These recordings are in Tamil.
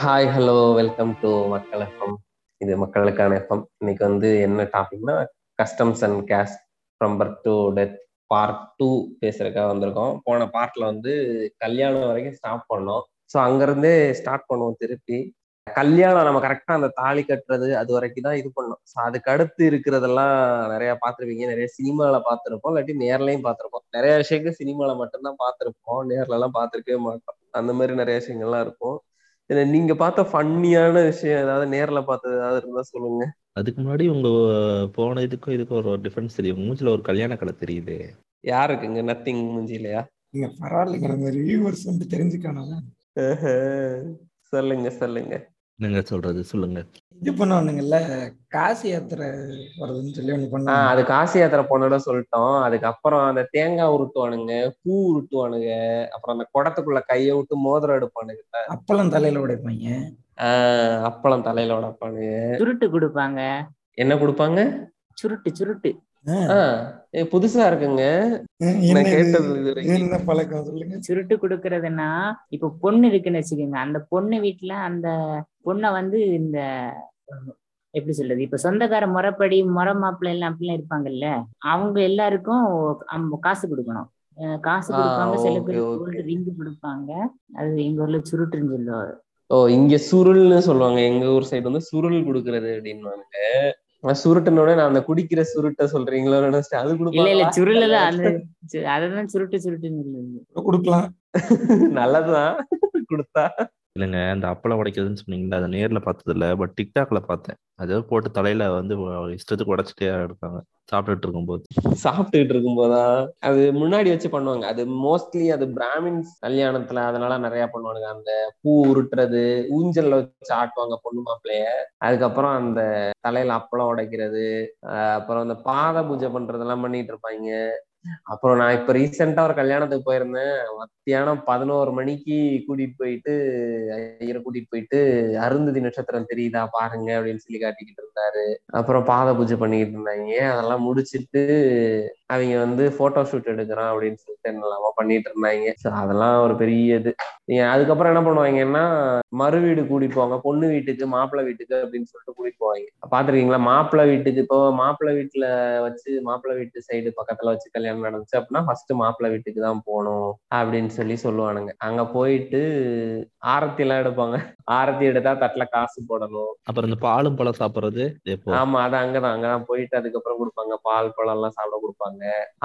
Hi, hello, welcome to Makkal FM. இது மக்களுக்கான எஃப்எம். இன்னைக்கு வந்து என்ன டாபிக்னா, customs and caste from birth to death part 2 பேசுறதுக்காக வந்திருக்கோம். போன பார்ட்ல வந்து கல்யாணம் வரைக்கும் ஸ்டாப் பண்ணோம். ஸோ அங்கேருந்தே ஸ்டார்ட் பண்ணுவோம் திருப்பி. கல்யாணம் நம்ம கரெக்டாக அந்த தாலி கட்டுறது அது வரைக்கும் தான் இது பண்ணோம். ஸோ அதுக்கு அடுத்து இருக்கிறதெல்லாம் நிறையா பார்த்துருப்பீங்க, நிறைய சினிமாவில் பார்த்துருப்போம், இல்லாட்டி நேர்லையும் பார்த்துருப்போம். நிறைய விஷயங்கள் சினிமாவில் மட்டும்தான் பார்த்துருப்போம், நேர்லலாம் பார்த்துருக்கவே மாட்டோம். அந்த மாதிரி நிறைய விஷயங்கள்லாம் இருக்கும். நீங்க பார்த்த ஃபன்னியான விஷயம் ஏதாவது நேர்ல பார்த்தது ஏதாவது இருந்தா சொல்லுங்க. அதுக்கு முன்னாடி உங்க போன இதுக்கும் இதுக்கும் ஒரு டிஃபரன்ஸ் தெரியும். மூஞ்சில ஒரு கல்யாண கடை தெரியுது. யாருக்குங்க? நத்திங் மூஞ்சிலையா? நீங்க பரவாயில்லைங்கிற ரிவ்யூவர்ஸ் வந்து தெரிஞ்சுக்கணும். சொல்லுங்க சொல்லுங்க, நீங்க சொல்றது சொல்லுங்க. இது பண்ணுவானுங்கல்ல காசி யாத்திரை வருதுன்னு சொல்லி ஒண்ணு பண்ணா, அது காசி யாத்திரை போனோட சொல்லிட்டோம். அதுக்கப்புறம் அந்த தேங்காய் உருட்டுவானுங்க, பூ உருட்டுவானுங்க, அப்புறம் அந்த குடத்துக்குள்ள கையை விட்டு மோதிரம் எடுப்பானுங்க, அப்பளம் தலையில உடைப்பாங்க, அப்பளம் தலையில உடைப்பானுங்க, சுருட்டு கொடுப்பாங்க. என்ன கொடுப்பாங்க? சுருட்டு. சுருட்டு புதுசா இருக்குங்க, சுருட்டு குடுக்கறதுன்னா. இப்ப பொண்ணு இருக்குன்னு வச்சுக்கோங்க, அந்த பொண்ணு வீட்டுல அந்த பொண்ணை வந்து இந்த எப்படி சொல்றது, இப்ப சொந்தக்கார முறைப்படி முறை மாப்பிள்ள எல்லாம் அப்படிலாம் இருப்பாங்கல்ல, அவங்க எல்லாருக்கும் காசு கொடுக்கணும். காசு கொடுப்பாங்க, சில பேர் ரிங்கு கொடுப்பாங்க. அது எங்க ஊர்ல சுருட்டுன்னு சொல்லுவாங்க. ஓ, இங்க சுருள்னு சொல்லுவாங்க. எங்க ஊர் சைடு வந்து சுருள் குடுக்கறது அப்படின்வாங்க. சுருட்டனோட நான் அந்த குடிக்கிற சுருட்ட சொல்றீங்களோ நினைச்சிட்டு அது கொடுக்கலாம். சுருட்டு சுருட்டு குடுக்கலாம், நல்லதுதான் கொடுத்தா. இல்லைங்க, அந்த அப்பளம் உடைக்கிறதுன்னு சொன்னீங்களா, அதை நேர்ல பார்த்தது இல்லை, பட் டிக்டாக்ல பார்த்தேன். அதாவது போட்டு தலையில வந்து இஷ்டத்துக்கு உடைச்சிட்டே இருப்பாங்க சாப்பிட்டுட்டு இருக்கும்போதா. அது முன்னாடி வச்சு பண்ணுவாங்க. அது மோஸ்ட்லி அது பிராமின்ஸ் கல்யாணத்துல அதனால நிறைய பண்ணுவானுங்க. அந்த பூ உருட்டுறது, ஊஞ்சல்ல வச்சு ஆட்டுவாங்க பொண்ணு மாப்பிள்ளைய. அதுக்கப்புறம் அந்த தலையில அப்பளம் உடைக்கிறது, அப்புறம் அந்த பாத பூஜை பண்றதெல்லாம் பண்ணிட்டு இருப்பாங்க. அப்புறம் நான் இப்ப ரீசெண்டா ஒரு கல்யாணத்துக்கு போயிருந்தேன். மத்தியானம் 11 மணிக்கு ஐயரை கூட்டிட்டு போயிட்டு அருந்ததி நட்சத்திரம் தெரியுதா பாருங்க அப்படின்னு சொல்லி காட்டிக்கிட்டு இருந்தாரு. அப்புறம் பாத பூஜை பண்ணிக்கிட்டு இருந்தாங்க. அதெல்லாம் முடிச்சிட்டு அவங்க வந்து போட்டோ ஷூட் எடுக்கிறான் அப்படின்னு சொல்லிட்டு என்னெல்லாமா பண்ணிட்டு இருந்தாங்க. அதெல்லாம் ஒரு பெரிய இது. அதுக்கப்புறம் என்ன பண்ணுவாங்கன்னா, மறு வீடு கூட்டிட்டு போவாங்க, பொண்ணு வீட்டுக்கு மாப்பிள்ளை வீட்டுக்கு அப்படின்னு சொல்லிட்டு கூட்டிட்டு போவாங்க. பாத்துருக்கீங்களா மாப்பிள்ளை வீட்டுக்கு? இப்போ மாப்பிள்ளை வீட்டுல வச்சு, மாப்பிள்ளை வீட்டு சைடு பக்கத்துல வச்சு கல்யாணம் நடந்துச்சு அப்படின்னா ஃபர்ஸ்ட் மாப்பிள்ளை வீட்டுக்கு தான் போகணும் அப்படின்னு சொல்லி சொல்லுவானுங்க. அங்க போயிட்டு ஆரத்தி எல்லாம் எடுப்பாங்க. ஆரத்தி எடுத்தா தட்டுல காசு போடணும். அப்புறம் இந்த பாலும் பழம் சாப்பிடுறது, ஆமா, அது அங்கதான் போயிட்டு அதுக்கப்புறம் கொடுப்பாங்க. பால் பழம் எல்லாம் சாப்பிட கொடுப்பாங்க.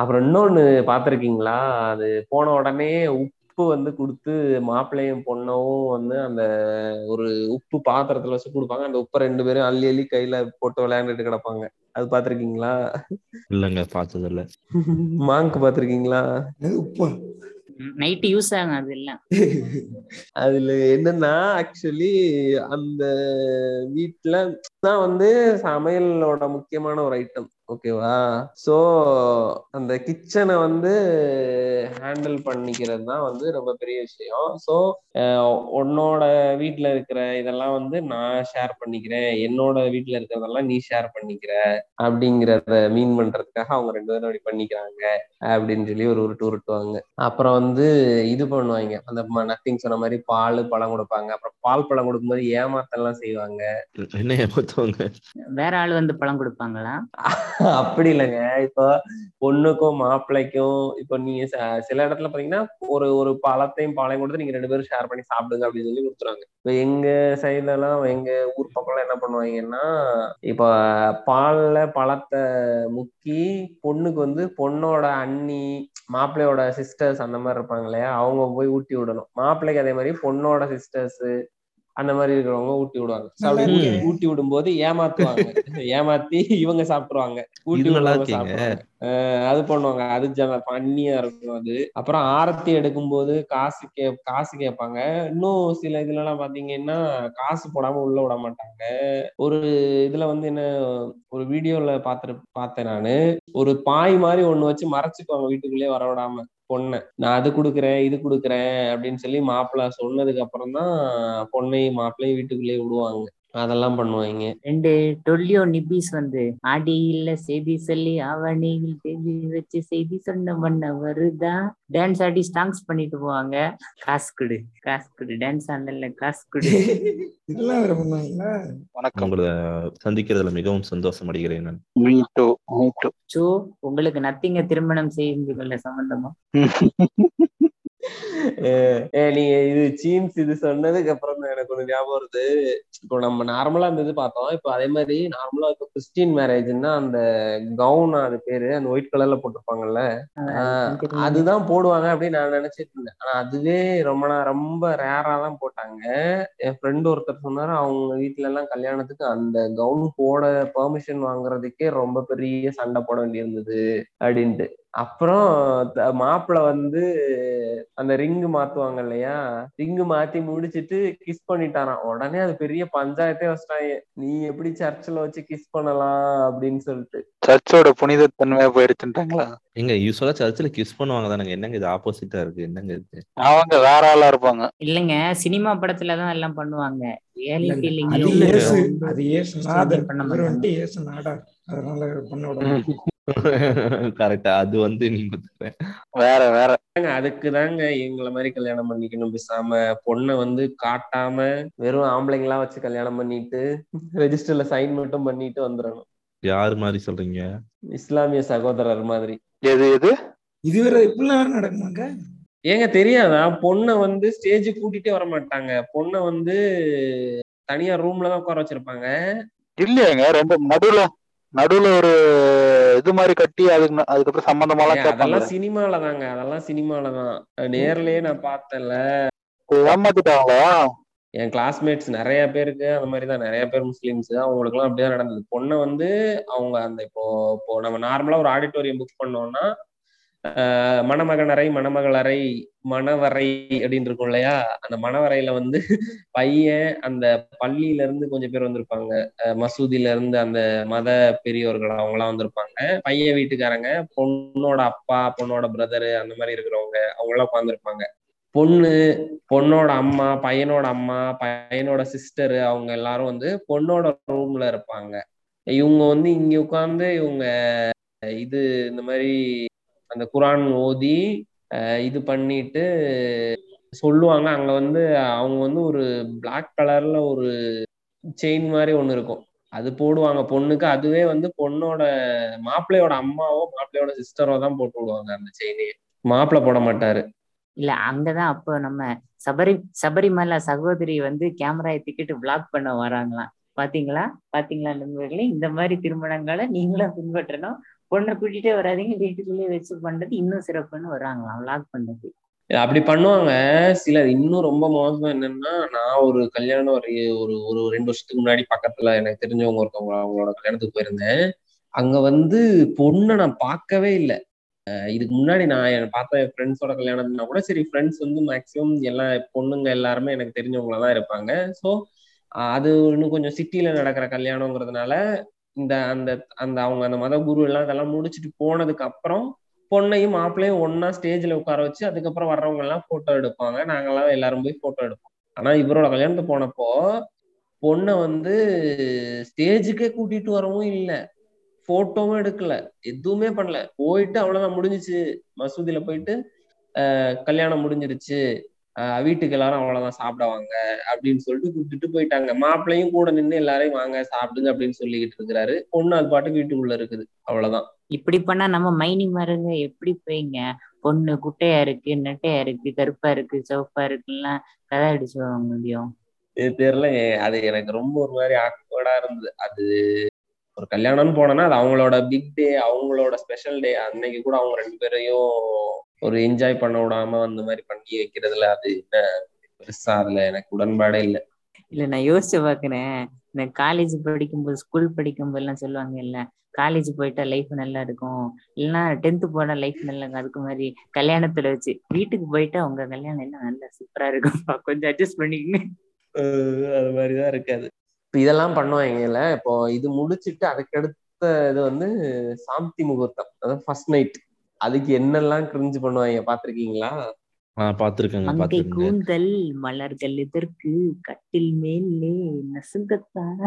அப்புறம் இன்னொன்னு பாத்திருக்கீங்களா, அது போன உடனே உப்பு வந்து கொடுத்து மாப்பிள்ளையும் பொண்ணவும் வந்து அந்த ஒரு உப்பு பாத்திரத்துல வச்சு கொடுப்பாங்க. அந்த உப்பை 2 பேரும் அள்ளி கையில போட்டு விளையாண்டுட்டு கிடப்பாங்க. அது பாத்திருக்கீங்களா? இல்லங்க, பார்த்தது இல்ல. மாங்கு பாத்திருக்கீங்களா? உப்பு நைட் யூஸ் ஆகும். அது இல்ல, அதுல என்னன்னா ஆக்சுவலி அந்த வீட்டுல தான் வந்து சமையலோட முக்கியமான ஒரு ஐட்டம், ஓகேவா? சோ அந்த கிச்சனை வந்து ஹேண்டில் பண்ணிக்கிறது தான் வந்து ரொம்ப பெரிய விஷயம். சோ உன்னோட வீட்டுல இருக்கிற இதெல்லாம் வந்து நான் ஷேர் பண்ணிக்கிறேன், என்னோட வீட்டுல இருக்கிறதெல்லாம் நீ ஷேர் பண்ணிக்கிற அப்படிங்கிறத மீன் பண்றதுக்காக அவங்க 2 பேரும் அப்படி பண்ணிக்கிறாங்க அப்படின்னு சொல்லி ஒரு டூருட்டுவாங்க. அப்புறம் வந்து இது பண்ணுவாங்க, அந்த நத்திங் சொன்ன மாதிரி பால் பழம் கொடுப்பாங்க. அப்புறம் பால் பழம் கொடுக்கும்போது ஏமாத்தெல்லாம் செய்வாங்க. என்ன ஏமாத்துவாங்க? வேற ஆள் வந்து பழம் கொடுப்பாங்களா? அப்படி இல்லைங்க, இப்போ பொண்ணுக்கும் மாப்பிள்ளைக்கும் இப்போ நீங்க சில இடத்துல பாத்தீங்கன்னா ஒரு ஒரு பழத்தையும் பாலையும் கொடுத்து நீங்க 2 பேரும் ஷேர் பண்ணி சாப்பிடுங்க அப்படின்னு சொல்லி கொடுத்துருவாங்க. இப்போ எங்க சைட்ல எல்லாம், எங்க ஊர் பக்கம் என்ன பண்ணுவாங்கன்னா, இப்போ பால்ல பழத்தை முக்கி பொண்ணுக்கு வந்து பொண்ணோட அண்ணி மாப்பிள்ளையோட சிஸ்டர்ஸ் அந்த மாதிரி இருப்பாங்க இல்லையா, அவங்க போய் ஊட்டி விடணும். மாப்பிள்ளைக்கு அதே மாதிரி பொண்ணோட சிஸ்டர்ஸ் அந்த மாதிரி இருக்கிறவங்க ஊட்டி விடுவாங்க. ஊட்டி விடும் போது ஏமாத்தி இவங்க சாப்பிடுவாங்க. ஊட்டி விடுவாங்க, அது பண்ணுவாங்க. அது பண்ணியா இருக்கும் அது. அப்புறம் ஆரத்தி எடுக்கும் போது காசு கேட்பாங்க. இன்னும் சில இதுல எல்லாம் பாத்தீங்கன்னா காசு போடாம உள்ள விட மாட்டாங்க. ஒரு இதுல வந்து என்ன, ஒரு வீடியோல பார்த்தேன் நானு, ஒரு பாய் மாதிரி ஒண்ணு வச்சு மறைச்சுக்குவாங்க வீட்டுக்குள்ளேயே வர விடாம. பொண்ணை நான் அது கொடுக்குறேன் இது கொடுக்குறேன் அப்படின்னு சொல்லி மாப்பிள்ளை சொன்னதுக்கு அப்புறம் தான் பொண்ணையும் மாப்பிள்ளையும் வீட்டுக்குள்ளேயே விடுவாங்க. அதெல்லாம் பண்ணுவாங்க. ரெண்டு டொல்லியோ நிபிஸ் வந்து ஆடியில செய்தி சொல்லி அவனியில் தேதி வச்சு செய்தி சொன்ன பண்ண வருதா டான்ஸ் ஆடி ஸ்டாங்ஸ் பண்ணிட்டு போவாங்க. காசு குடு டான்ஸ் ஆடல காசு குடு. வணக்கம், உங்களை சந்திக்கிறதுல மிகவும் சந்தோஷம் அடைகிறேன். நான் உங்களுக்கு நத்திங்க திருமணம் செய்து கொள்ள சம்பந்தமா நீங்க இது சீன்ஸ் இது சொன்னதுக்கு அப்புறம் எனக்கு ஒண்ணு ஞாபகம் வருது. இப்போ நம்ம நார்மலா இருந்தது பார்த்தோம், இப்போ அதே மாதிரி நார்மலா இப்போ கிறிஸ்டின் மேரேஜ்னா அந்த கவுன் அது பேரு அந்த ஒயிட் கலர்ல போட்டிருப்பாங்கல்ல, அதுதான் போடுவாங்க அப்படின்னு நான் நினைச்சிட்டு இருந்தேன். ஆனா அதுவே ரொம்ப ரேரா தான் போட்டாங்க. என் ஃப்ரெண்ட் ஒருத்தர் சொன்னாரு, அவங்க வீட்டுல எல்லாம் கல்யாணத்துக்கு அந்த கவுன் போட பெர்மிஷன் வாங்குறதுக்கே ரொம்ப பெரிய சண்டை போட வேண்டி இருந்தது அப்படின்ட்டு. அப்புறம் மாப்பிள்ள வந்து அந்த ரிங்கு மாத்துவாங்க இல்லையா, ரிங்கு மாத்தி முடிச்சிட்டு கிஸ் பண்ணிட்டாராம். உடனே அது பெரிய பஞ்சாயத்தே வச்சிட்டாங்க, நீ எப்படி சர்ச்சில் வச்சு கிஸ் பண்ணலாம் அப்படின்னு சொல்லிட்டு. சர்ச்சோட புனிதத்தன்மையா போயிடுச்சுட்டாங்களா? எங்க யூஸ்வலா சர்ச்சில கிஸ் பண்ணுவாங்க தானங்க, என்னங்க இது ஆப்போசிட்டா இருக்கு, என்னங்க இருக்கு? அவங்க வேற ஆளா இருப்பாங்க. இல்லங்க, சினிமா படத்துலதான் எல்லாம் பண்ணுவாங்க. கரெக்டா, அது வந்து நீங்க வேற வேற. அதுக்குதாங்க எங்களை மாதிரி கல்யாணம் பண்ணிக்கணும், பேசாம பொண்ணை வந்து காட்டாம வெறும் ஆம்பளைங்களா வச்சு கல்யாணம் பண்ணிட்டு ரெஜிஸ்டர்ல சைன் மட்டும் பண்ணிட்டு வந்துடணும். யாரு மாதிரி சொல்றீங்க? இஸ்லாமிய சகோதரர் மாதிரி. எது எது இதுவரை இப்பெல்லாம் நடக்குமாங்க? ஏங்க தெரியாதா? பொண்ணை வந்து ஸ்டேஜ் கூட்டிட்டே வர மாட்டாங்க, பொண்ணை வந்து தனியா ரூம்ல தான் உட்கார வச்சிருப்பாங்க. இல்லையாங்க, ரொம்ப நடுவுல ஒரு இது மாதிரி கட்டி அதுக்கப்புறம் சம்பந்தமாலாம். அதெல்லாம் சினிமாலதாங்க, அதெல்லாம் சினிமாலதான். நேர்லயே நான் பார்த்தல ஏமாத்திட்டாங்களா? என் கிளாஸ்மேட்ஸ் நிறைய பேருக்கு அந்த மாதிரிதான், நிறைய பேர் முஸ்லீம்ஸ், அவங்களுக்கு எல்லாம் அப்படிதான் நடந்தது. பொண்ணை வந்து அவங்க அந்த இப்போ நம்ம நார்மலா ஒரு ஆடிட்டோரியம் புக் பண்ணோம்னா மணமகன் அறை மணமகள் அறை மணவரை அப்படின்னு இருக்கும் இல்லையா, அந்த மணவரையில வந்து பையன் அந்த பள்ளியில இருந்து கொஞ்சம் பேர் வந்திருப்பாங்க, மசூதியில இருந்து அந்த மத பெரியோர்கள் அவங்களாம் வந்திருப்பாங்க, பையன் வீட்டுக்காரங்க, பொண்ணோட அப்பா, பொண்ணோட பிரதரு, அந்த மாதிரி இருக்கிறவங்க அவங்களாம் உட்காந்துருப்பாங்க. பொண்ணோட அம்மா, பையனோட அம்மா, பையனோட சிஸ்டரு, அவங்க எல்லாரும் வந்து பொண்ணோட ரூம்ல இருப்பாங்க. இவங்க வந்து இங்க உட்காந்து இவங்க இது இந்த மாதிரி அந்த குரான் ஓதி இது பண்ணிட்டு சொல்லுவாங்க. அங்க வந்து அவங்க வந்து ஒரு பிளாக் கலர்ல ஒரு செயின் மாதிரி ஒண்ணு இருக்கும், அது போடுவாங்க பொண்ணுக்கு. அதுவே வந்து பொண்ணோட மாப்பிள்ளையோட அம்மாவோ மாப்பிள்ளையோட சிஸ்டரோ தான் போட்டு விடுவாங்க அந்த செயினையே, மாப்பிள்ளை போட மாட்டாரு. இல்ல அங்கதான் அப்போ நம்ம சபரிமலை சகோதரி வந்து கேமரா ஏத்திக்கிட்டு பிளாக் பண்ண வராங்களாம். பாத்தீங்களா நண்பர்களே, இந்த மாதிரி திருமணங்களை நீங்களும் பின்பற்றணும், பொண்ணை கூட்டிட்டே வராதிங்க, வீட்டுக்குள்ளேயே வச்சு பண்றது இன்னும் சிறப்புன்னு வராங்களாம் விளாக் பண்ணது. அப்படி பண்ணுவாங்க சிலர். இன்னும் ரொம்ப மோசம் என்னன்னா, நான் ஒரு கல்யாணம் ஒரு ஒரு 2 வருஷத்துக்கு முன்னாடி பக்கத்துல எனக்கு தெரிஞ்சவங்க ஒருத்தவங்க அவங்களோட கல்யாணத்துக்கு போயிருந்தேன். அங்க வந்து பொண்ணை நான் பார்க்கவே இல்லை. இதுக்கு முன்னாடி நான் பார்த்த என் ஃப்ரெண்ட்ஸோட கல்யாணம்னா கூட சரி, ஃப்ரெண்ட்ஸ் வந்து மேக்சிமம் எல்லா பொண்ணுங்க எல்லாருமே எனக்கு தெரிஞ்சவங்களாதான் இருப்பாங்க. ஸோ அது இன்னும் கொஞ்சம் சிட்டியில நடக்கிற கல்யாணங்கிறதுனால இந்த அவங்க அந்த மத குரு எல்லாம் அதெல்லாம் முடிச்சுட்டு போனதுக்கு அப்புறம் பொண்ணையும் மாப்பிள்ளையும் ஒன்னா ஸ்டேஜ்ல உட்கார வச்சு அதுக்கப்புறம் வர்றவங்க எல்லாம் போட்டோ எடுப்பாங்க, நாங்கெல்லாம் எல்லாரும் போய் போட்டோ எடுப்போம். ஆனா இவரோட கல்யாணத்து போனப்போ பொண்ணை வந்து ஸ்டேஜுக்கே கூட்டிட்டு வரவும் இல்லை, போட்டோவும் எடுக்கல, எதுவுமே பண்ணல. போயிட்டு அவ்வளவுதான் முடிஞ்சிச்சு, மசூதியில போயிட்டு கல்யாணம் முடிஞ்சிருச்சு, வீட்டுக்கு எல்லாரும் அவ்வளவுதான் சாப்பிடுவாங்க அப்படின்னு சொல்லிட்டு கூப்பிட்டு போயிட்டாங்க. மாப்பிள்ளையும் கூட நின்று எல்லாரையும் வாங்க சாப்பிடுங்க அப்படின்னு சொல்லிக்கிட்டு இருக்கிறாரு, பொண்ணு அது பாட்டுக்கு வீட்டுக்குள்ள இருக்குது, அவ்வளவுதான். இப்படி பண்ணா நம்ம மைனி மருங்க எப்படி போய்ங்க, பொண்ணு குட்டையா இருக்கு, நெட்டையா இருக்கு, கருப்பா இருக்கு, சிவப்பா இருக்குன்னா கதை அடிச்சு வாங்க முடியும். இது தெரியல, அது எனக்கு ரொம்ப ஒரு மாதிரி ஆக்வர்டா இருந்தது. அது ஒரு கல்யாணம்னு போனோம்னா அது அவங்களோட பிக் டே, அவங்களோட ஸ்பெஷல் டே, அன்னைக்கு கூட அவங்க 2 பேரையும் ஒரு என்ஜாய் பண்ண விடாம அந்த மாதிரி பண்ணி வைக்கிறதுல அது என்ன பெருசா இல்லை, எனக்கு உடன்பாடே இல்லை. இல்ல நான் யோசிச்சு பாக்குறேன், இந்த காலேஜ் படிக்கும்போது ஸ்கூல் படிக்கும்போது எல்லாம் சொல்லுவாங்க இல்ல, காலேஜ் போயிட்டா லைஃப் நல்லா இருக்கும், இல்லைன்னா 10th போனா லைஃப் நல்லா இருக்கும், அதுக்கு மாதிரி கல்யாணத்துல வச்சு வீட்டுக்கு போயிட்டா உங்க கல்யாணம் எல்லாம் நல்லா சூப்பரா இருக்கும்பா, கொஞ்சம் அட்ஜஸ்ட் பண்ணிக்கணும். அது மாதிரிதான் இருக்காது. இப்ப இதெல்லாம் பண்ணுவாங்கல்ல, இப்போ இது முடிச்சுட்டு அதுக்கடுத்த இது வந்து சாந்தி முகூர்த்தம், அதாவது ஃபர்ஸ்ட் நைட். அதுக்கு என்னெல்லாம் கிரிஞ்சு பண்ணுவாங்க பாத்திருக்கீங்களா? அங்கை பாத்துருக்கேங்க. கூந்தல் மலர்கள் எதற்கு கட்டில் மேலே நசுங்கத்தான.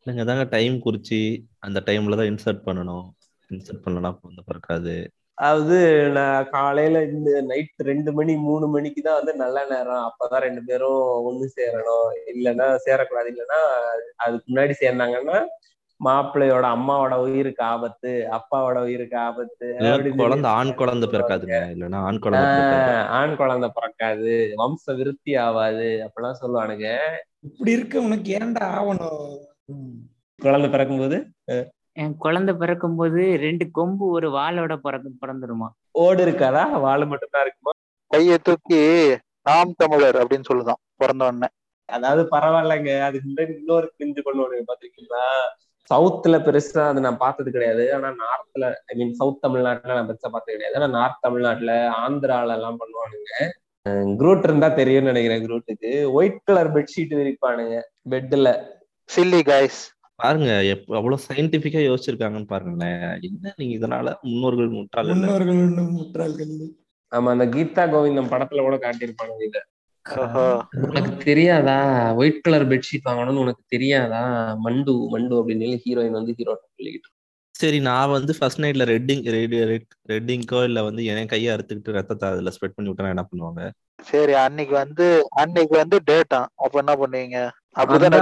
இல்லைங்க, தாங்க டைம் குறிச்சு அந்த டைம்ல தான் இன்சர்ட் பண்ணணும். இன்சர்ட் பண்ணலாம் வந்து பிறக்காது. அதாவது நான் காலையில இருந்து நைட் 2 மணி 3 மணிக்கு தான் வந்து நல்ல நேரம். அப்பதான் 2 பேரும் ஒண்ணு சேரணும், இல்லைன்னா சேரக்கூடாது. இல்லைன்னா அதுக்கு முன்னாடி சேர்ந்தாங்கன்னா மாப்பிள்ளையோட அம்மாவோட உயிருக்கு ஆபத்து, அப்பாவோட உயிருக்கு ஆபத்து. குழந்தை ஆண் குழந்தை பிறக்காதுங்க, இல்லைன்னா ஆண் குழந்தை பிறக்காது, வம்ச விருத்தி ஆகாது, அப்படிலாம் சொல்லுவானுங்க. இப்படி இருக்க உனக்கு ஏன்டா ஆகணும்? குழந்தை பிறக்கும்போது 2 கொம்பு ஒரு வாளோட பிறந்துருமா? ஓடு இருக்காதா, வாள் மட்டும்தான் இருக்குமா? கையை தூக்கி நாம் தமிழர் அப்படின்னு சொல்லுதான் பிறந்த உடனே. அதாவது பரவாயில்லங்க. அதுக்கு முன்னாடி இன்னொரு கிஞ்சு பண்ணுவானுங்க பாத்திருக்கீங்களா? சவுத்துல பெருசா அது நான் பார்த்தது கிடையாது, ஆனா நார்த்ல, ஐ மீன் சவுத் தமிழ்நாட்டுல நான் பெருசா பார்த்தது கிடையாது. ஆனா நார்த் தமிழ்நாட்டுல, ஆந்திரால எல்லாம் பண்ணுவானுங்க. குரூட் இருந்தா தெரியும்னு நினைக்கிறேன். குரூட்டுக்கு ஒயிட் கலர் பெட்ஷீட் விரிப்பானுங்க பெட்ல. சில்லி கைஸ் பாருங்க, அவ்வளவு சயின்டிபிக்கா யோசிச்சிருக்காங்கன்னு பாருங்களேன். என்ன நீங்க இதனால முன்னோர்கள் முட்டாள்கள். ஆமா, அந்த கீதா கோவிந்தம் படத்துல கூட காட்டியிருப்பானுங்க இத. உனக்கு தெரியாதா ஒயிட் கலர் பெட்ஷீட் வாங்கணும்னு? உனக்கு தெரியாதா மண்டு மண்டு அப்படின்னு ஹீரோயின் வந்து ஹீரோ சொல்லிக்கிட்டு. சரி, நான் வந்து ஃபர்ஸ்ட் நைட்ல ரெட்டிங்கோ இல்ல வந்து என் கையை அறுத்துக்கிட்டு ரத்தத்தை அதுல ஸ்ப்ரெட் பண்ணி விட்டா என்ன பண்ணுவாங்க? சரி, அன்னைக்கு வந்து டேட்டா அப்ப என்ன பண்ணுவீங்க? அப்படிதான்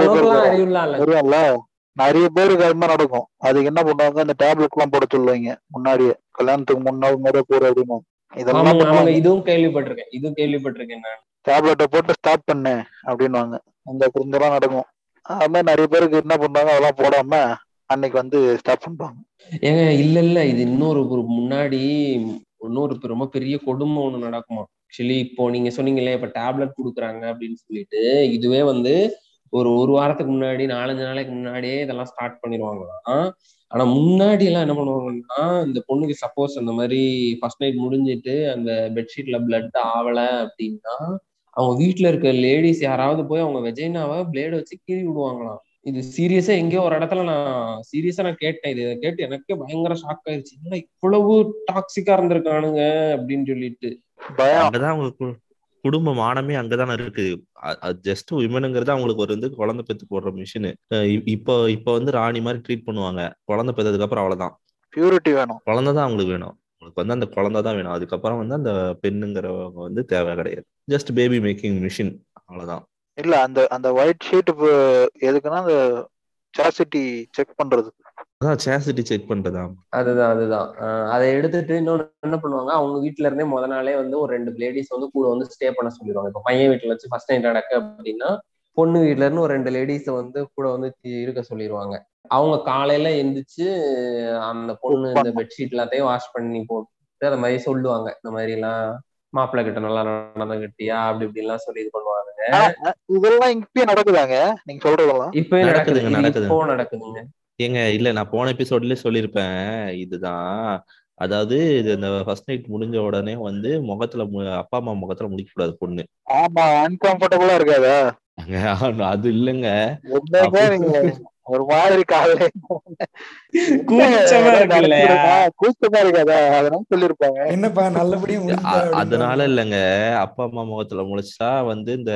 நிறைய பேர் கர்மம் நடக்கும். அதுக்கு என்ன பண்ணுவாங்க? இந்த டேப்லெட் எல்லாம் போட சொல்லுவாங்க முன்னாடியே, கல்யாணத்துக்கு முன்னாடி போற அப்படின்னு. இதெல்லாம் இதுவும் கேள்விப்பட்டிருக்கேன் நான். டேப்லெட்டை போட்டு ஸ்டாப் பண்ணேன் அப்படின்வாங்க. அந்த குழந்தைலாம் நடக்கும். அது மாதிரி நிறைய பேருக்கு என்ன பண்ணுவாங்க, அதெல்லாம் போடாம அன்னைக்கு வந்து ஸ்டாப் பண்ணுவாங்க. ஏங்க இல்ல இது முன்னாடி ரொம்ப பெரிய கொடுமை ஒண்ணு நடக்குமா? ஆக்சுவலி இப்போ நீங்க சொன்னீங்களே, இப்ப டேப்லெட் கொடுக்குறாங்க அப்படின்னு சொல்லிட்டு, இதுவே வந்து ஒரு வாரத்துக்கு முன்னாடி 4-5 நாளைக்கு முன்னாடியே இதெல்லாம் ஸ்டார்ட் பண்ணிடுவாங்களாம். ஆனா முன்னாடி எல்லாம் என்ன பண்ணுவாங்கன்னா, இந்த பொண்ணுக்கு சப்போஸ் அந்த மாதிரி ஃபர்ஸ்ட் நைட் முடிஞ்சிட்டு அந்த பெட்ஷீட்ல பிளட் ஆகலை அப்படின்னா, அவங்க வீட்டுல இருக்க லேடிஸ் யாராவது போய் அவங்க வெஜைனாவை பிளேடு வச்சு கீறி விடுவாங்களாம். இது சீரியஸா எங்கேயோ ஒரு இடத்துல நான் கேட்டேன். இது கேட்டு எனக்கே பயங்கர ஷாக் ஆயிடுச்சு. ஏன்னா இவ்வளவு டாக்ஸிக்கா இருந்திருக்கானுங்க அப்படின்னு சொல்லிட்டு. குடும்ப மானமே அங்கதானே இருக்கு. ஜஸ்ட் விமனுங்கிறது அவங்களுக்கு ஒரு வந்து குழந்தை பெத்து போடுற மிஷின். இப்ப வந்து ராணி மாதிரி ட்ரீட் பண்ணுவாங்க. குழந்தை பெற்றதுக்கு அப்புறம் அவ்வளவுதான், பியூரிட்டி வேணும், குழந்தைதான் அவங்களுக்கு வேணும். அவங்களுக்கு வந்து அந்த குழந்தைதான் வேணும். அதுக்கப்புறம் வந்து அந்த பெண்ணுங்கிறவங்க வந்து தேவை கிடையாது. ஜஸ்ட் பேபி மேக்கிங் மிஷின், அவ்வளவுதான். இல்ல அந்த ஒயிட் ஷீட் எதுக்குன்னா, அந்த சாசிட்டி செக் பண்றதுக்கு. சேசிட்டி செக் பண்றதா? அதுதான் அதை எடுத்துட்டு இன்னொன்னு என்ன பண்ணுவாங்க, அவங்க வீட்டுல இருந்தே முத நாளே வந்து ஒரு 2 லேடிஸ் வந்து கூட வந்து ஸ்டே பண்ண சொல்லிடுவாங்க. இப்ப பையன் வீட்டுல வச்சு ஃபர்ஸ்ட் நைட் நடக்க அப்படின்னா, பொண்ணு வீட்டுல இருந்து ஒரு 2 லேடிஸ வந்து கூட வந்து இருக்க சொல்லிடுவாங்க. அவங்க காலையில எந்திரிச்சு அந்த பொண்ணு இந்த பெட்ஷீட் எல்லாத்தையும் வாஷ் பண்ணி போட்டு அந்த மாதிரி சொல்லுவாங்க. இந்த மாதிரி எல்லாம் மாப்பிள்ளை கிட்ட நல்லா நடந்து கிட்டியா அப்படி இப்படி எல்லாம் சொல்லி இது பண்ணுவாங்க. இதெல்லாம் இப்பயே நடக்குதாங்க நீங்க சொல்றதெல்லாம்? இப்பயே நடக்குதுங்க. ஏங்க இல்ல, நான் போன எபிசோட்லயே சொல்லியிருப்பேன் இதுதான். அதாவது இது இந்த ஃபர்ஸ்ட் நைட் முடிஞ்ச உடனே வந்து முகத்துல அப்பா அம்மா முகத்துல முடிக்க கூடாது பொண்ணு. ஆமா, அன்கம்ஃபர்டபுளா இருக்காதா? அது இல்லைங்க, ஒரு மாதிரி காலையில கூச்சமா இருக்காதா? அதனால சொல்லிருப்பாங்க. என்னப்பா நல்லபடியா? அதனால இல்லைங்க, அப்பா அம்மா முகத்துல முழிச்சா வந்து இந்த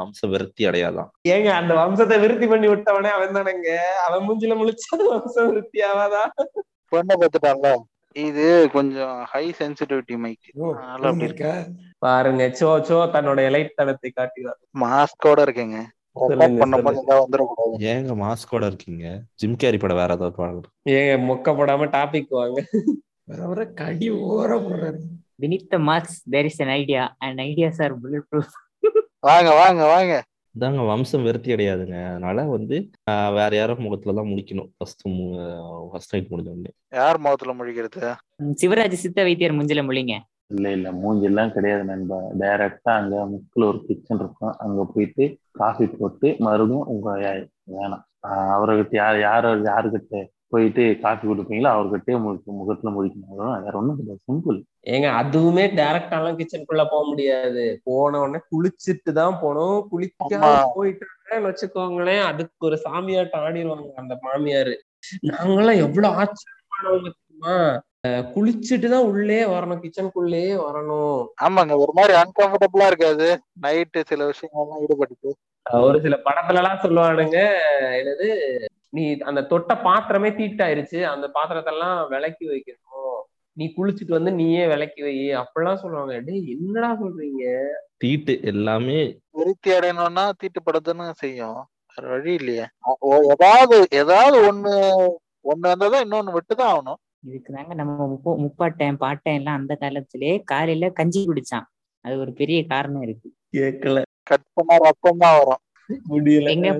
வம்ச விருத்தி அடையாதான். ஏங்க, அந்த வம்சத்தை விருத்தி பண்ணி விட்டவனே அவன் தானேங்க. அவன் மூஞ்சில முழிச்சா வம்ச விருத்தி ஆவாதா? பொண்ணை பார்த்துட்டாங்களா? இது கொஞ்சம் ஹை சென்சிட்டிவிட்டி மைக் இருக்கா பாருங்க. சோ தன்னோட இலைட் தடத்தை காட்டிதான் மாஸ்கோட இருக்கேங்க. ஏங்க மாஸ்கோட இருக்கீங்க? ஜிம் கேரி பட வேற ஏதாவது ஏங்க மொக்க போடாம டாபிக் வாங்க. கடி ஓர போறாரு. beneath the mask there is an idea and ideas are bullet proof. வாங்க இதாங்க வம்சம் விருத்தி அடையாதுங்க. அதனால வந்து வேற யாரும் முகத்துலதான் முடிக்கணும். ஃபர்ஸ்ட் நைட் முடிஞ்சோடனே யார் முகத்துல முழிக்கிறது? சிவராஜ் சித்த வைத்தியர் மூஞ்சில முழிங்க. இல்ல மூஞ்செல்லாம் கிடையாது நண்பா. டைரக்டா அங்க முக்கில் ஒரு கிச்சன் இருக்கும், அங்க போயிட்டு காஃபி போட்டு மறுபடியும் உங்க வேணாம் அவர்கிட்ட யாருக்கிட்ட போயிட்டு காஃபி கொடுப்பீங்களோ அவர்கிட்டயே முகத்துல முடிக்கணும். வேற ஒண்ணும் கிடையாது, சிம்பிள். ஏங்க அதுவுமே டைரக்டாலாம் கிச்சனுக்குள்ள போக முடியாது. போன உடனே குளிச்சுட்டு தான் போனோம். குளிக்காம போயிட்டு வச்சுக்கோங்களேன், அதுக்கு ஒரு சாமியாட்ட ஆடிடுவாங்க அந்த மாமியாரு. நாங்கெல்லாம் எவ்வளவு ஆச்சரியமானவங்க தெரியுமா? குளிச்சுட்டு தான் உள்ளே வரணும், கிச்சனுக்குள்ளேயே வரணும். ஆமாங்க, ஒரு மாதிரி அன்கம்ஃபர்டபுளா இருக்காது நைட்டு சில விஷயங்கள்லாம் ஈடுபட்டு. ஒரு சில படத்துல எல்லாம் சொல்லுவானுங்க, என்னது நீ அந்த தொட்ட பாத்திரமே தீட்டாயிருச்சு, அந்த பாத்திரத்தெல்லாம் விளக்கி வைக்கணும், நீ குளிச்சுட்டு வந்து நீயே விளக்கி வை அப்படிலாம் சொல்லுவாங்க. டேய் என்னடா சொல்றீங்க, தீட்டு எல்லாமே விருத்தி அடையணும்னா தீட்டு படத்தானே செய்யும், வேற வழி இல்லையா? ஏதாவது ஒண்ணு வந்தாதான் இன்னொன்னு விட்டுதான் ஆகணும். இதுக்கு தாங்க நம்ம முப்பாட்டையன் பாட்டையன் எல்லாம் அந்த காலத்திலே காலையில கஞ்சி குடிச்சான், அது ஒரு பெரிய காரணம் இருக்கு. எங்க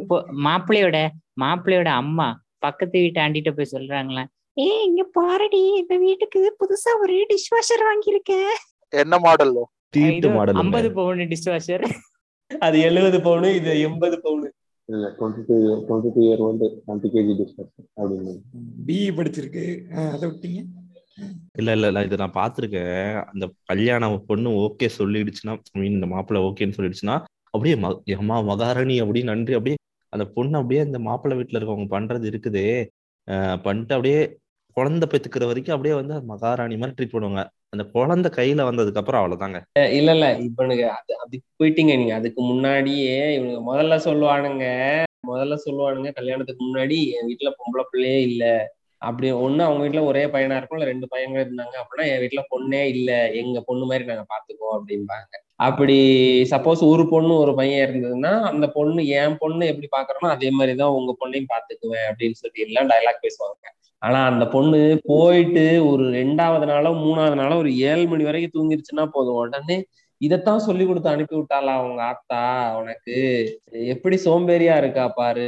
மாப்பிள்ளையோட அம்மா பக்கத்து வீட்டை ஆண்டிட்ட போய் சொல்றாங்களா, ஏ இங்க பாரடி இந்த வீட்டுக்கு புதுசா ஒரு டிஷ் வாஷர் வாங்கியிருக்கேன். என்ன மாடல்? 50 பவுன் டிஷ் வாஷர், அது 70 பவுனு, இது 80 பவுனு. பாத்திருக்கேன் அந்த கல்யாணம் பொண்ணு ஓகே சொல்லிடுச்சுன்னா, இந்த மாப்பிள்ளை ஓகேன்னு சொல்லிடுச்சுன்னா அப்படியே அம்மா மகாராணி அப்படின்னு நன்றி அப்படியே அந்த பொண்ணு அப்படியே இந்த மாப்பிள்ளை வீட்டுல இருக்கவங்க பண்றது இருக்குதே பண்ணிட்டு அப்படியே குழந்தை பெத்துக்கிற வரைக்கும் அப்படியே வந்து மகாராணி மாதிரி ட்ரீட் பண்ணுவாங்க. அந்த குழந்தை கையில வந்ததுக்கு அப்புறம் அவ்வளவுதாங்க. இல்ல இவனுங்க அதுக்கு போயிட்டீங்க நீங்க. அதுக்கு முன்னாடியே இவனுங்க முதல்ல சொல்லுவானுங்க கல்யாணத்துக்கு முன்னாடி என் வீட்டுல பொம்பளை பிள்ளையே இல்ல, அப்படி ஒண்ணு அவங்க வீட்டுல ஒரே பையனா இருக்கும், இல்ல 2 பையன்கள் இருந்தாங்க அப்படின்னா என் வீட்டுல பொண்ணே இல்ல, எங்க பொண்ணு மாதிரி நாங்க பாத்துக்கோம் அப்படின்பாங்க. அப்படி சப்போஸ் ஒரு பொண்ணு ஒரு பையன் இருந்ததுன்னா அந்த பொண்ணு என் பொண்ணு எப்படி பாக்குறோன்னா அதே மாதிரிதான் உங்க பொண்ணையும் பாத்துக்குவேன் அப்படின்னு சொல்லி எல்லாம் டயலாக் பேசுவாங்க. ஆனா அந்த பொண்ணு போயிட்டு ஒரு 2வது நாளோ 3வது நாளோ ஒரு 7 மணி வரைக்கும் தூங்கிருச்சுன்னா போதும், உடனே இதத்தான் சொல்லி கொடுத்து அனுப்பி விட்டாளா அவங்க ஆத்தா, உனக்கு எப்படி சோம்பேறியா இருக்கா பாரு,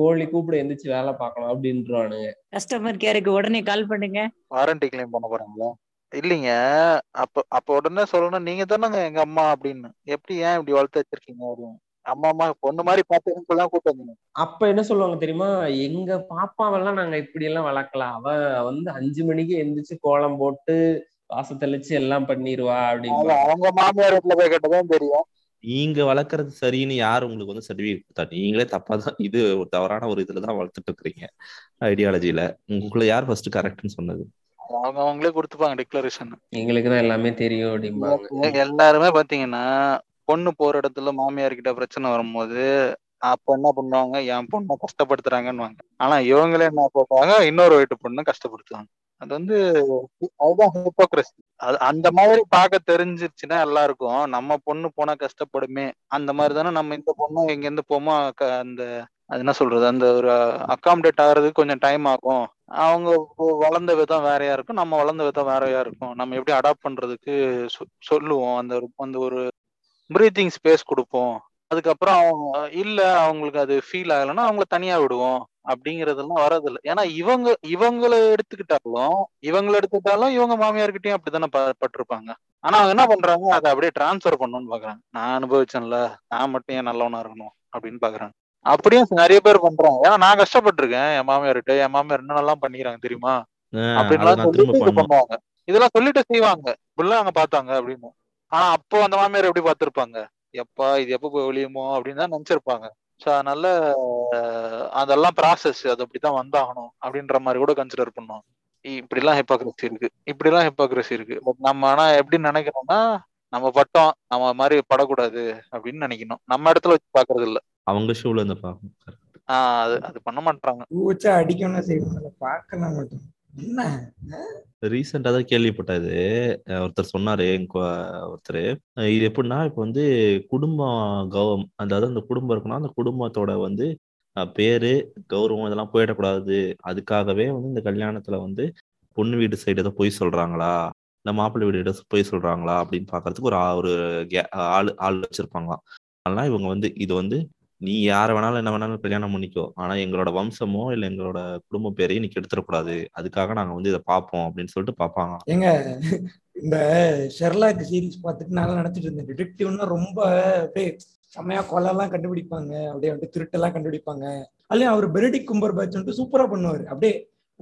கோழி கூப்பிட எந்திரிச்சு வேலை பார்க்கணும் அப்படின்றானுங்க. கஸ்டமர் கேருக்கு உடனே கால் பண்ணுங்க, வாரண்டி கிளைம் பண்ண போறாங்களா இல்லைங்க, அப்ப உடனே சொல்லணும் நீங்க தானங்க எங்க அம்மா அப்படின்னு, எப்படி ஏன் இப்படி வளர்த்து வச்சிருக்கீங்க அப்படின்னு. அம்மா பொண்ணு மாதிரி பாப்பா கூட்டம் அப்ப என்ன சொல்லுவாங்க தெரியுமா, எங்க பாப்பாவெல்லாம் நாங்க இப்படி எல்லாம் வளர்க்கலாம், அவ வந்து 5 மணிக்கு எந்திரிச்சு கோலம் போட்டு வாச தெளிச்சு எல்லாம் பண்ணிடுவா அப்படின்னு. அவங்க மாமியார் வீட்டுல போய் கேட்டதான் தெரியும், நீங்க வளர்க்கறது சரின்னு யாரு உங்களுக்கு வந்து சர்டிபிகேட் கொடுத்தா, நீங்களே தப்பாதான் இது ஒரு தவறான ஒரு இதுலதான் வளர்த்துட்டு இருக்கிறீங்க ஐடியாலஜில, உங்களை யார் ஃபர்ஸ்ட் கரெக்ட்னு சொன்னது? அவங்க அவங்களே கொடுத்துப்பாங்க டிக்ளரேஷன், எங்களுக்குதான் எல்லாமே தெரியும் அப்படிம்பாங்க. எல்லாருமே பாத்தீங்கன்னா பொண்ணு போற இடத்துல மாமியார்கிட்ட பிரச்சனை வரும்போது அப்ப என்ன பண்ணுவாங்க, என் பொண்ணை கஷ்டப்படுத்துறாங்கன்னு வாங்க. ஆனா இவங்களே என்ன பார்ப்பாங்க, இன்னொரு வீட்டு பொண்ணு கஷ்டப்படுத்துவாங்க. அது வந்து அதுதான் ஹிப்போக்ரஸி. அது அந்த மாதிரி பார்க்க தெரிஞ்சிருச்சுன்னா எல்லாருக்கும் நம்ம பொண்ணு போனா கஷ்டப்படுமே, அந்த மாதிரி தானே நம்ம இந்த பொண்ணும் எங்க இருந்து போமோ அந்த அது என்ன சொல்றது அந்த ஒரு அகாமடேட் ஆகுறதுக்கு கொஞ்சம் டைம் ஆகும், அவங்க வளர்ந்த விதம் வேறையா இருக்கும், நம்ம வளர்ந்த விதம் வேறையா இருக்கும், நம்ம எப்படி அடாப்ட் பண்றதுக்கு சொல்லுவோம், அந்த ஒரு பிரீத்திங் ஸ்பேஸ் கொடுப்போம், அதுக்கப்புறம் அவங்க இல்ல அவங்களுக்கு அது ஃபீல் ஆகலைன்னா அவங்கள தனியா விடுவோம் அப்படிங்கறதெல்லாம் வரதில்லை. ஏன்னா இவங்களை எடுத்துக்கிட்டாலும் இவங்க மாமியார்கிட்டயும் அப்படித்தானே பட்டிருப்பாங்க. ஆனா அவங்க என்ன பண்றாங்க, அதை அப்படியே டிரான்ஸ்பர் பண்ணணும்னு பாக்குறாங்க. நான் அனுபவிச்சேன்ல, நான் மட்டும் ஏன் நல்லவனா இருக்கணும் அப்படின்னு பாக்குறாங்க. அப்படியே நிறைய பேர் பண்றாங்க. ஏன்னா நான் கஷ்டப்பட்டிருக்கேன் என் மாமியார்கிட்ட, என் மாமியார் என்னெல்லாம் பண்ணிக்கிறாங்க தெரியுமா அப்படின்லாம் சொல்லிட்டு பண்ணுவாங்க. இதெல்லாம் சொல்லிட்டு செய்வாங்க, இப்படிலாம் அவங்க பார்த்தாங்க அப்படின்னு. ஆனா அப்போ அந்த மாமியார் எப்படி பார்த்திருப்பாங்க, எப்பா இது எப்ப போய் ஒழியுமோ அப்படின்னு தான் நினைச்சிருப்பாங்க. ஸோ அதனால அதெல்லாம் ப்ராசஸ், அது அப்படிதான் வந்தாகணும் அப்படின்ற மாதிரி கூட கன்சிடர் பண்ணுவோம். இப்படிலாம் ஹிப்போக்ரஸி இருக்கு. நம்ம ஆனா எப்படி நினைக்கிறோம்னா, நம்ம பட்டம் நம்ம மாதிரி படக்கூடாது அப்படின்னு நினைக்கணும். நம்ம இடத்துல வச்சு பாக்குறது இல்ல, அவங்க ஷூல இருந்து பாக்கணும். அது பண்ண மாட்டாங்க. ஊச்சா அடிக்கணும் செய்வாங்க, பார்க்கலாம் மட்டும். ரீசெண்டா தான் கேள்விப்பட்டது, ஒருத்தர் சொன்னாரு, ஒருத்தர் இது எப்படின்னா இப்ப வந்து குடும்பம் அதாவது அந்த குடும்பம் இருக்குன்னா அந்த குடும்பத்தோட வந்து பேரு கௌரவம் இதெல்லாம் போயிடக்கூடாது, அதுக்காகவே வந்து இந்த கல்யாணத்துல வந்து பொண்ணு வீடு சைடு ஏதோ போய் சொல்றாங்களா இல்ல மாப்பிள்ளை வீடு ஏதோ போய் சொல்றாங்களா அப்படின்னு பாக்குறதுக்கு ஒரு ஆள் வச்சிருப்பாங்களாம். அதனால இவங்க வந்து இது வந்து நீ யார வேணாலும் என்ன வேணாலும் கல்யாணம் பண்ணிக்கோ, ஆனா எங்களோட வம்சமோ இல்ல எங்களோட குடும்ப பேரையும் இன்னைக்கு எடுத்துடக்கூடாது, அதுக்காக நாங்க வந்து இதை பார்ப்போம் அப்படின்னு சொல்லிட்டு பாப்பாங்க. எங்க இந்த ஷெர்லாக் சீரீஸ் பார்த்துட்டு நான் நினைச்சிட்டு இருந்தேன், டிடெக்டிவ்னா ரொம்ப அப்படியே செம்மையா கொலைலாம் கண்டுபிடிப்பாங்க, அப்படியே வந்துட்டு திருட்டெல்லாம் கண்டுபிடிப்பாங்க. அதுலயும் அவர் பெனடிக்ட் கம்பர்பேட்ச் வந்துட்டு சூப்பரா பண்ணுவாரு. அப்படியே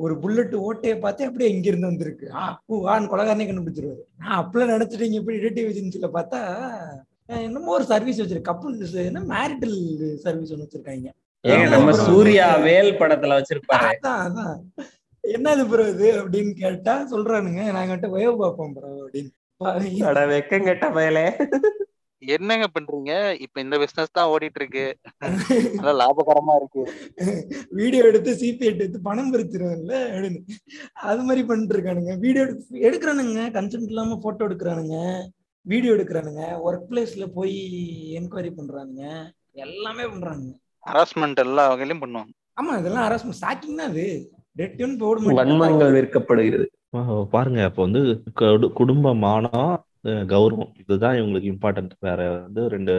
ஒரு புல்லட் ஓட்டையை பார்த்து அப்படியே இங்க இருந்து வந்திருக்கு கொலைகாரனே கண்டுபிடிச்சிருவாரு. நான் அப்பெல்லாம் நினைச்சிட்டீங்க இப்படி டிடெக்டிவ் ஏஜென்சில பார்த்தா என்னமோ ஒரு சர்வீஸ் வச்சிருக்க, கப்புள் என்ன மேரிட்டல் சர்வீஸ் ஒண்ணு வச்சிருக்காங்க. நம்ம சூர்யா வேல் படத்துல வச்சிருப்பாங்க. என்னது ப்ரோ இது அப்படின்னு கேட்டா சொல்றானுங்க, நாங்கிட்ட வயவு பார்ப்போம் ப்ரோ அப்படின்னு. வெக்கம் கேட்டா பயலே என்னங்க பண்றீங்க, இப்ப இந்த பிசினஸ் தான் ஓடிட்டு இருக்கு, நல்லா லாபகரமா இருக்கு, வீடியோ எடுத்து சிபிஐட் எடுத்து பணம் பிரிச்சிருவாங்கல்ல அப்படின்னு அது மாதிரி பண்ணிட்டு இருக்கானுங்க. வீடியோ எடுக்கிறானுங்க, கன்சென்ட் இல்லாம போட்டோ எடுக்கிறானுங்க, வீடியோ எடுக்கிறானுங்க, ஒர்க் பிளேஸ்ல போய் என்கொயரி பண்றானுங்க, எல்லாமே பண்றானுங்க. ஹராஸ்மெண்ட் எல்லா வகையிலும் பண்ணுவாங்க. ஆமா, இதெல்லாம் ஹராஸ்மெண்ட் ஸ்டாக்கிங் தான். அது வன்மங்கள் விற்கப்படுகிறது பாருங்க. அப்ப வந்து குடும்பமானம், கௌரவம், இதுதான் இவங்களுக்கு இம்பார்ட்டன்ட். வேற வந்து ரெண்டு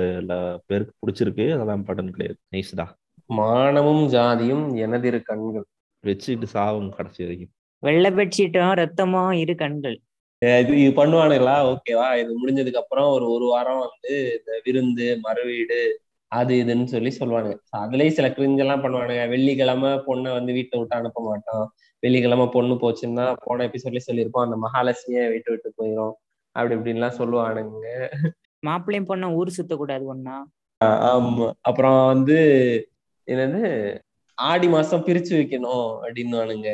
பேருக்கு பிடிச்சிருக்கு, அதெல்லாம் இம்பார்ட்டன்ட் கிடையாது. நைஸ் தான். மானமும் ஜாதியும் எனதிரு கண்கள், வெட்சிட்டு சாவும் கடைசி வரைக்கும். வெள்ளை பெட்ஷீட்டும் ரத்தமும் இரு கண்கள். இது பண்ணுவானுங்களா? ஓகேவா, இது முடிஞ்சதுக்கு அப்புறம் ஒரு வாரம் வந்து இந்த விருந்து மறுவீடு அது இதுன்னு சொல்லி சொல்லுவானுங்க. அதுலயும் சில கிரிஞ்செல்லாம் பண்ணுவானுங்க. வெள்ளிக்கிழமை பொண்ணை வந்து வீட்டை விட்டு அனுப்ப மாட்டோம், வெள்ளிக்கிழமை பொண்ணு போச்சுன்னா போன எபிசோட்லயே சொல்லியிருப்போம், அந்த மகாலட்சுமியை வீட்டை விட்டு போயிடும் அப்படி இப்படின்லாம் சொல்லுவானுங்க. மாப்பிள்ளையும் பொண்ணா ஊர் சுத்தக்கூடாது ஒன்னா. ஆமா, அப்புறம் வந்து என்னது ஆடி மாசம் பிரிச்சு வைக்கணும் அப்படின்னுவானுங்க.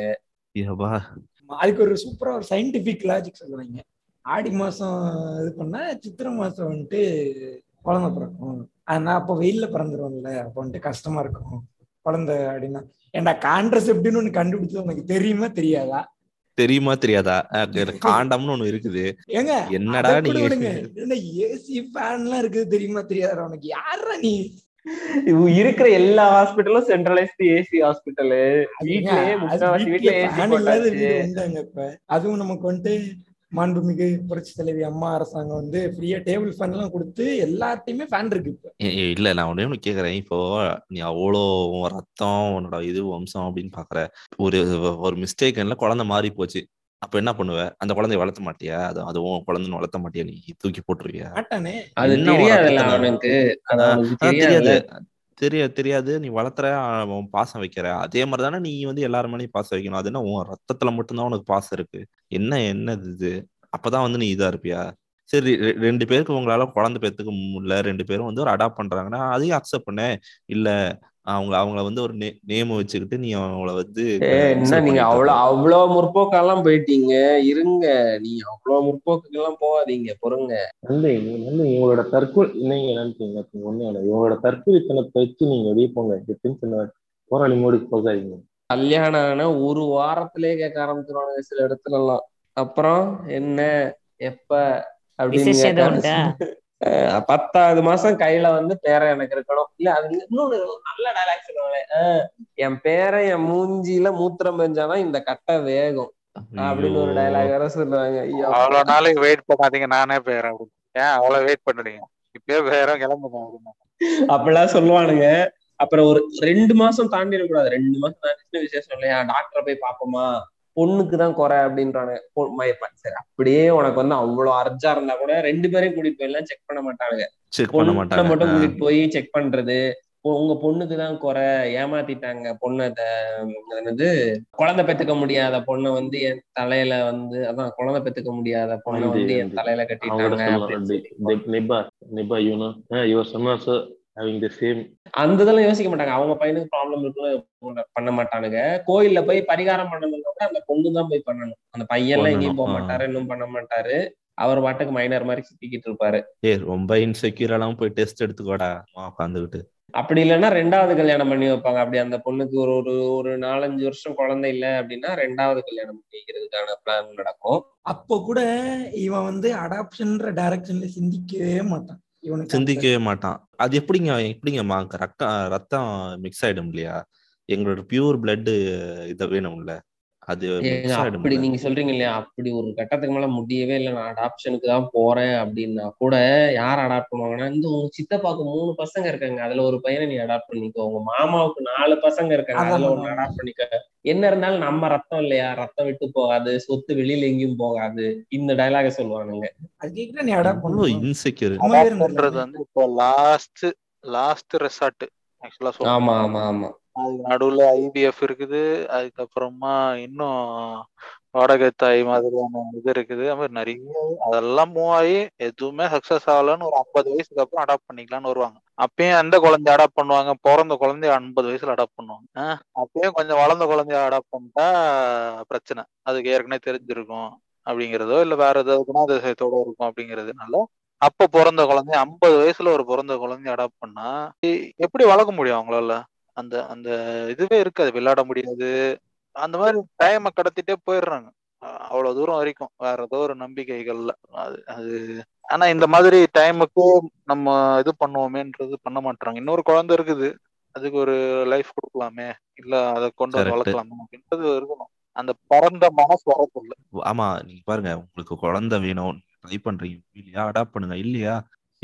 அதுக்கு ஒரு சூப்பரா ஒரு சயின்டிபிக் லாஜிக் சொல்லுவாங்க. ஆடி மாசம் இது பண்ணா சித்திரை மாசம் வந்துட்டு குழந்தை பிறக்கும், ஆனா அப்ப வெயில்ல பிறந்துருவோம்ல, அப்ப வந்துட்டு கஷ்டமா இருக்கும் குழந்தை அப்படின்னா. ஏண்டா கான்ட்ரசெப்டின்னு ஒண்ணு கண்டுபிடிச்சது உனக்கு தெரியுமா தெரியாதா? தெரியுமா தெரியாதா? காண்டம்னு ஒண்ணு இருக்குது ஏங்க. என்னடா ஏசி ஃபேன் எல்லாம் இருக்குது தெரியுமா தெரியாதா உனக்கு? யாரா நீ? இருக்கிற எல்லா ஹாஸ்பிட்டலும் சென்ட்ரலைஸ்டு ஏசி ஹாஸ்பிட்டலு. அதுவும் நமக்கு வந்துட்டு மாண்புமிகு புரட்சி தலைவி அம்மா அரசாங்கம் வந்து ஃப்ரீயா டேபிள் ஃபேன் எல்லாம் கொடுத்து எல்லாத்தையுமே ஃபேன் இருக்கு இப்ப. இல்ல நான் ஒண்ணே ஒண்ணு கேக்குறேன், இப்போ நீ அவ்வளோ ரத்தம் உன்னோட இது வம்சம் அப்படின்னு பாக்குற, ஒரு மிஸ்டேக் எல்லாம் குழந்தை மாறி போச்சு, அப்ப என்ன பண்ணுவ? அந்த குழந்தைய வளர்த்த மாட்டியா? அது அதுவும் குழந்தைன்னு வளர்த்த மாட்டியா? நீ தூக்கி போட்டுருவியா? அது தெரியாது, தெரியாது. நீ வளர்த்துற பாசம் வைக்கிற, அதே மாதிரி தானே நீ வந்து எல்லாருமே பாசம் வைக்கணும். அது என்ன உன் ரத்தத்துல மட்டும்தான் உனக்கு பாசம் இருக்கு? என்ன இது? அப்பதான் வந்து நீ இதா இருப்பியா? சரி, ரெண்டு பேருக்கு உங்களால குழந்தை பேத்துக்கு முடியல, ரெண்டு பேரும் வந்து ஒரு அடாப்ட் பண்றாங்கன்னா அதையும் அக்செப்ட் பண்ண. இல்ல அவங்கள வந்து ஒரு நேம் வச்சுக்கிட்டு நீ அவங்கள வந்து என்ன, நீங்க அவ்வளவு முற்போக்கெல்லாம் போயிட்டீங்க. இருங்க, நீங்க அவ்வளவு முற்போக்கு எல்லாம் போகாதீங்க, பொறுங்க. இவங்களோட தற்கொலை என்னங்க நினைச்சீங்க? ஒண்ணு, இவங்களோட தற்கொலைத்தனத்தை வச்சு நீங்க வெளியே போங்க, போராளி மோடி போகாதீங்க. கல்யாணம் ஆனா ஒரு வாரத்திலே கேட்க ஆரம்பிச்சிருவானுங்க சில இடத்துல எல்லாம். அப்புறம் என்ன எப்ப அப்படின்னு 10வது மாசம் கையில வந்து பேரை எனக்கு இருக்கணும். இல்ல அது இன்னொன்னு நல்ல டைலாக் சொல்லுவாங்களே, என் பேரை என் மூஞ்சில மூத்திரம் பெஞ்சாதான் இந்த கட்டை வேகும் அப்படின்னு ஒரு டைலாக் வேற சொல்லுவாங்க. அவ்வளவு நாளைக்கு வெயிட் பண்ணாதீங்க, நானே போயிறேன் அப்படின்னு. ஏன் அவ்வளவு வெயிட் பண்ணுறீங்க? இப்பயே போயிறோம், கிளம்புறோம் அப்படின்னா அப்படிலாம் சொல்லுவானுங்க. அப்புறம் ஒரு 2 மாசம் தாண்டிடக்கூடாது. 2 மாசம் தாண்டிச்சுன்னு விசேஷம் இல்லையா? டாக்டரை போய் பாப்போமா, பொண்ணுக்குதான் குறை அப்படின்றானு. சரி, அப்படியே உனக்கு வந்து அவ்வளவு அர்ஜா இருந்தா கூட 2 பேரையும் கூட்டிட்டு போய் எல்லாம் செக் பண்ண மாட்டானுங்க. பொண்ணை மட்டும் கூட்டிட்டு போய் செக் பண்றது, உங்க பொண்ணுக்குதான் குறை, ஏமாத்திட்டாங்க பொண்ணு, என்னது குழந்தை பெத்துக்க முடியாத பொண்ணை வந்து என் தலையில வந்து, அதான் குழந்தை பெத்துக்க முடியாத பொண்ணை வந்து என் தலையில கட்டிட்டாங்க. அந்ததெல்லாம் யோசிக்க மாட்டாங்க. அவங்க பையனுக்கு ப்ராப்ளம் இருக்குன்னு பண்ண மாட்டானுங்க. கோயில்ல போய் பரிகாரம் பண்ணணும்னா அந்த பொண்ணுதான் போய் பண்ணணும். அந்த பையன்லாம் எங்கேயும் போக மாட்டாரு, இன்னும் பண்ண மாட்டாரு. அவர் பாட்டுக்கு மைனர் மாதிரி சுத்திக்கிட்டு இருப்பாரு. ரொம்ப இன்செக்யூரெல்லாம் போய் டெஸ்ட் எடுத்துக்கோடா உட்காந்துக்கிட்டு. அப்படி இல்லைன்னா 2வது கல்யாணம் பண்ணி வைப்பாங்க. அப்படி அந்த பொண்ணுக்கு ஒரு ஒரு 4-5 வருஷம் குழந்தை இல்லை அப்படின்னா 2வது கல்யாணம் பண்ணிக்கிறதுக்கான பிளான் நடக்கும். அப்போ கூட இவன் வந்து அடாப்ஷன்ற டைரக்ஷன்ல சிந்திக்கவே மாட்டான், சிந்திக்கவே மாட்டான். அது எப்படிங்கம்மா ரத்தம் மிக்ஸ் ஆயிடும் இல்லையா? எங்களோட பியூர் பிளட் இத வேணும்ல, அது அப்படி நீங்க சொல்றீங்க இல்லையா? அப்படி ஒரு கட்டத்துக்கு மேல முடியவே இல்லை. நான் அடாப்ஷனுக்கு தான் போறேன் அப்படின்னா கூட யார் அடாப்ட் பண்ணுவாங்கன்னா, இந்த உங்க சித்தப்பாக்கு 3 பசங்க இருக்காங்க, அதுல ஒரு பையனை நீ அடாப்ட் பண்ணிக்கோ, உங்க மாமாவுக்கு 4 பசங்க இருக்காங்க, அதுல ஒண்ணு அடாப்ட் பண்ணிக்க. என்ன இருந்தாலும் நம்ம ரத்தம் இல்லையா, ரத்தம் விட்டு போகாது, சொத்து வெளியில எங்கேயும் போகாது. இந்த டயலாக சொல்லுவானுங்க. இன்செக்யூர் வந்து இப்போ லாஸ்ட் ரெசார்ட். ஆமா ஆமா ஆமா, அதுக்கு நடுவுல ஐபிஎஃப் இருக்குது, அதுக்கப்புறமா இன்னும் வாடகை தாய் மாதிரியான இது இருக்குது, அது மாதிரி நிறைய அதெல்லாம் மூவ் ஆகி எதுவுமே சக்சஸ் ஆகலன்னு ஒரு 50 வயசுக்கு அப்புறம் அடாப்ட் பண்ணிக்கலான்னு வருவாங்க. அப்பயும் எந்த குழந்தைய அடாப்ட் பண்ணுவாங்க? பிறந்த குழந்தைய 50 வயசுல அடாப்ட் பண்ணுவாங்க. அப்பயும் கொஞ்சம் வளர்ந்த குழந்தைய அடாப்ட் பண்ணிட்டா பிரச்சனை, அதுக்கு ஏற்கனவே தெரிஞ்சிருக்கும் அப்படிங்கிறதோ இல்லை வேற ஏதாவதுனா அதிசயத்தோட இருக்கும் அப்படிங்கிறதுனால அப்ப பிறந்த குழந்தைய 50 வயசுல ஒரு பிறந்த குழந்தைய அடாப்ட் பண்ணா எப்படி வளர்க்க முடியும் அவங்களால? அந்த அந்த இதுவே இருக்காது, விளையாட முடியாது, அந்த மாதிரி டைமை கடத்திட்டே போயிடுறாங்க அவ்வளவு தூரம் வரைக்கும் வேற ஏதோ ஒரு நம்பிக்கைகள்ல. அது அது ஆனா இந்த மாதிரி டைமுக்கு நம்ம இது பண்ணுவோமேன்றது பண்ண மாட்டாங்க. இன்னொரு குழந்தை இருக்குது, அதுக்கு ஒரு லைஃப் கொடுக்கலாமே, இல்ல அதை கொண்டு வந்து வளர்க்கலாமே அப்படின்றது இருக்கணும், அந்த பரந்த மனசு வரக்குள்ள. ஆமா, நீங்க பாருங்க, உங்களுக்கு குழந்தை வேணும், ட்ரை பண்றீங்க இல்லையா, அடாப்ட் பண்ணுங்க, இல்லையா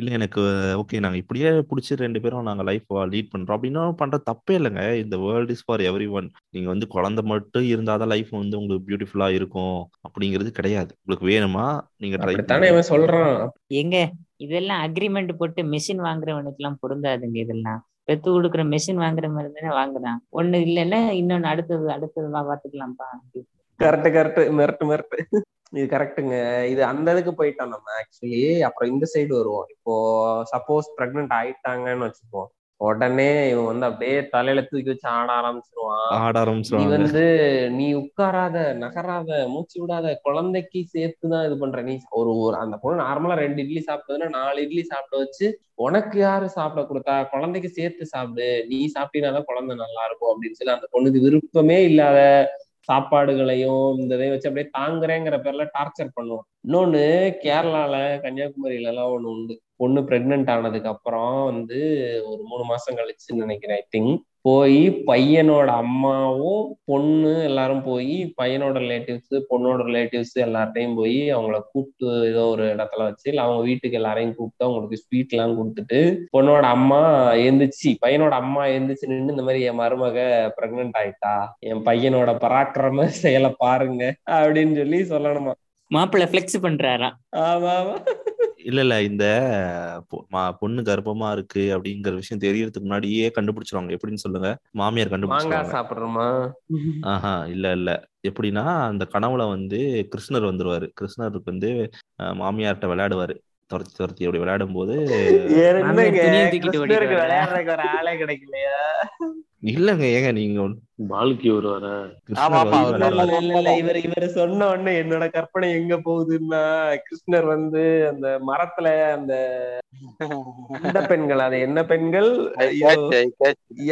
இல்லை எனக்கு ஓகே நாங்கள் இப்படியே பிடிச்சி 2 பேரும் நாங்கள் லைஃப்பை லீட் பண்ணுறோம் அப்படின்னா பண்ணுற தப்பே இல்லைங்க. இந்த world is for everyone. நீங்கள் வந்து குழந்தை மட்டும் இருந்தால் தான் லைஃப் வந்து உங்களுக்கு பியூட்டிஃபுல்லாக இருக்கும் அப்படிங்கிறது கிடையாது. உங்களுக்கு வேணுமா நீங்கள் ட்ரை தானே இவன் சொல்கிறான். எங்க இதெல்லாம் அக்ரிமெண்ட் போட்டு மெஷின் வாங்குறவனுக்குலாம் பொருந்தாதுங்க. இதெல்லாம் பெத்து கொடுக்குற மெஷின் வாங்குற மாதிரி தானே வாங்குறான். ஒன்று இல்லைன்னா இன்னொன்று அடுத்தது அடுத்ததுலாம் பார்த்துக்கலாம்ப்பா. கரெக்டு கரெக்டு, மிரட்டு மிரட்டு, இது கரெக்டுங்க. இது அந்த இதுக்கு போயிட்டோம் நம்ம ஆக்சுவலி. அப்புறம் இந்த சைடு வருவோம். இப்போ சப்போஸ் பிரெக்னென்ட் ஆயிட்டாங்கன்னு வச்சுப்போம், உடனே இவன் வந்து அப்படியே தலையில தூக்கி வச்சு ஆட ஆரம்பிச்சிருவான். நீ வந்து நீ உட்காராத, நகராத, மூச்சு விடாத, குழந்தைக்கு சேர்த்துதான் இது பண்ற. நீ ஒரு அந்த பொண்ணு நார்மலா 2 இட்லி சாப்பிட்டதுன்னா 4 இட்லி சாப்பிட வச்சு உனக்கு யாரு சாப்பிட கொடுத்தா, குழந்தைக்கு சேர்த்து சாப்பிடு, நீ சாப்பிட்டீங்கன்னாதான் குழந்தை நல்லா இருக்கும் அப்படின்னு சொல்லி அந்த பொண்ணுக்கு விருப்பமே இல்லாத சாப்பாடுகளையும் இந்த இதையும் வச்சு அப்படியே தாங்குறேங்கிற பேர்ல டார்ச்சர் பண்ணுவோம். இன்னொன்னு கேரளால கன்னியாகுமரியில எல்லாம் ஒண்ணு உண்டு. பொண்ணு பிரெக்னென்ட் ஆனதுக்கு அப்புறம் வந்து ஒரு 3 மாசம் கழிச்சு நினைக்கிறேன் ஐ திங்க், போய் பையனோட அம்மாவும் பொண்ணு எல்லாரும் போய் பையனோட ரிலேட்டிவ்ஸ் பொண்ணோட ரிலேட்டிவ்ஸ் எல்லார்ட்டையும் போய் அவங்கள கூப்பிட்டு ஏதோ ஒரு இடத்துல வச்சு இல்லை அவங்க வீட்டுக்கு எல்லாரையும் கூப்பிட்டு அவங்களுக்கு ஸ்வீட் எல்லாம் கொடுத்துட்டு பொண்ணோட அம்மா எழுந்திரிச்சு, பையனோட அம்மா எழுந்திரிச்சு நின்று இந்த மாதிரி என் மருமக பிரெக்னென்ட் ஆயிட்டா, என் பையனோட பராக்கிரம செயலை பாருங்க அப்படின்னு சொல்லி சொல்லணுமா? மாப்பிள்ள ஃபிளெக்ஸ் பண்றாரா? இல்ல இந்த பொண்ணு கர்ப்பமா இருக்கு அப்படிங்கிற விஷயம் தெரியறதுக்கு முன்னாடியே கண்டுபிடிச்சிருவாங்க. எப்படின்னு சொல்லுங்க, மாமியார் கண்டுபிடிச்சாங்க. இல்ல எப்படின்னா அந்த கனவுல வந்து கிருஷ்ணர் வந்துருவாரு. கிருஷ்ணருக்கு வந்து மாமியார்ட்ட விளையாடுவாரு, துரத்தி துரத்தி அப்படி விளையாடும் போது இல்லங்க ஏங்க நீங்க வாழ்க்கை வருவாரா? இவர் சொன்ன உடனே என்னோட கற்பனை எங்க போகுதுன்னா, கிருஷ்ணர் வந்து அந்த மரத்துல அந்த பெண்கள், அது என்ன பெண்கள்,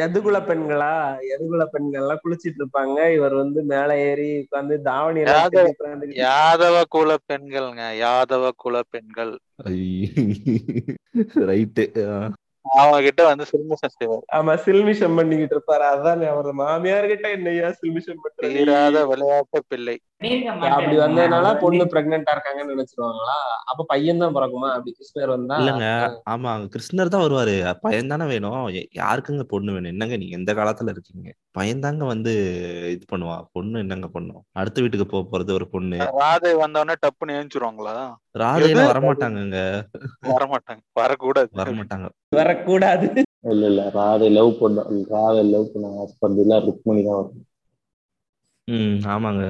எதுகுல பெண்களா, எதுகுல பெண்கள் எல்லாம் குளிச்சிட்டு இருப்பாங்க. இவர் வந்து மேல ஏறி உட்காந்து தாவணி யாதவ குல பெண்கள்ங்க, யாதவ குல பெண்கள். ரைட்டு, அவங்ககிட்ட வந்து சில்மிஷம் செய்வார். ஆமா, சில்மிஷம் பண்ணிக்கிட்டு இருப்பாரு. அதான் அவர் மாமியார்கிட்ட என்னையா சில்மிஷம் பண்ண தீராத விளையாட்டு பிள்ளை. அப்படி வந்ததுனால பொண்ணு பிரெக்னென்டா இருக்காங்கன்னு நினைச்சிருவாங்களா? அப்ப பையன் தான் பிறக்குமா? அப்படி கிருஷ்ணர் வந்தா இல்லங்க. ஆமா, கிருஷ்ணர் தான் வருவாரு. பையன் தானே வேணும், யாருக்குங்க பொண்ணு வேணும்? என்னங்க நீங்க எந்த காலத்துல இருக்கீங்க? பையன் தாங்க வந்து இது பண்ணுவா, பொண்ணு என்னங்க பண்ணும்? அடுத்த வீட்டுக்கு போக போறது ஒரு பொண்ணு. ராதை வந்தவொடனே டப்புன்னு ஏஞ்சிருவாங்களா? ராதையெல்லாம் வரமாட்டாங்க, வரமாட்டாங்க, வரக்கூடாது, வரக்கூடாது. இல்ல இல்ல, ராதை லவ் பண்ண, ராதை லவ் பண்ண ஹஸ்பண்ட் எல்லாம் ருக்மணி தான் வரும். ஆமாங்க,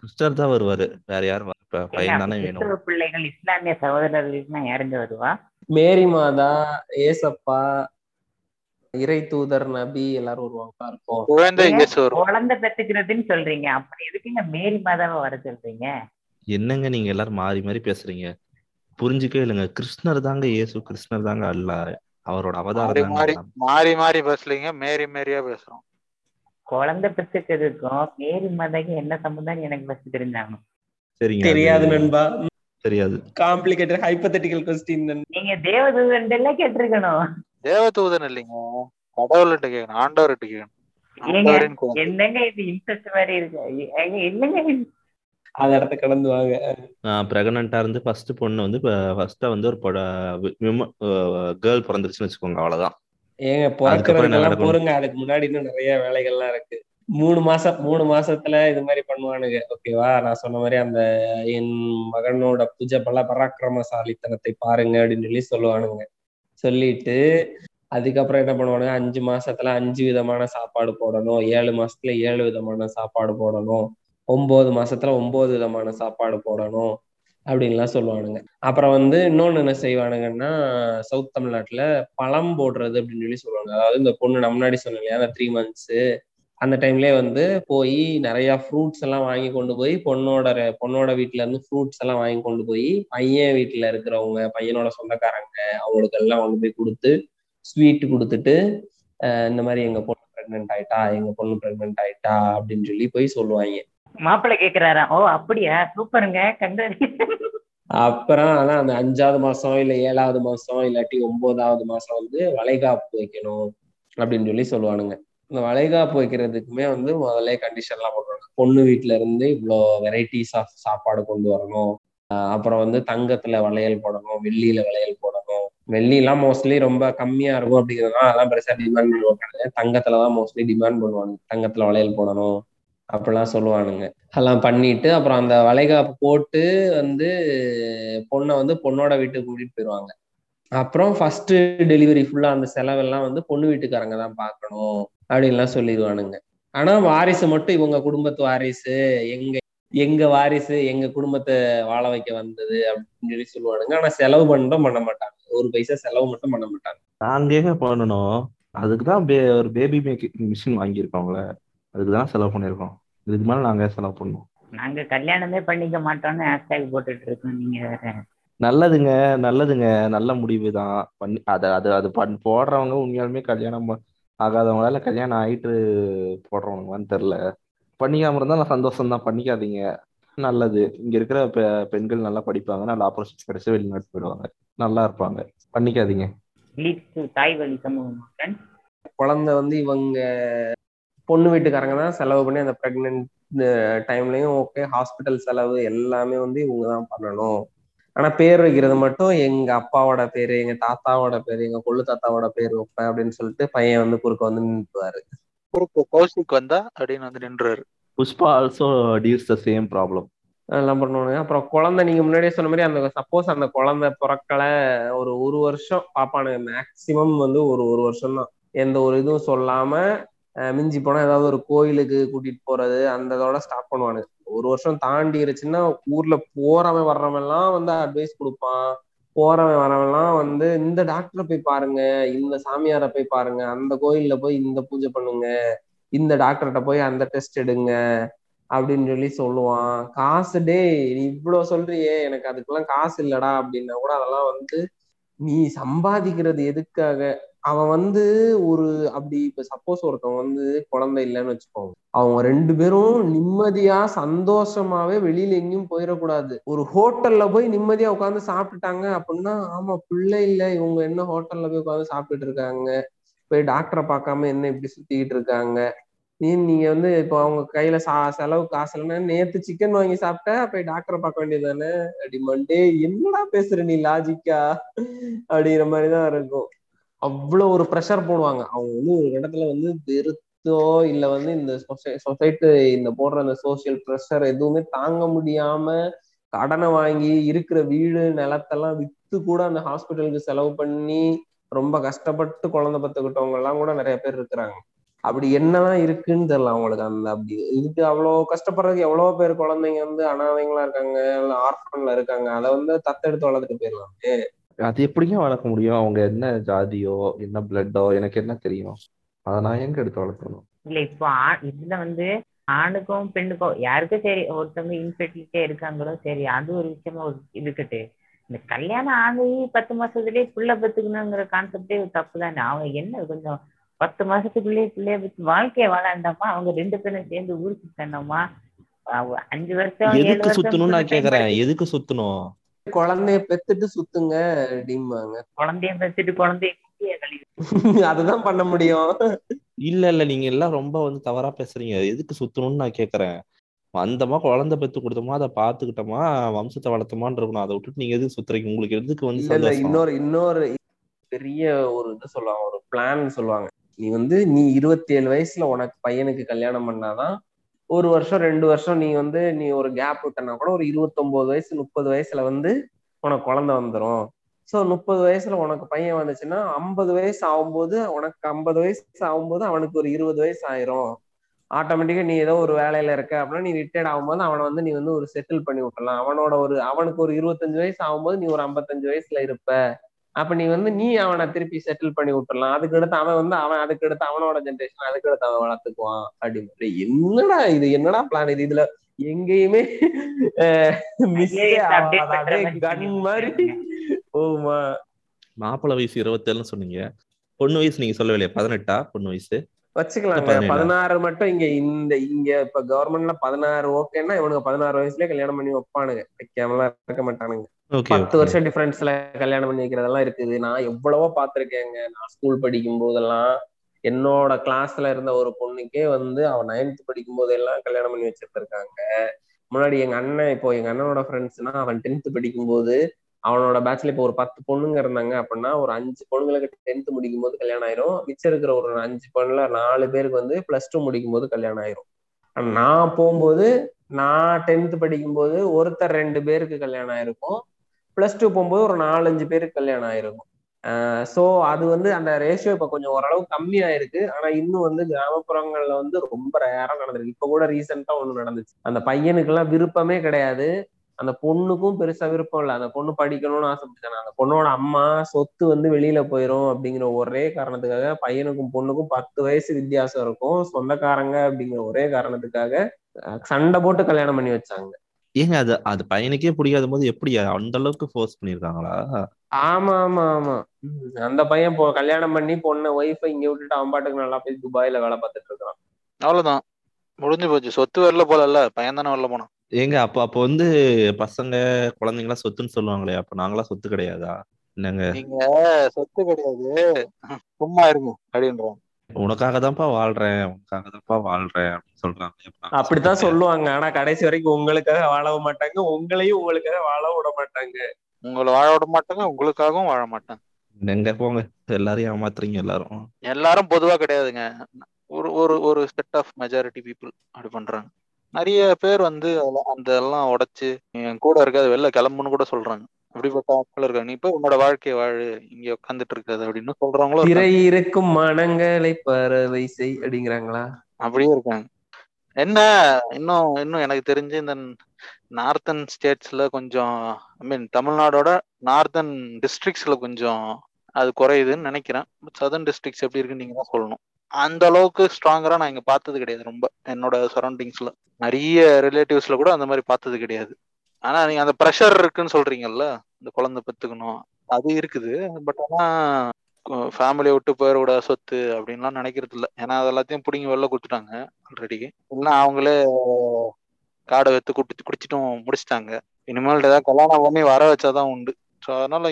கிறிஸ்டர் தான் வருவாரு, வேற யாரும் பையன் தானே வேணும். பிள்ளைகள் இஸ்லாமிய சகோதரர்களுக்கு இறந்து வருவா, மேரி மாதா, ஏசப்பா, இறை தூதர், நபி எல்லாரும் வருவாங்களா இருக்கும். குழந்தை பெற்றுக்கிறதுன்னு சொல்றீங்க, அப்படி எதுக்குங்க மேரி மாதாவை வர சொல்றீங்க? என்னங்க நீங்க எல்லாரும் மாறி மாறி பேசுறீங்க, புரிஞ்சுக்கவே இல்லைங்க. கிருஷ்ணர் தாங்க இயேசு, கிருஷ்ணர் தாங்க அல்லாஹ், அவரோட அவதாரம். மாறி மாறி பேசலீங்க, மேரி மேரியா பேசுறோம். குழந்தை பெற்றுக்கிறதுக்கும் மேரி மாதாக்கும் என்ன சம்பந்தம்? எனக்கு பஸ் தெரிஞ்சாங்க. சரிங்க, தெரியாது நண்பா, தெரியாது. Complicated hypothetical question. நீங்க தேவதூதன் எல்லாம் கேட்டிருக்கணும். தேவதூதன் இல்லைங்க, கடவுள்கிட்ட கேட்கணும், ஆண்டவர்கிட்ட கேட்கணும். என்னங்க இது இன்ட்ரெஸ்ட் மாதிரி இருக்கு, என்னங்க அந்த இடத்த கடந்து வாங்க. பிரெக்னன்ட்டா இருந்து ஃபர்ஸ்ட் பொண்ணு வந்து ஃபர்ஸ்டா வந்து ஒரு கேர்ள் பிறந்துருச்சுன்னு வச்சுக்கோங்க, அவ்வளவுதான். ஏங்க பிறக்கிறதுக்கு போறங்க, அதுக்கு முன்னாடி இன்னும் நிறைய வேலைகள்லாம் இருக்கு. 3 மாசத்துல இது மாதிரி பண்ணுவானுங்க. ஓகேவா, நான் சொன்ன மாதிரி அந்த என் மகனோட பூஜை பல பராக்கிரமசாலித்தனத்தை பாருங்க அப்படின்னு சொல்லி சொல்லுவானுங்க. சொல்லிட்டு அதுக்கப்புறம் என்ன பண்ணுவானுங்க, 5 மாசத்துல 5 விதமான சாப்பாடு போடணும், 7 மாசத்துல 7 விதமான சாப்பாடு போடணும், 9 மாசத்துல 9 விதமான சாப்பாடு போடணும் அப்படின்லாம் சொல்லுவானுங்க. அப்புறம் வந்து இன்னொன்னு என்ன செய்வானுங்கன்னா, சவுத் தமிழ்நாட்டுல பழம் போடுறது அப்படின்னு சொல்லி சொல்லுவாங்க. அதாவது இந்த பொண்ணு நம்ம முன்னாடி சொன்ன இல்லையா, அந்த 3 months அந்த டைம்லயே வந்து போய் நிறைய ஃப்ரூட்ஸ் எல்லாம் வாங்கி கொண்டு போய் பொண்ணோட வீட்டுல இருந்து ஃப்ரூட்ஸ் எல்லாம் வாங்கி கொண்டு போய் பையன் வீட்டுல இருக்கிறவங்க, பையனோட சொந்தக்காரங்க அவங்களுக்கு எல்லாம் கொண்டு போய் கொடுத்து ஸ்வீட் கொடுத்துட்டு இந்த மாதிரி எங்க பொண்ணு பிரெக்னென்ட் ஆயிட்டா, எங்க பொண்ணு பிரெக்னென்ட் ஆயிட்டா அப்படின்னு சொல்லி போய் சொல்லுவாங்க. மாப்பிள்ளை கேக்குறாரா, ஓ அப்படியா, சூப்பருங்க. அப்புறம் ஆனா அந்த 5வது மாசம் இல்ல 7வது மாசம் இல்லாட்டி 9வது மாசம் வந்து வளைகாப்பு வைக்கணும் அப்படின்னு சொல்லி சொல்லுவானுங்க. இந்த வளைகாப்பு வைக்கிறதுக்குமே வந்து முதல்ல கண்டிஷன் எல்லாம் போடுறாங்க. பொண்ணு வீட்டுல இருந்து இவ்வளோ வெரைட்டிஸ் ஆஃப் சாப்பாடு கொண்டு வரணும், அப்புறம் வந்து தங்கத்துல வளையல் போடணும், வெள்ளியில வளையல் போடணும். வெள்ளிலாம் மோஸ்ட்லி ரொம்ப கம்மியா இருக்கும் அப்படிங்கிறதுனால அதெல்லாம் பெருசா டிமாண்ட் பண்ணுவாங்க. தங்கத்துலதான் மோஸ்ட்லி டிமாண்ட் பண்ணுவாங்க, தங்கத்துல வளையல் போடணும் அப்படிலாம் சொல்லுவானுங்க. அதெல்லாம் பண்ணிட்டு அப்புறம் அந்த வளைகாப்பு போட்டு வந்து பொண்ணை வந்து பொண்ணோட வீட்டுக்கு கூட்டிட்டு போயிடுவாங்க. அப்புறம் ஃபர்ஸ்ட் டெலிவரி ஃபுல்லா அந்த செலவெல்லாம் வந்து பொண்ணு வீட்டுக்காரங்க தான் பார்க்கணும் அப்படின்லாம் சொல்லிடுவானுங்க. ஆனா வாரிசு மட்டும் இவங்க குடும்பத்து வாரிசு, எங்க வாரிசு எங்க குடும்பத்தை வாழ வைக்க வந்தது அப்படின்னு சொல்லி சொல்லுவானுங்க. ஆனா செலவு மட்டும் பண்ண மாட்டாங்க, ஒரு பைசா செலவு மட்டும் பண்ண மாட்டாங்க. நாங்க பண்ணணும், அதுக்குதான் ஒரு பேபி மேக்கிங் மிஷின் வாங்கியிருக்கோங்களே, அதுக்குதான் செலவு பண்ணிருக்கோம். இதுக்கு மேல நாங்க செலவு பண்ணுவோம், நாங்க கல்யாணமே பண்ணிக்க மாட்டோம்னு ஹேஷ்டேக் போட்டுட்டு இருக்கோம். நீங்க வேற. நல்லதுங்க நல்லதுங்க, நல்ல முடிவு தான் பண்ணி அது போடுறவங்க உண்மையாலுமே கல்யாணம் ஆகாதவங்களால கல்யாணம் ஆயிட்டு போடுறவங்களான்னு தெரியல. பண்ணிக்காம இருந்தா நான் சந்தோஷம் தான், பண்ணிக்காதீங்க நல்லது. இங்க இருக்கிற பெண்கள் நல்லா படிப்பாங்க, நல்ல ஆப்பர்ச்சுனிட்டி கிடைச்சி வெளிநாட்டு போயிடுவாங்க, நல்லா இருப்பாங்க. பண்ணிக்காதீங்க. குழந்தை வந்து இவங்க பொண்ணு வீட்டுக்காரங்க தான் செலவு பண்ணி அந்த பிரெக்னென்ட் டைம்லயும் ஓகே, ஹாஸ்பிட்டல் செலவு எல்லாமே வந்து இவங்க தான் பண்ணணும். ஆனா பேர் வைக்கிறது மட்டும் எங்க அப்பாவோட பேரு, எங்க தாத்தாவோட பேரு, எங்க கொள்ளு தாத்தாவோட பேர் வைப்பேன் அப்படின்னு சொல்லிட்டு பையன் வந்து குறுக்க வந்து நின்றுவாரு. குறுக்கு கோசிக்கு வந்தா அப்படின்னு வந்து நின்றுவாரு. Pushpa also does the same problem. எல்லாம் பண்ணுவானுங்க. அப்புறம் குழந்தை நீங்க முன்னாடியே சொன்ன மாதிரி, அந்த சப்போஸ் அந்த குழந்தை பிறக்கல ஒரு வருஷம் பாப்பானுங்க, மேக்சிமம் வந்து ஒரு வருஷம் தான். எந்த ஒரு இதுவும் சொல்லாம மிஞ்சி போனா ஏதாவது ஒரு கோயிலுக்கு கூட்டிட்டு போறது, அந்த இதோட ஸ்டாப் பண்ணுவானு. ஒரு வருஷம் தாண்டிருச்சுன்னா ஊர்ல போறவன் வர்றவெல்லாம் வந்து அட்வைஸ் கொடுப்பான், போறவன் வரவெல்லாம் வந்து இந்த டாக்டரை போய் பாருங்க, இந்த சாமியாரை போய் பாருங்க, அந்த கோயில்ல போய் இந்த பூஜை பண்ணுங்க, இந்த டாக்டர்கிட்ட போய் அந்த டெஸ்ட் எடுங்க அப்படின்னு சொல்லி சொல்லுவான். காசு டே நீ இவ்வளவு சொல்றியே, எனக்கு அதுக்கெல்லாம் காசு இல்லடா அப்படின்னா கூட, அதெல்லாம் வந்து நீ சம்பாதிக்கிறது எதுக்காக? அவன் வந்து ஒரு அப்படி இப்ப சப்போஸ் ஒருத்தவங்க வந்து குழந்தை இல்லைன்னு வச்சுக்கோங்க, அவங்க 2 பேரும் நிம்மதியா சந்தோஷமாவே வெளியில எங்கேயும் போயிடக்கூடாது. ஒரு ஹோட்டல்ல போய் நிம்மதியா உட்காந்து சாப்பிட்டுட்டாங்க அப்படின்னா, ஆமா பிள்ளை இல்லை, இவங்க என்ன ஹோட்டல்ல போய் உட்காந்து சாப்பிட்டுட்டு இருக்காங்க, போய் டாக்டரை பார்க்காம என்ன இப்படி சுத்திக்கிட்டு இருக்காங்க. நீங்க வந்து இப்போ அவங்க கையில செலவு காசு இல்லைன்னா, நேத்து சிக்கன் வாங்கி சாப்பிட்டா போய் டாக்டரை பார்க்க வேண்டியதானே அப்படிமான்ட்டு, என்னடா பேசுற நீ லாஜிக்கா அப்படிங்கிற மாதிரிதான் இருக்கும். அவ்வளோ ஒரு ப்ரெஷர் போடுவாங்க. அவங்க வந்து ஒரு இடத்துல வந்து வெறுத்தோ இல்லை வந்து இந்த சொசைட்டி இந்த போடுற அந்த சோசியல் ப்ரெஷர் எதுவுமே தாங்க முடியாம கடனை வாங்கி இருக்கிற வீடு நிலத்தெல்லாம் வித்து கூட அந்த ஹாஸ்பிட்டலுக்கு செலவு பண்ணி ரொம்ப கஷ்டப்பட்டு குழந்தை பத்துக்கிட்டவங்க எல்லாம் கூட நிறைய பேர் இருக்கிறாங்க. அப்படி என்னதான் இருக்குன்னு தெரியல அவங்களுக்கு. அந்த அப்படி இதுக்கு அவ்வளோ கஷ்டப்படுறதுக்கு எவ்வளோ பேர் குழந்தைங்க வந்து அனாதைங்களா இருக்காங்க, இல்லை ஆர்ஃபன்ல இருக்காங்க. அதை வந்து தத்தெடுத்து வளர்த்துட்டு போயிடலாமே, அது எப்படிங்க வளர்க்க முடியும்? அவங்க என்ன ஜாதியோ என்ன பிளட்டோ எனக்கு என்ன தெரியும்? அதை நான் எங்க எடுத்து வளர்க்கணும்? இல்ல இப்போ இதுல வந்து ஆணுக்கும் பெண்ணுக்கும் யாருக்கும் சரி, ஒருத்தவங்க இன்ஃபெர்டிலிட்டியா இருக்காங்களோ சரி, அது ஒரு விஷயமா இருக்கட்டு. இந்த கல்யாணம் ஆகி 10 மாசத்துலயே புள்ள பத்துக்கணுங்கிற கான்செப்டே தப்பு தானே. அவங்க என்ன கொஞ்சம் 10 மாசத்துக்குள்ளேயே பிள்ளைய பத்தி வாழ்க்கைய வாழாண்டாமா? அவங்க 2 பேரும் சேர்ந்து ஊருக்கு தந்தோமா? 5 வருஷம் எதுக்கு சுத்தணும்னு நான் கேக்குறேன். எதுக்கு சுத்தணும்? குழந்தைய பெத்துட்டு சுத்துங்க அப்படிம்பாங்க. குழந்தைய பெத்துட்டு குழந்தைய அதுதான் பண்ண முடியும். இல்ல நீங்க எல்லாம் ரொம்ப வந்து தவறா பேசுறீங்க. எதுக்கு சுத்தணும்னு நான் கேக்குறேன். வந்தமா குழந்தை பெத்து கொடுத்தோமா, அதை பாத்துக்கிட்டோமா, வம்சத்தை வளர்த்தமான்னு இருக்கணும். அதை விட்டுட்டு நீங்க எதுக்கு சுத்துறீங்க? உங்களுக்கு எதுக்கு வந்து இன்னொரு பெரிய ஒரு இது சொல்லுவாங்க, ஒரு பிளான் சொல்லுவாங்க. நீ 27 வயசுல உனக்கு பையனுக்கு கல்யாணம் பண்ணாதான், 1 வருஷம் 2 வருஷம் நீ ஒரு கேப் விட்டனா கூட ஒரு 29 வயசு 30 வயசுல வந்து உனக்கு குழந்தை வந்துடும். ஸோ 30 வயசுல உனக்கு பையன் வந்துச்சுன்னா 50 வயசு ஆகும்போது உனக்கு 50 வயசு ஆகும்போது அவனுக்கு ஒரு 20 வயசு ஆயிரும். ஆட்டோமேட்டிக்கா நீ ஏதோ ஒரு வேலையில இருக்க அப்படின்னா நீ ரிட்டையர்ட் ஆகும்போது அவனை வந்து நீ வந்து ஒரு செட்டில் பண்ணி விட்டலாம். அவனுக்கு ஒரு 25 வயசு ஆகும்போது நீ ஒரு 55 வயசுல இருப்ப. அப்ப நீ வந்து நீ அவனை திருப்பி செட்டில் பண்ணி விட்டுடலாம். அதுக்கடுத்து அவன் வந்து அவன் அதுக்கடுத்து அவனோட ஜென்ரேஷன் அதுக்கடுத்து அவன் வளர்த்துக்குவான் அப்படின்னு. என்னடா இது, என்னடா பிளான் இது? இதுல எங்கேயுமே மாப்பிள்ள வயசு 27 சொன்னீங்க, பொண்ணு வயசு நீங்க சொல்லவே இல்லையா? 18 பொண்ணு வயசு வச்சுக்கலாம். 16 மட்டும் இங்க இங்க இப்ப கவர்மெண்ட்ல 16 ஓகேன்னா இவனுக்கு 16 வயசுலயே கல்யாணம் பண்ணி வைப்பானுங்க. வைக்காமலாம் இருக்க மாட்டானுங்க. 10 வருஷம் டிஃபரன்ஸ்ல கல்யாணம் பண்ணி வைக்கிறதெல்லாம் இருக்குது. நான் எவ்வளவோ பாத்திருக்கேங்க. நான் ஸ்கூல் படிக்கும் போதெல்லாம் என்னோட கிளாஸ்ல இருந்த ஒரு பொண்ணுக்கே வந்து அவன் 9th படிக்கும் போதெல்லாம் கல்யாணம் பண்ணி வச்சிருக்காங்க. முன்னாடி எங்க அண்ணன், இப்போ எங்க அண்ணனோட ஃப்ரெண்ட்ஸ்னா அவன் 10th படிக்கும் போது அவனோட பேட்ச்ல இப்போ ஒரு 10 பொண்ணுங்க இருந்தாங்க அப்படின்னா ஒரு 5 பொண்ணுங்களுக்கு 10th முடிக்கும் போது கல்யாணம் ஆயிரும். மிச்சம் இருக்கிற ஒரு 5 பொண்ணுல 4 பேருக்கு வந்து +2 முடிக்கும் போது கல்யாணம் ஆயிரும். நான் போகும்போது நான் 10th படிக்கும் போது ஒருத்தர் 2 பேருக்கு கல்யாணம் ஆயிருக்கும். +2 போகும்போது ஒரு 4-5 பேருக்கு கல்யாணம் ஆயிருக்கும். ஸோ அது வந்து அந்த ரேஷியோ இப்போ கொஞ்சம் ஓரளவு கம்மியாயிருக்கு. ஆனால் இன்னும் வந்து கிராமப்புறங்கள்ல வந்து ரொம்ப ரேராக நடந்திருக்கு. இப்போ கூட ரீசெண்டாக ஒன்று நடந்துச்சு. அந்த பையனுக்கெல்லாம் விருப்பமே கிடையாது, அந்த பொண்ணுக்கும் பெருசா விருப்பம் இல்லை. அந்த பொண்ணு படிக்கணும்னு ஆசைப்பட்டாங்க. அந்த பொண்ணோட அம்மா சொத்து வந்து வெளியில போயிரும் அப்படிங்கிற ஒரே காரணத்துக்காக, பையனுக்கும் பொண்ணுக்கும் 10 வயசு வித்தியாசம் இருக்கும், சொந்தக்காரங்க அப்படிங்கிற ஒரே காரணத்துக்காக சண்டை போட்டு கல்யாணம் பண்ணி வச்சாங்க. ஏங்க அது அது பையனுக்கே பிடிக்காத போது எப்படி அந்த அளவுக்கு ஃபோர்ஸ் பண்ணிருக்காங்களா? ஆமா அந்த பையன் கல்யாணம் பண்ணி பொண்ணை ஒய்ஃபை இங்க விட்டுட்டு அவன் பாட்டுக்கு நல்லா போய் துபாயில வேலை பார்த்துட்டு இருக்கான். அவ்வளவுதான், முடிஞ்சு போச்சு. சொத்து வரல போல, பையன் தானே வரல போனான். ஏங்க அப்ப வந்து பசங்க குழந்தைங்களா சொத்துன்னு சொல்லுவாங்களே, அப்ப நாங்களா சொத்து கிடையாதா என்னங்க? நீங்க சொத்து கிடையாது, சும்மா இருங்க அப்படின்றாங்க. உனக்காக தான்ப்பா வாழ்றேன் அப்படின்னு சொல்றாங்க. அப்படித்தான் சொல்லுவாங்க. ஆனா கடைசி வரைக்கும் உங்களுக்காக வாழ மாட்டாங்க, உங்களையும் உங்களுக்காக வாழ விட மாட்டாங்க. உங்களை வாழ விட மாட்டாங்க, உங்களுக்காகவும் வாழ மாட்டாங்க. எங்க போங்க, எல்லாரையும் ஏமாத்துறீங்க. எல்லாரும் பொதுவா கிடையாதுங்க. ஒரு செட் ஆஃப் மெஜாரிட்டி பீப்புள் அப்படி பண்றாங்க. நிறைய பேர் வந்து அந்த எல்லாம் உடைச்சு என் கூட இருக்காது, வெளில கிளம்புன்னு கூட சொல்றாங்க. அப்படிப்பட்ட மக்கள் இருக்காங்க. நீ இப்ப உன்னோட வாழ்க்கையை வாழு, இங்க உட்காந்துட்டு இருக்காது அப்படின்னு சொல்றாங்களோ. திரை இருக்கும் மனங்களை பறவை செய் அப்படிங்கிறாங்களா? அப்படியே இருக்காங்க. என்ன இன்னும் எனக்கு தெரிஞ்சு இந்த நார்த்தன் ஸ்டேட்ஸ்ல கொஞ்சம், ஐ மீன் தமிழ்நாடோட நார்த்தன் டிஸ்ட்ரிக்ட்ஸ்ல கொஞ்சம் அது குறையுதுன்னு நினைக்கிறேன். சதர்ன் டிஸ்ட்ரிக்ட்ஸ் எப்படி இருக்குன்னு நீங்க தான் சொல்லணும். அந்த அளவுக்கு ஸ்ட்ராங்கரா நான் இங்க பார்த்தது கிடையாது. ரொம்ப என்னோட சரௌண்டிங்ஸ்ல நிறைய ரிலேட்டிவ்ஸ்ல கூட அந்த மாதிரி பார்த்தது கிடையாது. ஆனா நீங்க அந்த ப்ரெஷர் இருக்குன்னு சொல்றீங்கல்ல, இந்த குழந்தை பெத்துக்கணும், அது இருக்குது. பட் ஆனா ஃபேமிலியை விட்டு போயிடக்கூட சொத்து அப்படின்லாம் நினைக்கிறது இல்லை. ஏன்னா அது எல்லாத்தையும் பிடிங்கி வெளில கொடுத்துட்டாங்க ஆல்ரெடி. இல்லைன்னா அவங்களே காடை வைத்து குடிச்சிட்டும் முடிச்சிட்டாங்க. இனிமேல் ஏதாவது கல்யாணம் பண்ணி வர வச்சாதான் உண்டு.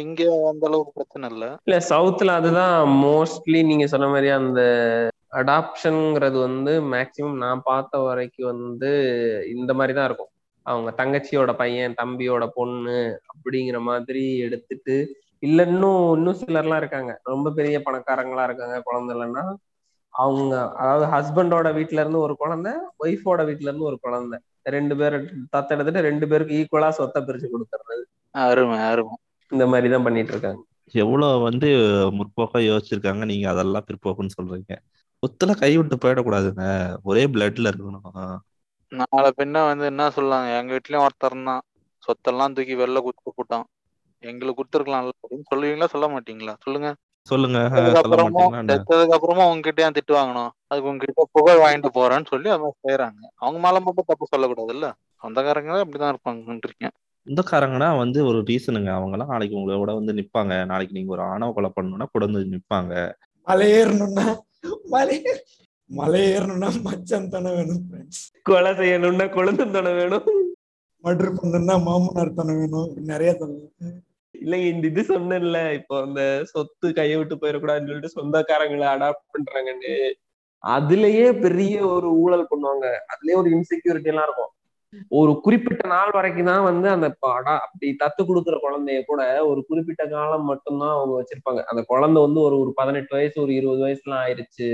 இங்க அந்த அளவுக்கு பிரச்சனை இல்ல. இல்ல சவுத்ல அதுதான் மோஸ்ட்லி நீங்க சொன்ன மாதிரி. அந்த அடாப்ஷன்ங்கிறது வந்து மேக்சிமம் நான் பார்த்த வரைக்கும் வந்து இந்த மாதிரிதான் இருக்கும். அவங்க தங்கச்சியோட பையன், தம்பியோட பொண்ணு அப்படிங்கிற மாதிரி எடுத்துட்டு. இல்ல இன்னும் சிலர்லாம் இருக்காங்க, ரொம்ப பெரிய பணக்காரங்களா இருக்காங்க. குழந்தை இல்லைன்னா அவங்க, அதாவது ஹஸ்பண்டோட வீட்டுல இருந்து ஒரு குழந்தை, ஒய்ஃபோட வீட்டுல இருந்து ஒரு குழந்தை, 2 பேர் தத்தெடுத்துட்டு 2 பேருக்கு ஈக்குவலா சொத்தை பிரிச்சு கொடுத்துறது. அருமை. இந்த மாதிரிதான் பண்ணிட்டு இருக்காங்க. எவ்வளவு வந்து முற்போக்கா யோசிச்சிருக்காங்க. நீங்க அதெல்லாம் பிற்போக்குன்னு சொல்றீங்க. ஒத்துல கைவிட்டு போயிடக்கூடாதுங்க, ஒரே பிளட்ல இருக்கணும். நாளை பின்ன வந்து என்ன சொல்லாங்க, எங்க வீட்லயும் ஒருத்தர்தான் சொத்தெல்லாம் தூக்கி வெளில குத்து போட்டான், எங்களுக்கு குடுத்துருக்கலாம் அப்படின்னு சொல்லுவீங்களா? சொல்ல மாட்டீங்களா? சொல்லுங்க. அதுக்கப்புறமா உங்ககிட்ட ஏன் திட்டு வாங்கணும், அதுக்கு உங்ககிட்ட புகழ் வாங்கிட்டு போறேன்னு சொல்லி அது மாதிரி செய்யறாங்க. அவங்க மேல மட்டும் தப்பு சொல்லக்கூடாது இல்ல, சொந்தக்காரங்களே அப்படிதான் இருப்பாங்க. சொந்தக்காரங்கன்னா வந்து ஒரு ரீசனுங்க. அவங்க எல்லாம் நாளைக்கு உங்களோட வந்து நிப்பாங்க. நாளைக்கு நீங்க ஒரு ஆணவ கொலை பண்ணணும்னா கூட வந்து நிப்பாங்க. மலை ஏறணும்னா மச்சான் தானே வேணும், கொலை செய்யணும்னா கொழுந்தன் தானே வேணும், மற்ற பண்ணா மாமனார் தானே வேணும். நிறைய தண்ணி இல்லைங்க. இந்த இது சொன்னேன்ல, இப்போ அந்த சொத்து கையை விட்டு போயிடக்கூடாதுன்னு சொல்லிட்டு சொந்தக்காரங்களை அடாப்ட் பண்றாங்கன்னு அதுலயே பெரிய ஒரு ஊழல் பண்ணுவாங்க. அதுலயே ஒரு இன்செக்யூரிட்டி எல்லாம் இருக்கும். ஒரு குறிப்பிட்ட நாள் வரைக்கும் தான் வந்து அந்த அப்படி தத்து கொடுக்குற குழந்தைய கூட ஒரு குறிப்பிட்ட காலம் மட்டும்தான் அவங்க வச்சிருப்பாங்க. அந்த குழந்தை வந்து ஒரு 18 வயசு, ஒரு 20 வயசு எல்லாம் ஆயிடுச்சு,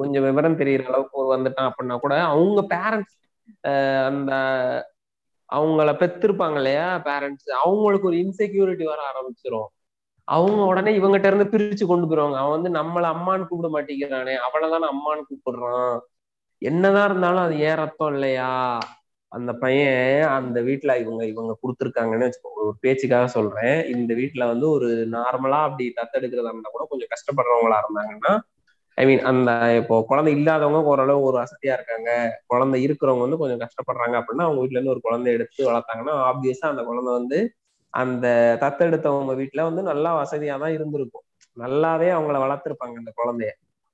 கொஞ்சம் விவரம் தெரியற அளவுக்கு ஒரு வந்துட்டான் அப்படின்னா கூட அவங்க பேரண்ட்ஸ், அந்த அவங்கள பெத்திருப்பாங்க இல்லையா பேரண்ட்ஸ், அவங்களுக்கு ஒரு இன்செக்யூரிட்டி வர ஆரம்பிச்சிடும். அவங்க உடனே இவங்கிட்ட இருந்து பிரிச்சு கொண்டு போயிருவாங்க. அவன் வந்து நம்மளை அம்மான்னு கூப்பிட மாட்டேங்கிறானே, அவளைதானே அம்மான்னு கூப்பிடுறான், என்னதான் இருந்தாலும் அது ஏன் ரத்தம் இல்லையா அந்த பையன் அந்த வீட்டுல இவங்க இவங்க கொடுத்துருக்காங்கன்னு வச்சுக்கோங்க. ஒரு பேச்சுக்காக சொல்றேன், இந்த வீட்டுல வந்து ஒரு நார்மலா அப்படி தத்தெடுக்கிறதா இருந்தா கூட கொஞ்சம் கஷ்டப்படுறவங்களா இருந்தாங்கன்னா, ஐ மீன் அந்த இப்போ குழந்தை இல்லாதவங்க ஓரளவு ஒரு வசதியா இருக்காங்க, குழந்தை இருக்கிறவங்க வந்து கொஞ்சம் கஷ்டப்படுறாங்க அப்படின்னா அவங்க வீட்டுல இருந்து ஒரு குழந்தை எடுத்து வளர்த்தாங்கன்னா ஆப்வியஸா அந்த குழந்தை வந்து அந்த தத்தெடுத்தவங்க வீட்டுல வந்து நல்லா வசதியா தான் இருந்திருக்கும், நல்லாவே அவங்கள வளர்த்துருப்பாங்க அந்த குழந்தைய.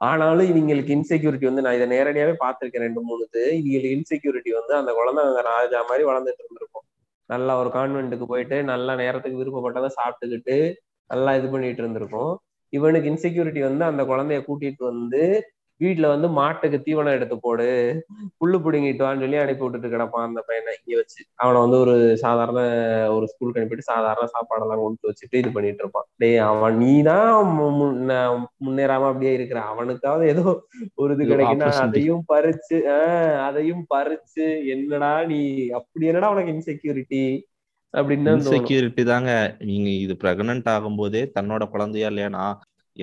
ஆனாலும் இவங்களுக்கு இன்செக்யூரிட்டி வந்து, நான் இதை நேரடியாவே பார்த்திருக்கேன் 2-3 இவங்களுக்கு இன்செக்யூரிட்டி வந்து அந்த குழந்தை அவங்க ராஜா மாதிரி வளர்ந்துட்டு இருந்திருக்கும், நல்லா ஒரு கான்வென்ட்டுக்கு போயிட்டு நல்லா நேரத்துக்கு விருப்பப்பட்டதை சாப்பிட்டுக்கிட்டு நல்லா இது பண்ணிட்டு இருந்திருக்கும். இவனுக்கு இன்செக்யூரிட்டி வந்து அந்த குழந்தைய கூட்டிட்டு வந்து வீட்டுல வந்து மாட்டுக்கு தீவனம் எடுத்து போடு, புல்லு பிடுங்கிட்டுவான்னு சொல்லி அனுப்பி விட்டுட்டு கிடப்பான் அந்த பையனை இங்கே வச்சு. அவனை வந்து ஒரு சாதாரண ஒரு ஸ்கூலுக்கு அனுப்பிட்டு சாதாரண சாப்பாடெல்லாம் கொண்டு வச்சுட்டு இது பண்ணிட்டு இருப்பான். டே அவன் நீ தான் முன்னேறாம அப்படியே இருக்கிற, அவனுக்காவது ஏதோ ஒரு இது கிடைக்குன்னா அதையும் பறிச்சு என்னடா நீ அப்படி, என்னடா அவனுக்கு இன்செக்யூரிட்டி அப்படின்னா இன்செக்யூரிட்டி தாங்க. நீங்க இது பிரெக்னன்ட் ஆகும் போதே தன்னோட குழந்தையா இல்லையானா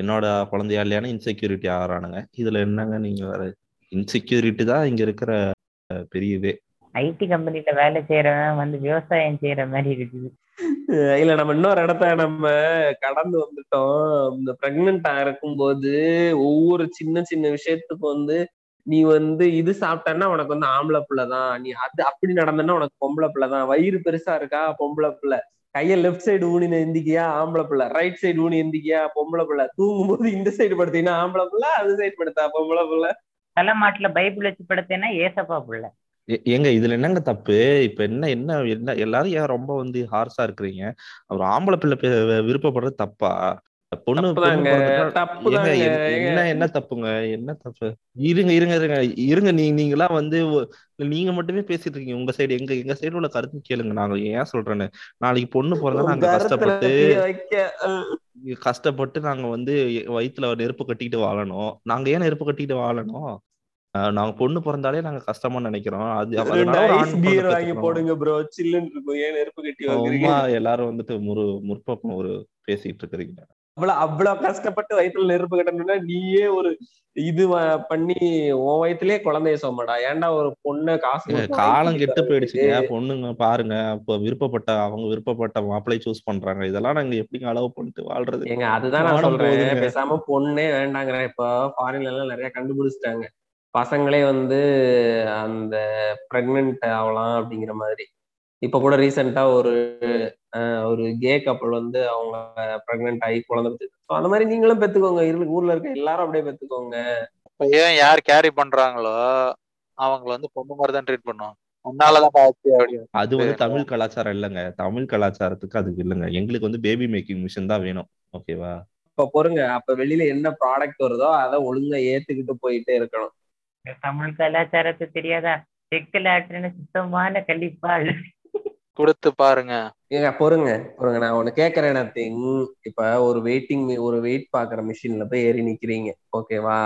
என்னோட குழந்தையா இல்லையான இன்செக்யூரிட்டி ஆகிறானுங்க. இதுல என்னங்க நீங்க வேற, இன்செக்யூரிட்டி தான் இங்க இருக்கிற பெரியவே. ஐடி கம்பெனில வேலை செய்யறவன் வந்து விவசாயம் செய்யற மாதிரி இருக்குது. இல்ல நம்ம இன்னொரு இடத்த நம்ம கடந்து வந்துட்டோம். இந்த பிரெக்னன்ட் ஆகும் போது ஒவ்வொரு சின்ன சின்ன விஷயத்துக்கு வந்து நீ வந்து இது சாப்பிட்டன்னா உனக்கு வந்து ஆம்பளை பிள்ளைதான், நீ அது அப்படி நடந்தன்னா உனக்கு பொம்பளை பிள்ளைதான், வயிறு பெருசா இருக்கா பொம்பளை பிள்ளை, கையை லெப்ட் சைடு ஊனின எந்திக்கியா ஆம்பளை பிள்ளை, ரைட் சைடு ஊனி எந்திக்கியா பொம்பளை பிள்ளை, தூங்கும் போது இந்த சைடு படுத்தீங்கன்னா ஆம்பளை பிள்ளை, அது சைடு படுத்தா பொம்பளை பிள்ளை, தலைமாட்டுல பைபிள் வச்சு படுத்தேன்னா ஏசப்பா பிள்ளை. எங்க இதுல என்னங்க தப்பு? இப்ப என்ன என்ன என்ன எல்லாரும் ஏன் ரொம்ப வந்து ஹார்ஸா இருக்கிறீங்க? அவர் ஆம்பளை பிள்ளை விருப்பப்படுறது தப்பா? பொண்ணு என்ன தப்புங்க? என்ன தப்பு? இருங்க நீங்களா வந்து நீங்க மட்டுமே பேசிட்டு இருக்கீங்க. உங்க சைடு எங்க சைடு உள்ள கருத்து கேளுங்க. நாங்க ஏன் சொல்றேன்னு, நாளைக்கு பொண்ணு பிறந்தா நாங்க கஷ்டப்பட்டு நாங்க வந்து வயிற்றுல நெருப்பு கட்டிக்கிட்டு வாழணும். நாங்க ஏன் நெருப்பு கட்டிக்கிட்டு வாழணும்? நாங்க பொண்ணு பிறந்தாலே நாங்க கஷ்டமா நினைக்கிறோம். எல்லாரும் வந்துட்டு முற்பக்கம் ஒரு பேசிட்டு இருக்கிறீங்க. அவ்வளவு கஷ்டப்பட்டு வயிற்றுல நெருப்பு கட்டணும்னா நீயே ஒரு இது பண்ணி உன் வயிற்றுலயே குழந்தைய சோமாடா. ஏன்டா ஒரு பொண்ணு காசு காலம் கெட்டு போயிடுச்சுங்க. பொண்ணுங்க பாருங்க இப்ப அவங்க விருப்பப்பட்ட மாப்பிள்ளை சூஸ் பண்றாங்க. இதெல்லாம் நாங்க எப்படிங்க அளவு பண்ணிட்டு வாழ்றது? எங்க அதுதான் நான் சொல்றேன், பேசாம பொண்ணே வேண்டாங்கிற. இப்ப ஃபாரின்ல எல்லாம் நிறைய கண்டுபிடிச்சிட்டாங்க, பசங்களே வந்து அந்த பிரெக்னன்ட் ஆகலாம் அப்படிங்கிற மாதிரி. இப்ப கூட ரீசெண்டா ஒரு கே கப்பல் வந்து அவங்க பிரெக்னன்ட் ஆகி குழந்தை பெற்றுக்கோ. அந்த மாதிரி நீங்களும் பெற்றுக்கோங்க, ஊர்ல இருக்க எல்லாரும் அப்படியே பெற்றுக்கோங்க. ஏன் யார் கேரி பண்றாங்களோ அவங்களை வந்து பொண்ணு மாதிரி தான் ட்ரீட் பண்ணுவாங்க. அது வந்து தமிழ் கலாச்சாரம் இல்லைங்க. தமிழ் கலாச்சாரத்துக்கு அதுக்கு இல்லைங்க. எங்களுக்கு வந்து பேபி மேக்கிங் மிஷின் தான் வேணும். ஓகேவா? இப்ப பொறுங்க, அப்ப வெளியில என்ன ப்ராடக்ட் வருதோ அதை ஒழுங்கா ஏத்துக்கிட்டு போயிட்டே இருக்கணும். தமிழ் கலாச்சாரத்தை தெரியாதா? செக்கலாட்டுன்னு சுத்தமான கண்டிப்பாள் கொடுத்து பாருங்க. பொறுங்க நான் ஒண்ணு கேக்குறேன். இப்ப ஒரு வெயிட் பாக்குற மிஷின்ல போய் ஏறி நிக்கிறீங்க, ஓகேவா?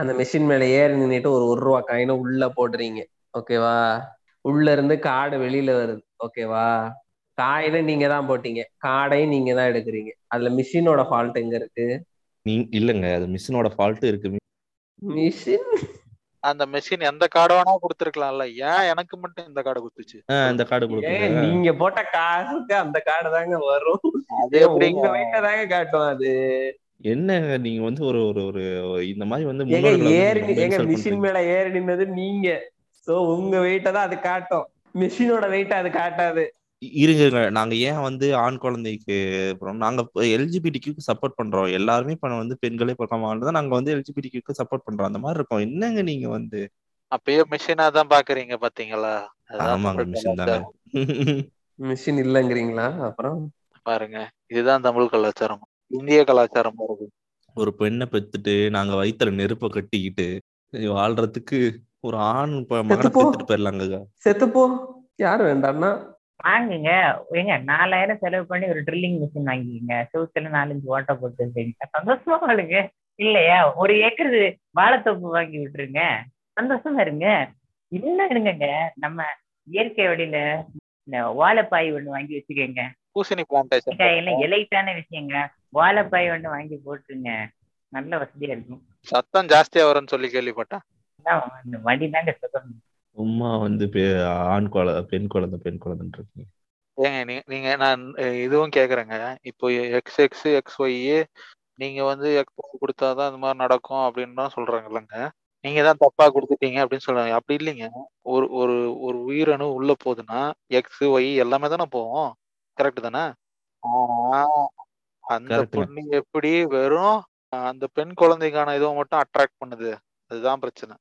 அந்த மிஷின் மேல ஏறி நின்னுட்டு ஒரு ரூபா காயின உள்ள போடுறீங்க, ஓகேவா? உள்ள இருந்து காடை வெளியில வருது, ஓகேவா? காயில நீங்க தான் போட்டீங்க, காடையும் நீங்க தான் எடுக்கிறீங்க. அதுல மிஷினோட ஃபால்ட் எங்க இருக்கு? இல்லங்க, அது மிஷினோட ஃபால்ட் இருக்கு. மிஷின் அந்த மெஷின் எந்த கார்டு வேணா கொடுத்துருக்கலாம்ல, ஏன் எனக்கு மட்டும் இந்த கார்டு கொடுத்துச்சு? இந்த கார்டு கொடுத்து நீங்க போட்ட காசுக்கு அந்த கார்டு தாங்க வரும். அது எங்க வீட்டை தாங்க காட்டும். அது என்ன நீங்க வந்து ஒரு ஒரு இந்த மாதிரி வந்து ஏறி மிஷின் மேல ஏறி நின்னது நீங்க. சோ உங்க வெயிட்ட தான் அது காட்டும், மிஷினோட வெயிட்ட அது காட்டாது. இருங்க, நாங்க ஏன் வந்து ஆண் குழந்தைக்கு நாங்க எல்ஜிபிடிக்கு சப்போர்ட் பண்றோம். எல்லாருமே வந்து பெண்களே பிறக்காம நாங்க வந்து எல்ஜிபிடிக்கு சப்போர்ட் பண்றோம். அந்த மாதிரி இருக்கும். என்னங்க நீங்க வந்து அப்பயே மிஷினா தான் பாக்குறீங்க, பாத்தீங்களா? ஆமாங்க, மிஷின் தாங்க. மிஷின் இல்லைங்கிறீங்களா? அப்புறம் பாருங்க, இதுதான் தமிழ் கலாச்சாரம், இந்திய கலாச்சாரம். ஒரு பெண்ணை பெத்துட்டு நாங்க வயிற்றுல நெருப்ப கட்டிக்கிட்டு வாழ்றதுக்கு ஒரு ஆண் மகனை பெத்துட்டு போயிடலாங்க. செத்துப்போ, யாரு வேண்டாம்னா வாங்குங்க. ஏங்க 4000 செலவு பண்ணி ஒரு ட்ரில்லிங் மிஷின் வாங்கிங்க, செவுத்துல 4-5 ஓட்ட போட்டு சந்தோஷமா வாழுங்க. இல்லையா, 1 ஏக்கர் வாழைத்தோப்பு வாங்கி விட்டுருங்க, சந்தோஷமா இருங்க. இல்ல இருங்க, நம்ம இயற்கை வழியில வாழைப்பாய் ஒண்ணு வாங்கி வச்சுக்கோங்க, பூசணி எலைட்டான விஷயங்க. வாழைப்பாய் வந்து வாங்கி போட்டுருங்க, நல்ல வசதியா இருக்கும். சத்தம் ஜாஸ்தியா வரும்னு சொல்லி கேள்விப்பட்டா. வண்டி தாங்க சத்தம். உமா வந்து ஆண் குழந்தை பெண் குழந்தை பெண் குழந்தைன்னு இருக்கீங்க. ஏங்க நீங்க நான் இதுவும் கேக்குறேங்க, இப்போ எக்ஸ் எக்ஸ் எக்ஸ் ஒய் நீங்க வந்து எக்ஸ் கொடுத்தாதான் இந்த மாதிரி நடக்கும் அப்படின்னு தான் சொல்றாங்க இல்லைங்க. நீங்க தான் தப்பா கொடுத்துட்டீங்க அப்படின்னு சொல்றாங்க. அப்படி இல்லைங்க, ஒரு ஒரு ஒரு உயிரணு உள்ள போகுதுன்னா எக்ஸ் ஒய் எல்லாமே தானே போவோம், கரெக்ட் தானே? அந்த பொண்ணு எப்படி வெறும் அந்த பெண் குழந்தைக்கான இதை மட்டும் அட்ராக்ட் பண்ணுது, அதுதான் பிரச்சனை.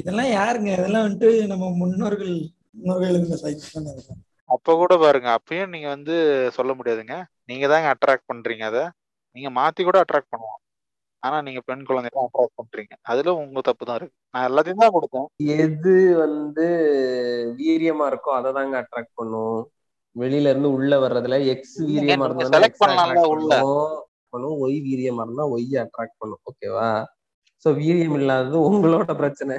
இதெல்லாம் யாருங்க, இதெல்லாம் வந்துட்டு நம்ம முன்னோர்கள் முன்னோர்களுக்கு அப்ப கூட பாருங்க, அப்பயும் நீங்க வந்து சொல்ல முடியாதுங்க. நீங்க தாங்க அட்ராக்ட் பண்றீங்க, அதை நீங்க மாத்தி கூட அட்ராக்ட் பண்ணுவோம். ஆனா நீங்க பெண் குழந்தைதான் அட்ராக்ட் பண்றீங்க, அதுல உங்க தப்பு தான் இருக்கு. நான் எல்லாத்தையும் தான் கொடுத்தேன். எது வந்து வீரியமா இருக்கோ அதை தாங்க அட்ராக்ட் பண்ணும். வெளியில இருந்து உள்ள வர்றதுல எக்ஸ் வீரியமா இருந்தா ஒய் வீரியமா இருந்தா ஒய்யை அட்ராக்ட் பண்ணும், ஓகேவா? சோ வீரியம் இல்லாதது உங்களோட பிரச்சனை.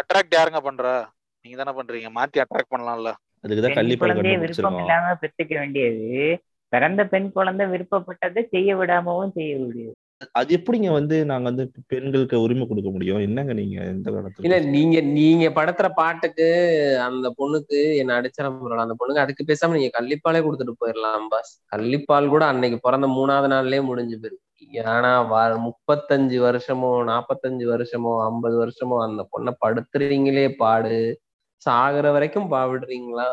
அட்ராக்ட் யாருங்க பண்றா? நீங்க தானே பண்றீங்க, மாத்தி அட்ராக்ட் பண்ணலாம்ல. அதுக்குதான் கள்ளி பழக்கம். விருப்பம் இல்லாம பெற்றுக்க வேண்டியது, பிறந்த பெண் குழந்தை விருப்பப்பட்டதை செய்ய விடாமவும் செய்ய முடியாது. அது எப்படிங்க வந்து நாங்க வந்து பெண்களுக்கு உரிமை கொடுக்க முடியும்? என்னங்க நீங்க இந்த காலத்துல இல்ல நீங்க நீங்க படுத்துற பாட்டுக்கு அந்த பொண்ணுக்கு என்ன அடிச்சலாம், அந்த பொண்ணுக்கு அதுக்கு பேசாம நீங்க கள்ளிப்பாலே கொடுத்துட்டு போயிடலாம் பாஸ். கள்ளிப்பால் கூட அன்னைக்கு பிறந்த மூணாவது நாள்லயே முடிஞ்சு போயிருக்கு. ஏன்னா 35 வருஷமோ 45 வருஷமோ 50 வருஷமோ அந்த பொண்ணை படுத்துறீங்களே, பாடு சாகுற வரைக்கும் பாடுறீங்களா?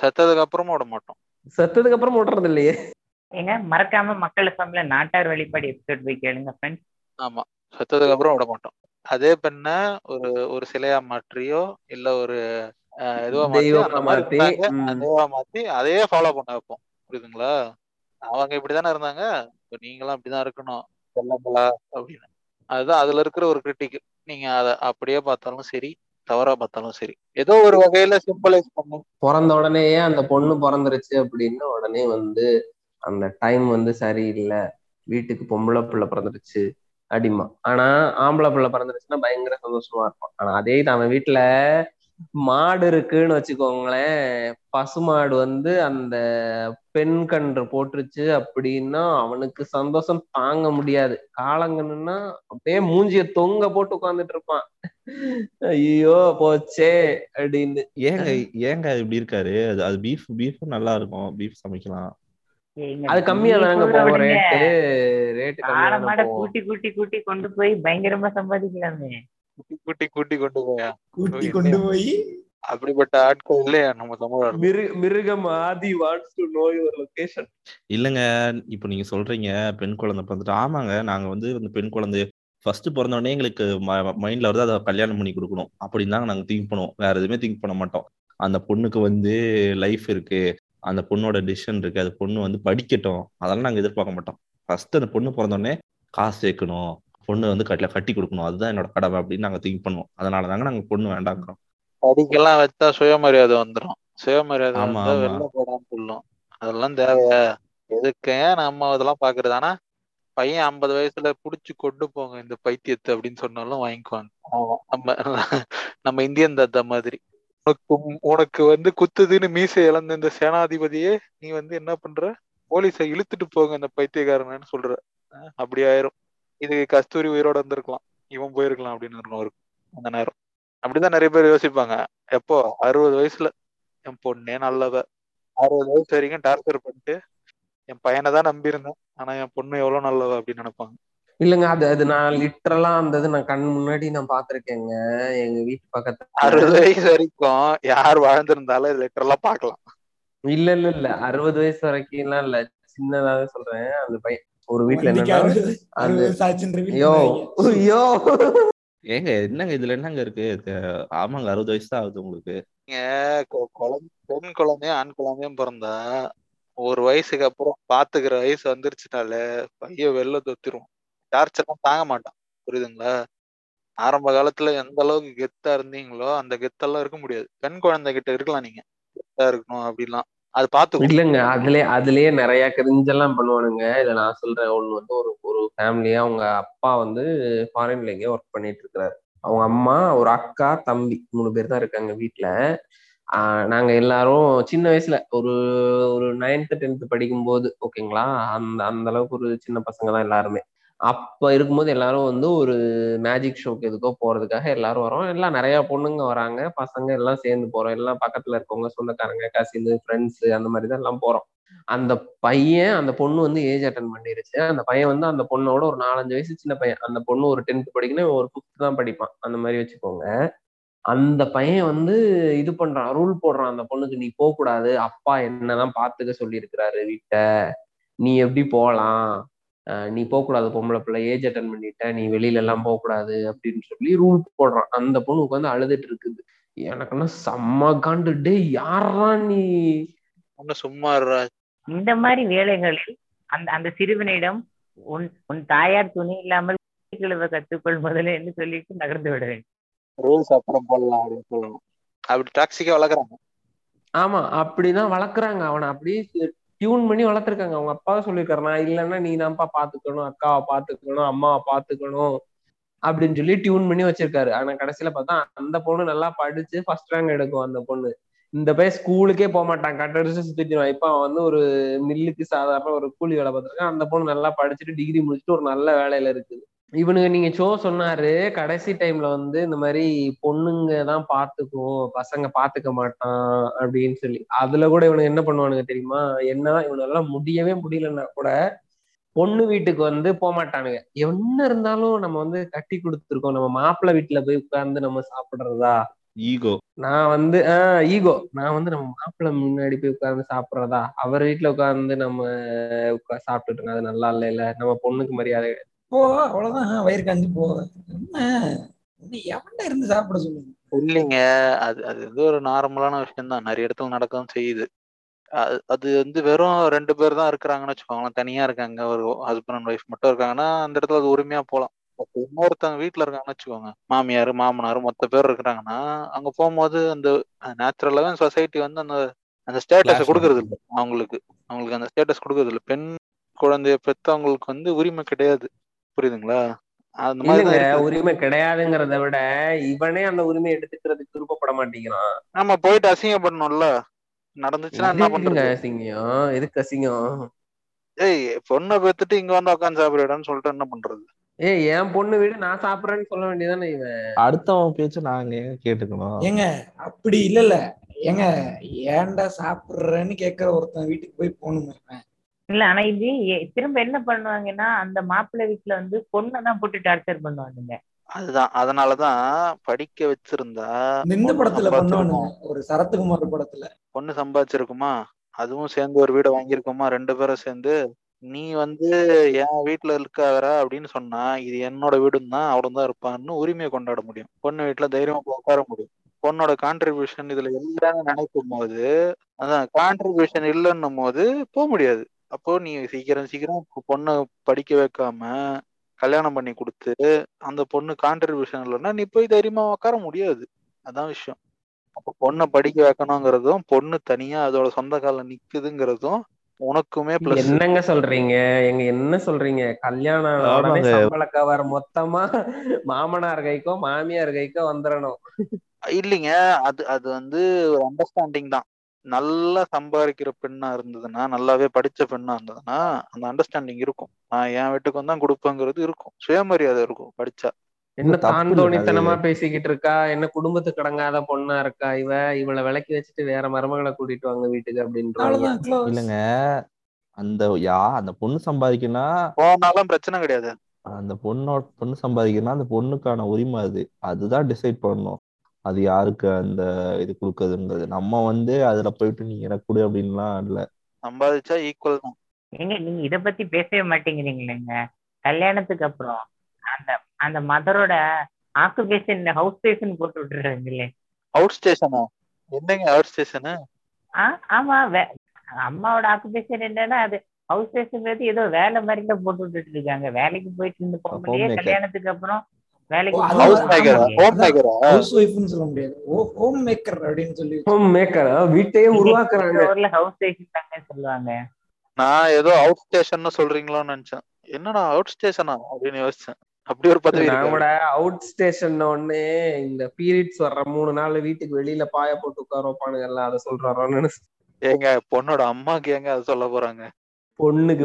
செத்ததுக்கு அப்புறமா விட மாட்டோம். செத்ததுக்கு அப்புறம் விடுறது இல்லையே. ஏங்க மறக்காம மக்கள் சம்பள நாட்டார் வழிபாடு எபிசோட் போய் கேளுங்க ஃப்ரெண்ட்ஸ். ஆமா, செத்ததுக்கு அப்புறம் விட மாட்டோம். அதே பெண்ண ஒரு ஒரு சிலையா மாற்றியோ இல்ல ஒரு இதுவா மாத்தி அதுவா மாத்தி அதையே ஃபாலோ பண்ண வைப்போம், புரியுதுங்களா? அவங்க இப்படித்தானே இருந்தாங்க, நீங்களாம் இப்படிதான் இருக்கணும் செல்லங்களா அப்படின்னு. அதுதான் அதுல இருக்கிற ஒரு கிரிட்டிக். நீங்க அதை அப்படியே பார்த்தாலும் சரி, தவறா பார்த்தாலும் சரி, ஏதோ ஒரு வகையில சிம்பிளைஸ் பண்ணும். பிறந்த உடனேயே அந்த பொண்ணு பிறந்துருச்சு அப்படின்னு உடனே வந்து அந்த டைம் வந்து சரியில்லை, வீட்டுக்கு பொம்பளை பிள்ளை பிறந்துருச்சு அடிமா. ஆனா ஆம்பளை பிள்ளை பிறந்துருச்சுன்னா பயங்கர சந்தோஷமா இருப்பான். ஆனா அதே நம்ம வீட்டுல மாடு இருக்குன்னு வச்சுக்கோங்களேன், பசுமாடு வந்து அந்த பெண் கன்று போட்டுருச்சு அப்படின்னா அவனுக்கு சந்தோஷம் தாங்க முடியாது. காலங்கன்னுன்னா அப்படியே மூஞ்சிய தொங்க போட்டு உட்காந்துட்டு இருப்பான், ஐயோ போச்சே அப்படின்னு. ஏங்க ஏங்க இப்படி இருக்காரு? அது பீஃப் பீஃப் நல்லா இருக்கும், பீஃப் சமைக்கலாம். அது கம்மியா தாங்க ரேட்டு, ரேட்டு கம்மியா. கூட்டி கூட்டி கூட்டி கொண்டு போய் பயங்கரமா சம்பாதிக்கலாமே. கூட்டி கூட்டி கொண்டு போய் கூட்டி கொண்டு போய் அப்படிப்பட்ட ஆட்கள் இல்லையா நம்ம தமிழ் மிருகம் ஆதி what's to know your location. இல்லங்க இப்போ நீங்க சொல்றீங்க பெண் குழந்தை பிறந்துட்டு. ஆமாங்க, நாங்க வந்து அந்த பெண் குழந்தை ஃபர்ஸ்ட் பிறந்த உடனே எங்களுக்கு மைண்ட்ல வருது அதை கல்யாணம் பண்ணி கொடுக்கணும் அப்படின்னு தாங்க நாங்க திங்க் பண்ணுவோம். வேற எதுவுமே திங்க் பண்ண மாட்டோம். அந்த பொண்ணுக்கு வந்து லைஃப் இருக்கு, அந்த பொண்ணோட டிசிஷன் இருக்கு, அந்த பொண்ணு வந்து படிக்கட்டும், அதெல்லாம் நாங்க எதிர்பார்க்க மாட்டோம். ஃபர்ஸ்ட் அந்த பொண்ணு பிறந்த உடனே காசு சேர்க்கணும், பொண்ணு வந்து கட்டில கட்டி கொடுக்கணும், அதுதான் என்னோட கடமை அப்படின்னு நாங்க திங்க் பண்ணுவோம். அதனால தாங்க நாங்க பொண்ணு வேண்டாங்கிறோம். படிக்கெல்லாம் வச்சா சுயமரியாதை வந்துடும், சுயமரியாதை வெளில போடான்னு சொல்லும். அதெல்லாம் தேவையா, எதுக்கு நம்ம அதெல்லாம் பாக்குறது? ஆனா பையன் 50 வயசுல புடிச்சு கொண்டு போங்க இந்த பைத்தியத்தை அப்படின்னு சொன்னாலும் வாங்கிக்குவாங்க. நம்ம இந்தியன் தாத்தா மாதிரி, உனக்கு வந்து குத்துதுன்னு மீசை இழந்த இந்த சேனாதிபதியே நீ வந்து என்ன பண்ற, போலீஸை இழுத்துட்டு போங்க இந்த பைத்தியக்காரன்னு சொல்ற அப்படி ஆயிரும். இது கஸ்தூரி உயிரோட இருந்திருக்கலாம், இவன் போயிருக்கலாம் அப்படின்னு இருக்கும் அந்த நேரம். அப்படிதான் நிறைய பேர் யோசிப்பாங்க. எப்போ 60 வயசுல என் பொண்ணே நல்லவ, 60 வயசு வரைக்கும் டார்ச்சர் பண்ணிட்டு என் பையனை தான் நம்பியிருந்தேன், ஆனா என் பொண்ணு எவ்வளவு நல்லவ அப்படின்னு நினைப்பாங்க. இல்லைங்க, அது அது நான் லிட்டரலா இருந்தது. நான் கண் முன்னாடி நான் பாத்திருக்கேங்க, எங்க வீட்டு பக்கத்துல. 60 வயசு வரைக்கும் யார் வாழ்ந்திருந்தாலும் லிட்டரலா பாக்கலாம். இல்ல இல்ல இல்ல 60 வயசு வரைக்கும் எல்லாம் இல்ல, சின்னதாவே சொல்றேன். அந்த பையன் ஒரு வீட்டுல என்ன ஏங்க என்னங்க இதுல என்னங்க இருக்கு? ஆமாங்க 60 வயசு தான் ஆகுது உங்களுக்கு. பெண் குழந்தையும் ஆண் குழந்தையும் பிறந்தா ஒரு வயசுக்கு அப்புறம் பாத்துக்கிற வயசு வந்துருச்சுனால பையன் வெளில தொத்திரும், டார்ச்சர்லாம் தாங்க மாட்டான், புரியுதுங்களா? ஆரம்ப காலத்துல எந்த அளவுக்கு கெத்தா இருந்தீங்களோ அந்த கெத்தெல்லாம் இருக்க முடியாது. பெண் குழந்தை கிட்ட இருக்கலாம், நீங்க கெத்தா இருக்கணும் அப்படின்லாம் அது பார்த்து. இல்லைங்க, அதுலயே நிறைய கிரிஞ்செல்லாம் பண்ணுவானுங்க. இதை நான் சொல்றேன். ஒன்று வந்து ஒரு ஃபேமிலியா அவங்க அப்பா வந்து ஃபாரின்ல எங்கேயோ ஒர்க் பண்ணிட்டு இருக்கிறாரு, அவங்க அம்மா ஒரு அக்கா தம்பி 3 பேர் தான் இருக்காங்க வீட்டுல. நாங்க எல்லாரும் சின்ன வயசுல ஒரு ஒரு 9th 10th படிக்கும் போது ஓகேங்களா, அந்த அந்த அளவுக்கு ஒரு சின்ன பசங்க தான் எல்லாருமே. அப்ப இருக்கும்போது எல்லாரும் வந்து ஒரு மேஜிக் ஷோக்கு எதுக்கோ போறதுக்காக எல்லாரும் வரோம். எல்லாம் நிறைய பொண்ணுங்க வராங்க, பசங்க எல்லாம் சேர்ந்து போறோம். எல்லாம் பக்கத்துல இருக்கவங்க, சொந்தக்காரங்க, கசின், ஃப்ரெண்ட்ஸ், அந்த மாதிரிதான் எல்லாம் போறோம். அந்த பையன், அந்த பொண்ணு வந்து ஏஜ் அட்டன் பண்ணிருச்சு. அந்த பையன் வந்து அந்த பொண்ணோட ஒரு 4-5 வயசு சின்ன பையன். அந்த பொண்ணு ஒரு 10th படிக்கணும், ஒரு 5th தான் படிப்பான், அந்த மாதிரி வச்சுக்கோங்க. அந்த பையன் வந்து இது பண்றான், ரூல் போடுறான் அந்த பொண்ணுக்கு, நீ போக கூடாது, அப்பா என்னதான் பாத்துக்க சொல்லி இருக்கிறாரு வீட்ட, நீ எப்படி போலாம், நீ போக கூடாது, பொம்பளை பிள்ளை ஏஜ் அட்டன் பண்ணிட்ட, நீ வெளியில எல்லாம் போக கூடாது அப்படின்னு சொல்லி ரூல் போடுறான். அந்த பொண்ணு உட்காந்து அழுதுட்டு இருக்குது. எனக்குன்னா செம்ம காண்டுட்டே, யாரா நீ சும்மா இந்த மாதிரி வேலைகளில் அந்த அந்த சிறுவனிடம் உன் உன் தாயார் துணி இல்லாமல் கற்றுக்கொள் முதல்ல என்று சொல்லிட்டு நகர்ந்து விட வேண்டும். அப்படிதான் வளர்க்குறாங்க அவனை, அப்படி டியூன் பண்ணி வளர்த்துருக்காங்க. அவங்க அப்பாவை சொல்லியிருக்காரு, நான் இல்லைன்னா நீ தான்ப்பா பாத்துக்கணும், அக்காவை பாத்துக்கணும், அம்மாவை பாத்துக்கணும் அப்படின்னு சொல்லி டியூன் பண்ணி வச்சிருக்காரு. ஆனா கடைசியில பார்த்தா அந்த பொண்ணு நல்லா படிச்சு 1st rank எடுக்கும். அந்த பொண்ணு, இந்த பையன் ஸ்கூலுக்கே போக மாட்டான், கட்டடிச்சு சுத்திடுவான். இப்ப அவன் வந்து ஒரு மில்லுக்கு சாதாரண ஒரு கூலி வேலை பார்த்துருக்கான். அந்த பொண்ணு நல்லா படிச்சுட்டு டிகிரி முடிச்சுட்டு ஒரு நல்ல வேலையில இருக்குது. இவனுங்க, நீங்க சோ சொன்னாரு, கடைசி டைம்ல வந்து இந்த மாதிரி பொண்ணுங்க தான் பாத்துக்கும், பசங்க பாத்துக்க மாட்டான் அப்படின்னு சொல்லி. அதுல கூட இவனுக்கு என்ன பண்ணுவானுங்க தெரியுமா, என்னதான் இவனால முடியவே முடியலன்னா கூட பொண்ணு வீட்டுக்கு வந்து போமாட்டானுங்க. என்ன இருந்தாலும் நம்ம வந்து கட்டி கொடுத்துருக்கோம், நம்ம மாப்பிள்ளை வீட்டுல போய் உட்கார்ந்து நம்ம சாப்பிடுறதா ஈகோ, நான் வந்து ஈகோ, நான் வந்து நம்ம மாப்பிள்ளை முன்னாடி போய் உட்கார்ந்து சாப்பிடறதா, அவர் வீட்டுல உட்கார்ந்து நம்ம சாப்பிட்டுட்டு இருக்கோம், அது நல்லா இல்ல, நம்ம பொண்ணுக்கு மரியாதை போ, அவ்வளவுதான், வயிறு காஞ்சி போவன் இருந்து சாப்பிட சொல்லுங்க இல்லைங்க. அது அது வந்து ஒரு நார்மலான விஷயம்தான், நிறைய இடத்துல நடக்கவும் செய்யுது. அது வந்து வெறும் 2 பேர் தான் இருக்கிறாங்கன்னு வச்சுக்கோங்களேன், தனியா இருக்காங்க, ஒரு ஹஸ்பண்ட் அண்ட் ஒய்ஃப் மட்டும் இருக்காங்கன்னா அந்த இடத்துல அது உரிமையா போகலாம். இன்னொருத்தவங்க வீட்டுல இருக்காங்கன்னு வச்சுக்கோங்க, மாமியார் மாமனார் மொத்த பேர் இருக்கிறாங்கன்னா அங்க போகும்போது அந்த நேச்சுரலாவே சொசைட்டி வந்து அந்த அந்த ஸ்டேட்டஸை கொடுக்கறது இல்லை அவங்களுக்கு. அவங்களுக்கு அந்த ஸ்டேட்டஸ் கொடுக்கறது இல்லை. பெண் குழந்தைய பெற்றவங்களுக்கு வந்து உரிமை கிடையாது, புரியுதுங்களா? அந்த மாதிரி உரிமை கிடையாதுங்கிறத விட இவனே அந்த உரிமை எடுத்துக்கிறதுக்கு விருப்பப்பட மாட்டேங்கிறான். நம்ம போயிட்டு அசிங்கப்படணும்ல, நடந்துச்சுன்னா என்ன பண்றது? அசிங்கம் எதுக்கு அசிங்கம்? ஏய், பொண்ணை பெத்துட்டு இங்க வந்து உட்காந்து சாப்பிடுறான்னு சொல்லிட்டு என்ன பண்றது? ஏய், என் பொண்ணு வீடு நான் சாப்பிடறேன்னு சொல்ல வேண்டியதானே. இவன் அடுத்தவன் பேச்சு நாங்க கேட்டுக்கணும் ஏங்க? அப்படி இல்லல்ல ஏங்க, ஏன்டா சாப்பிடுறேன்னு கேட்கற ஒருத்தன் வீட்டுக்கு போய் போகணும் இல்ல. ஆனா இது திரும்ப என்ன பண்ணுவாங்கன்னா, அந்த மாப்பிள்ளை வீட்டுல வந்து பொண்ணதான் போட்டு டார்ச்சர் பண்ணுவானுங்க. அதுதான், அதனாலதான் படிக்க வச்சிருந்தா இந்த படத்துல ஒரு சரத்குமார் படத்துல பொண்ணு சம்பாதிச்சிருக்குமா, அதுவும் சேர்ந்து ஒரு வீடை வாங்கியிருக்குமா, 2 பேரும் சேர்ந்து, நீ வந்து என் வீட்டுல இருக்காதரா அப்படின்னு சொன்னா, இது என்னோட வீடும் தான், அவரும் தான் இருப்பான்னு உரிமையை கொண்டாட முடியும். பொண்ணு வீட்டுல தைரியமா உட்கார முடியும். பொண்ணோட கான்ட்ரிபியூஷன் இதுல எல்லாரும் நினைக்கும் போது, அதான் கான்ட்ரிபியூஷன் இல்லைன்னும் போது போக முடியாது. அப்போ நீ சீக்கிரம் சீக்கிரம் பொண்ணை படிக்க வைக்காம கல்யாணம் பண்ணி கொடுத்து அந்த பொண்ணு கான்ட்ரிபியூஷன் இல்லைன்னா நீ போய் தைரியமா உட்கார முடியாது. அதான் விஷயம். அப்போ பொண்ணை படிக்க வைக்கணுங்கிறதும், பொண்ணு தனியா அதோட சொந்த காலம் நிக்குதுங்கிறதும் உனக்குமே பிளஸ். என்னங்க சொல்றீங்க எங்க? என்ன சொல்றீங்க? கல்யாணம் மொத்தமா மாமனார் கைக்கோ மாமியார் கைக்கோ வந்துடணும் இல்லைங்க? அது அது வந்து ஒரு அண்டர்ஸ்டாண்டிங் தான். நல்லா சம்பாதிக்கிற பெண்ணா இருந்ததுன்னா, நல்லாவே படிச்ச பெண்ணா இருந்ததுன்னா அந்த அண்டர்ஸ்டாண்டிங் இருக்கும். நான் என் வீட்டுக்கு வந்தா கொடுப்பேங்கிறது இருக்கும், சுயமரியாதை இருக்கும். படிச்சா என்ன தாந்தோணித்தனமா பேசிக்கிட்டு இருக்கா, என்ன குடும்பத்துக்கு அடங்காத பொண்ணா இருக்கா இவ, இவளை விளக்கி வச்சுட்டு வேற மருமகளை கூட்டிட்டு வாங்க வீட்டுக்கு அப்படின்றாங்க. இல்லங்க, அந்த அந்த பொண்ணு சம்பாதிக்கனா போனாலும் பிரச்சனை கிடையாது. அந்த பொண்ணு சம்பாதிக்கனா அந்த பொண்ணுக்கான உரிமை அது, அதுதான் டிசைட் பண்ணணும். அது யாருக்கு அந்த இது கொடுக்குதுன்றது, நம்ம வந்து அதுல போயிட்டு நீ எனக்கு கொடு அப்படின்லாம் இல்ல. சம்பாதிச்சா ஈக்குவல் தான். ஏங்க, நீங்க இத பத்தி பேசவே மாட்டேங்கிறீங்களேங்க. கல்யாணத்துக்கு அப்புறம் அந்த அந்த மதரோட ஆக்குபேஷன் ஹவுஸ் ஸ்டேஷன் போட்டு விட்டுறாங்களே. அவுட் ஸ்டேஷனா? என்னங்க அவுட் ஸ்டேஷனா? ஆமா, அம்மாவோட ஆக்குபேஷன் என்னன்னா அது ஹவுஸ் ஸ்டேஷன், ஏதோ வேலை மாதிரில போட்டு விட்டுட்டு இருக்காங்க. வேலைக்கு போயிட்டு இருந்து போக முடியாது. கல்யாணத்துக்கு அப்புறம் நான் ஏதோ அவுட் ஸ்டேஷன் சொல்றீங்களோன்னு நினைச்சேன். என்னடா அவுட் ஸ்டேஷனா அப்படின்னு யோசிச்சேன். அப்படி ஒரு பதவி. நம்மளோட அவுட் ஸ்டேஷன் ஒண்ணே இந்த பீரியட்ஸ் வர்ற 3 நாள் வீட்டுக்கு வெளியில பாய போட்டு உட்கார வைப்பானுங்கல்ல, அதை சொல்றாரு. ஏங்க பொண்ணோட அம்மாக்கு ஏங்க அதை சொல்ல போறாங்க பொண்ணுக்கு?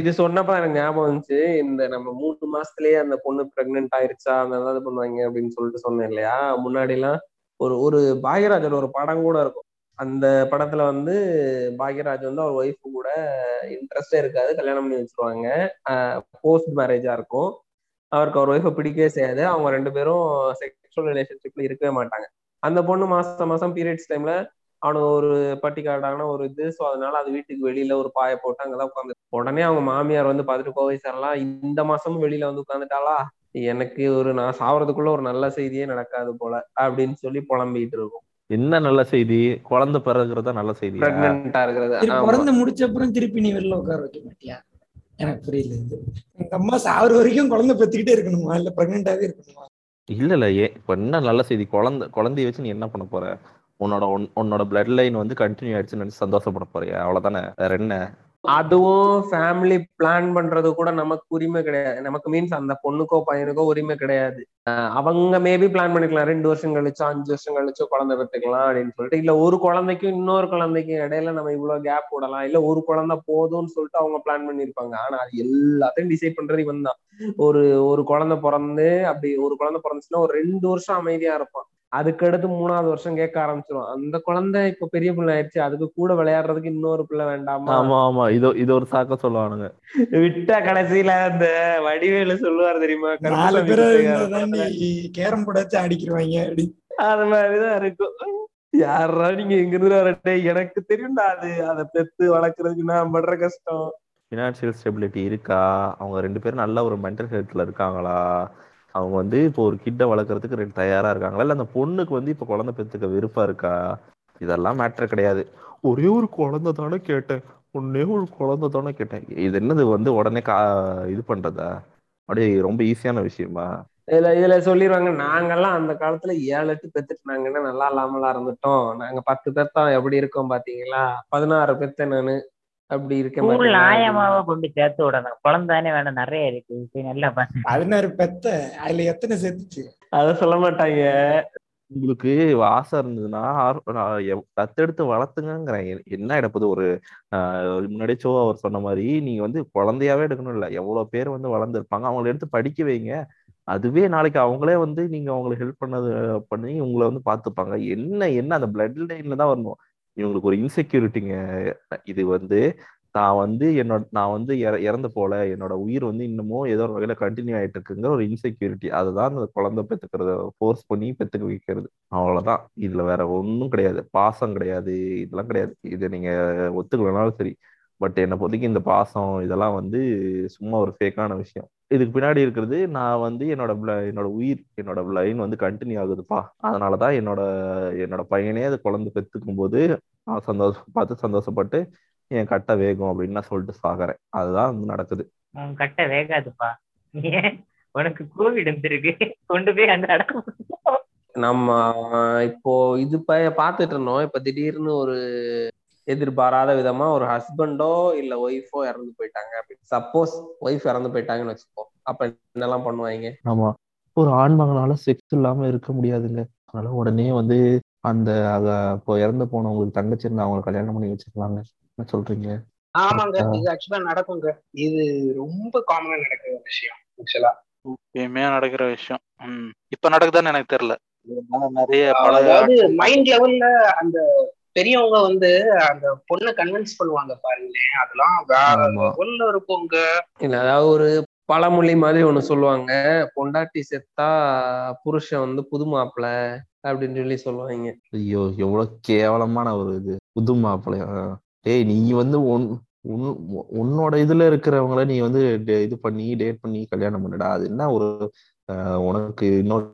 இது சொன்னப்ப எனக்கு ஞாபகம் வந்துச்சு, இந்த நம்ம 3 மாசத்துலயே அந்த பொண்ணு பிரெக்னென்ட் ஆயிருச்சா அதனால இது பண்ணுவாங்க அப்படின்னு சொல்லிட்டு சொன்னேன் இல்லையா. முன்னாடி எல்லாம் ஒரு ஒரு பாக்யராஜோட ஒரு படம் கூட இருக்கும். அந்த படத்துல வந்து பாக்யராஜ் வந்து அவர் ஒய்ஃபு கூட இன்ட்ரெஸ்டே இருக்காது, கல்யாணம் பண்ணி வச்சிருவாங்க, போஸ்ட் மேரேஜா இருக்கும். அவருக்கு அவர் ஒய்ஃபை பிடிக்கவே செய்யாது, அவங்க 2 பேரும் செக்ஷுவல் ரிலேஷன்ஷிப்ல இருக்கவே மாட்டாங்க. அந்த பொண்ணு மாசம் பீரியட்ஸ் டைம்ல அவனுக்கு ஒரு பட்டிக்காட்டான ஒரு இது, ஸோ அதனால அது வீட்டுக்கு வெளியில ஒரு பாய போட்டு அங்கதான் உட்காந்து, உடனே அவங்க மாமியார் வந்து பார்த்துட்டு கோவை சேரலாம் இந்த மாசமும் வெளியில வந்து உட்காந்துட்டாளா, எனக்கு ஒரு நான் சாவறதுக்குள்ள ஒரு நல்ல செய்தியே நடக்காது போல அப்படின்னு சொல்லி புலம்பிக்கிட்டு இருக்கும். என்ன நல்ல செய்தி? குழந்தை பிறகுறதா நல்ல செய்தி, பிரெக்னன்ட்டா இருக்கிறது. குழந்தை முடிச்ச அப்புறம் திருப்பி நீ வெளில உட்கார வைக்க மாட்டியா? எனக்கு புரியல. இது எங்க அம்மா சாவர வரைக்கும் குழந்தை பெற்றுக்கிட்டே இருக்கணுமா இல்ல பிரெக்னன்ட்டாவே இருக்கணுமா? இல்ல இப்ப என்ன நல்ல செய்தி? குழந்தைய வச்சு நீ என்ன பண்ண போற? உன்னோட பிளட் லைன் வந்து கண்டினியூ ஆயிடுச்சுன்னு நினைச்சு சந்தோஷப்பட போறியா? அவ்வளவுதானே, வேற என்ன? அதுவும் ஃபேமிலி பிளான் பண்றது கூட நமக்கு உரிமை கிடையாது. நமக்கு மீன்ஸ் அந்த பொண்ணுக்கோ பையனுக்கோ உரிமை கிடையாது. அவங்க மேபி பிளான் பண்ணிக்கலாம், 2 வருஷம் கழிச்சோ 5 வருஷம் கழிச்சோ குழந்தை பெற்றுக்கலாம் அப்படின்னு சொல்லிட்டு, இல்ல ஒரு குழந்தைக்கும் இன்னொரு குழந்தைக்கும் இடையில நம்ம இவ்வளவு கேப் விடலாம், இல்ல ஒரு குழந்தை போதும்னு சொல்லிட்டு அவங்க பிளான் பண்ணிருப்பாங்க. ஆனா அது எல்லாத்தையும் டிசைட் பண்றது இவன் தான். ஒரு குழந்தை பிறந்து, அப்படி ஒரு குழந்தை பிறந்துச்சுன்னா ஒரு 2 வருஷம் அமைதியா இருப்பான், அதுக்கடுத்து 3வது வருஷம் கேட்க ஆரம்பிச்சிடும், அந்த குழந்தை இப்ப பெரிய பிள்ளை ஆயிடுச்சு அதுக்கு கூட விளையாடுறதுக்கு இன்னொரு பிள்ளை வேண்டாமா? ஆமா ஆமா, இது ஒரு சாக்க சொல்லுவானுங்க. விட்டா கடைசியில அந்த வடிவேலு சொல்லுவார் தெரியுமா, கேரம் போடாச்சு அடிக்கிறவாங்க அப்படி, அது மாதிரிதான் இருக்கும். யாரா நீங்க எங்க இருந்து வரட்டே, எனக்கு தெரியும்டா அது அதை பெத்து வளர்க்கறதுக்கு நான் படுற கஷ்டம். பினான்சியல் ஸ்டெபிலிட்டி இருக்கா, அவங்க 2 பேரும் நல்ல ஒரு மென்டல் ஹெல்த்ல இருக்காங்களா, அவங்க வந்து இப்போ ஒரு கிட்ட வளர்க்குறதுக்கு 2 தயாரா இருக்காங்களா, இல்லை அந்த பொண்ணுக்கு வந்து இப்போ குழந்தை பெற்றுக்க விருப்பம் இருக்கா, இதெல்லாம் மேட்டர் கிடையாது. ஒரே ஒரு குழந்தை தானே கேட்டேன், ஒன்னே ஒரு குழந்தை தானே கேட்டேன், இது என்னது வந்து உடனே இது பண்றதா? அப்படியே ரொம்ப ஈஸியான விஷயமா? இதுல சொல்லிடுவாங்க, நாங்கெல்லாம் அந்த காலத்துல 7-8 பெத்துட்டு நாங்கன்னா நல்லா இல்லாமலாம் இருந்துட்டோம், நாங்க 10 பேர்தான் எப்படி இருக்கோம் பாத்தீங்களா, 16 பேர்த்த நானு அப்படி இருக்கேன். ஆயமாவா கொண்டு சேர்த்து விடணும், குழந்தானே வேணும், நிறைய இருக்கு நல்லா பாருங்க. 16 பெத்த அதுல எத்தனை சேர்த்துச்சு அத சொல்ல மாட்டாங்க. உங்களுக்கு ஆசை இருந்ததுன்னா தத்தெடுத்து வளர்த்துங்கிறேன். என்ன எடுப்பது? ஒரு முன்னாடியே சோ அவர் சொன்ன மாதிரி நீங்க வந்து குழந்தையாவே எடுக்கணும். இல்லை எவ்வளவு பேர் வந்து வளர்ந்துருப்பாங்க, அவங்களை எடுத்து படிக்க வைங்க, அதுவே நாளைக்கு அவங்களே வந்து நீங்க அவங்களுக்கு ஹெல்ப் பண்ணி உங்களை வந்து பாத்துப்பாங்க. என்ன அந்த பிளட் லைன்ல தான் வரணும். இவங்களுக்கு ஒரு இன்செக்யூரிட்டிங்க. இது வந்து நான் வந்து இறந்த போல என்னோட உயிர் வந்து இன்னமும் ஏதோ ஒரு வகையில கண்டினியூ ஆயிட்டு இருக்குங்கிற ஒரு இன்செக்யூரிட்டி, அதுதான் அந்த குழந்தை பெற்றுக்கிறத ஃபோர்ஸ் பண்ணி பெற்றுக்க வைக்கிறது. அவ்வளவுதான், இதுல வேற ஒன்றும் கிடையாது. பாசம் கிடையாது, இதெல்லாம் கிடையாது. இதை நீங்க ஒத்துக்கலனாலும் சரி, பட் என்னை பொறுத்தவரைக்கும் இந்த பாசம் இதெல்லாம் வந்து சும்மா ஒரு ஃபேக்கான விஷயம். இதுக்கு பின்னாடி இருக்கிறது நான் வந்து என்னோட உயிர், என்னோட லைன் வந்து கண்டினியூ ஆகுதுப்பா, அதனாலதான் என்னோட பையனே அது குழந்தை பெற்றுக்கும் போது நான் சந்தோஷப்பட்டு என் கட்ட வேகம் அப்படின்னு நான் சொல்லிட்டு சாகிறேன். அதுதான் வந்து நடக்குது. கட்ட வேகாதுப்பா, உனக்கு கோவிட் வந்துருக்கு, கொண்டு போய் அந்த நடக்க. நம்ம இப்போ இது பாத்துட்டு இருந்தோம், இப்ப திடீர்னு ஒரு எதிர்பாராத விதமா ஒரு ஹஸ்பண்டோ இல்ல ஒய்ஃபோ இறந்து போயிட்டாங்க அப்படின்னு சப்போஸ், ஒய்ஃப் இறந்து போயிட்டாங்கன்னு வச்சுக்கோ, அப்ப என்னெல்லாம் பண்ணுவாங்க? ஆமா, ஒரு ஆண்மகனால செக்ஸ் இல்லாம இருக்க முடியாதுங்க. அதனால உடனே வந்து அந்த இப்போ இறந்து போனவங்களுக்கு தங்கச்சி இருந்தா அவங்களை கல்யாணம் பண்ணி வச்சுக்கலாங்க. என்ன சொல்றீங்க? ஆமாங்க, இது ஆக்சுவலா நடக்குங்க. இது ரொம்ப காமனா நடக்கிற விஷயம், ஆக்சுவலா எப்பயுமே நடக்கிற விஷயம். இப்ப நடக்குதான்னு எனக்கு தெரியல. நிறைய மைண்ட் லெவல்ல அந்த பெரியவங்க வந்து அந்த பொண்ணை கன்வின்ஸ் பண்ணுவாங்க பாருங்களேன், அதெல்லாம் வேற இருப்போங்க. இல்ல அதாவது ஒரு பழமொழி மாதிரி ஒண்ணு சொல்லுவாங்க, பொண்டாட்டி செத்தா புருஷன் வந்து புது மாப்பிள்ள அப்படின்னு சொல்லி சொல்லுவாங்க. ஐயோ எவ்வளவு கேவலமான ஒரு இது, புது மாப்பிள்ளையா? டேய் நீ வந்து உன்னோட இதுல இருக்கிறவங்கள நீ வந்து இது பண்ணி டேட் பண்ணி கல்யாணம் பண்ணுடா. அது என்ன ஒரு உனக்கு இன்னொரு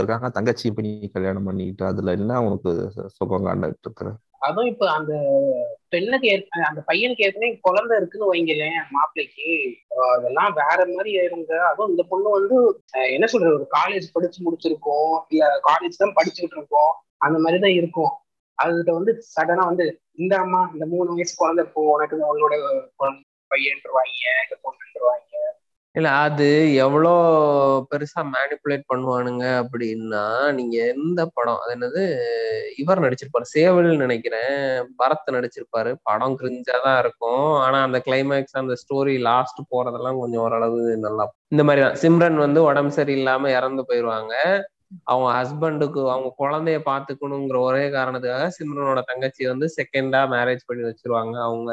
இருக்காங்க தங்கச்சி இப்ப நீ கல்யாணம் பண்ணிட்டு அதுல என்ன உனக்கு சுகம் காண்டாட்டு இருக்கிற? அதுவும் இப்ப அந்த பெண்ணுக்கு அந்த பையனுக்கு ஏற்கனவே குழந்தை இருக்குன்னு வைங்களேன் மாப்பிள்ளைக்கு, அதெல்லாம் வேற மாதிரி ஆயிருங்க. அதுவும் இந்த பொண்ணு வந்து என்ன சொல்றது, ஒரு காலேஜ் படிச்சு முடிச்சிருக்கோம், இல்ல காலேஜ் தான் படிச்சுக்கிட்டு இருக்கோம், அந்த மாதிரிதான் இருக்கும். அதுகிட்ட வந்து சடனா வந்து இந்த அம்மா இந்த 3 வயசு குழந்தை இப்போ உனக்கு உன்னோட பையன்ருவாங்க, இந்த பொண்ணுன்றவாங்க, இல்ல அது எவ்வளோ பெருசா மேனிப்புலேட் பண்ணுவானுங்க அப்படின்னா, நீங்க எந்த படம், அது என்னது இவர் நடிச்சிருப்பாரு, சேவல் நினைக்கிறேன், பரத் நடிச்சிருப்பாரு. படம் கிரிஞ்சாதான் இருக்கும், ஆனா அந்த கிளைமேக்ஸ் அந்த ஸ்டோரி லாஸ்ட் போறதெல்லாம் கொஞ்சம் ஓரளவு நல்லா இந்த மாதிரிதான். சிம்ரன் வந்து உடம்பு சரியில்லாம இறந்து போயிருவாங்க. அவங்க ஹஸ்பண்டுக்கு அவங்க குழந்தைய பாத்துக்கணுங்கிற ஒரே காரணத்துக்காக சிம்ரனோட தங்கச்சி வந்து செகண்டா மேரேஜ் பண்ணி வச்சிருவாங்க அவங்க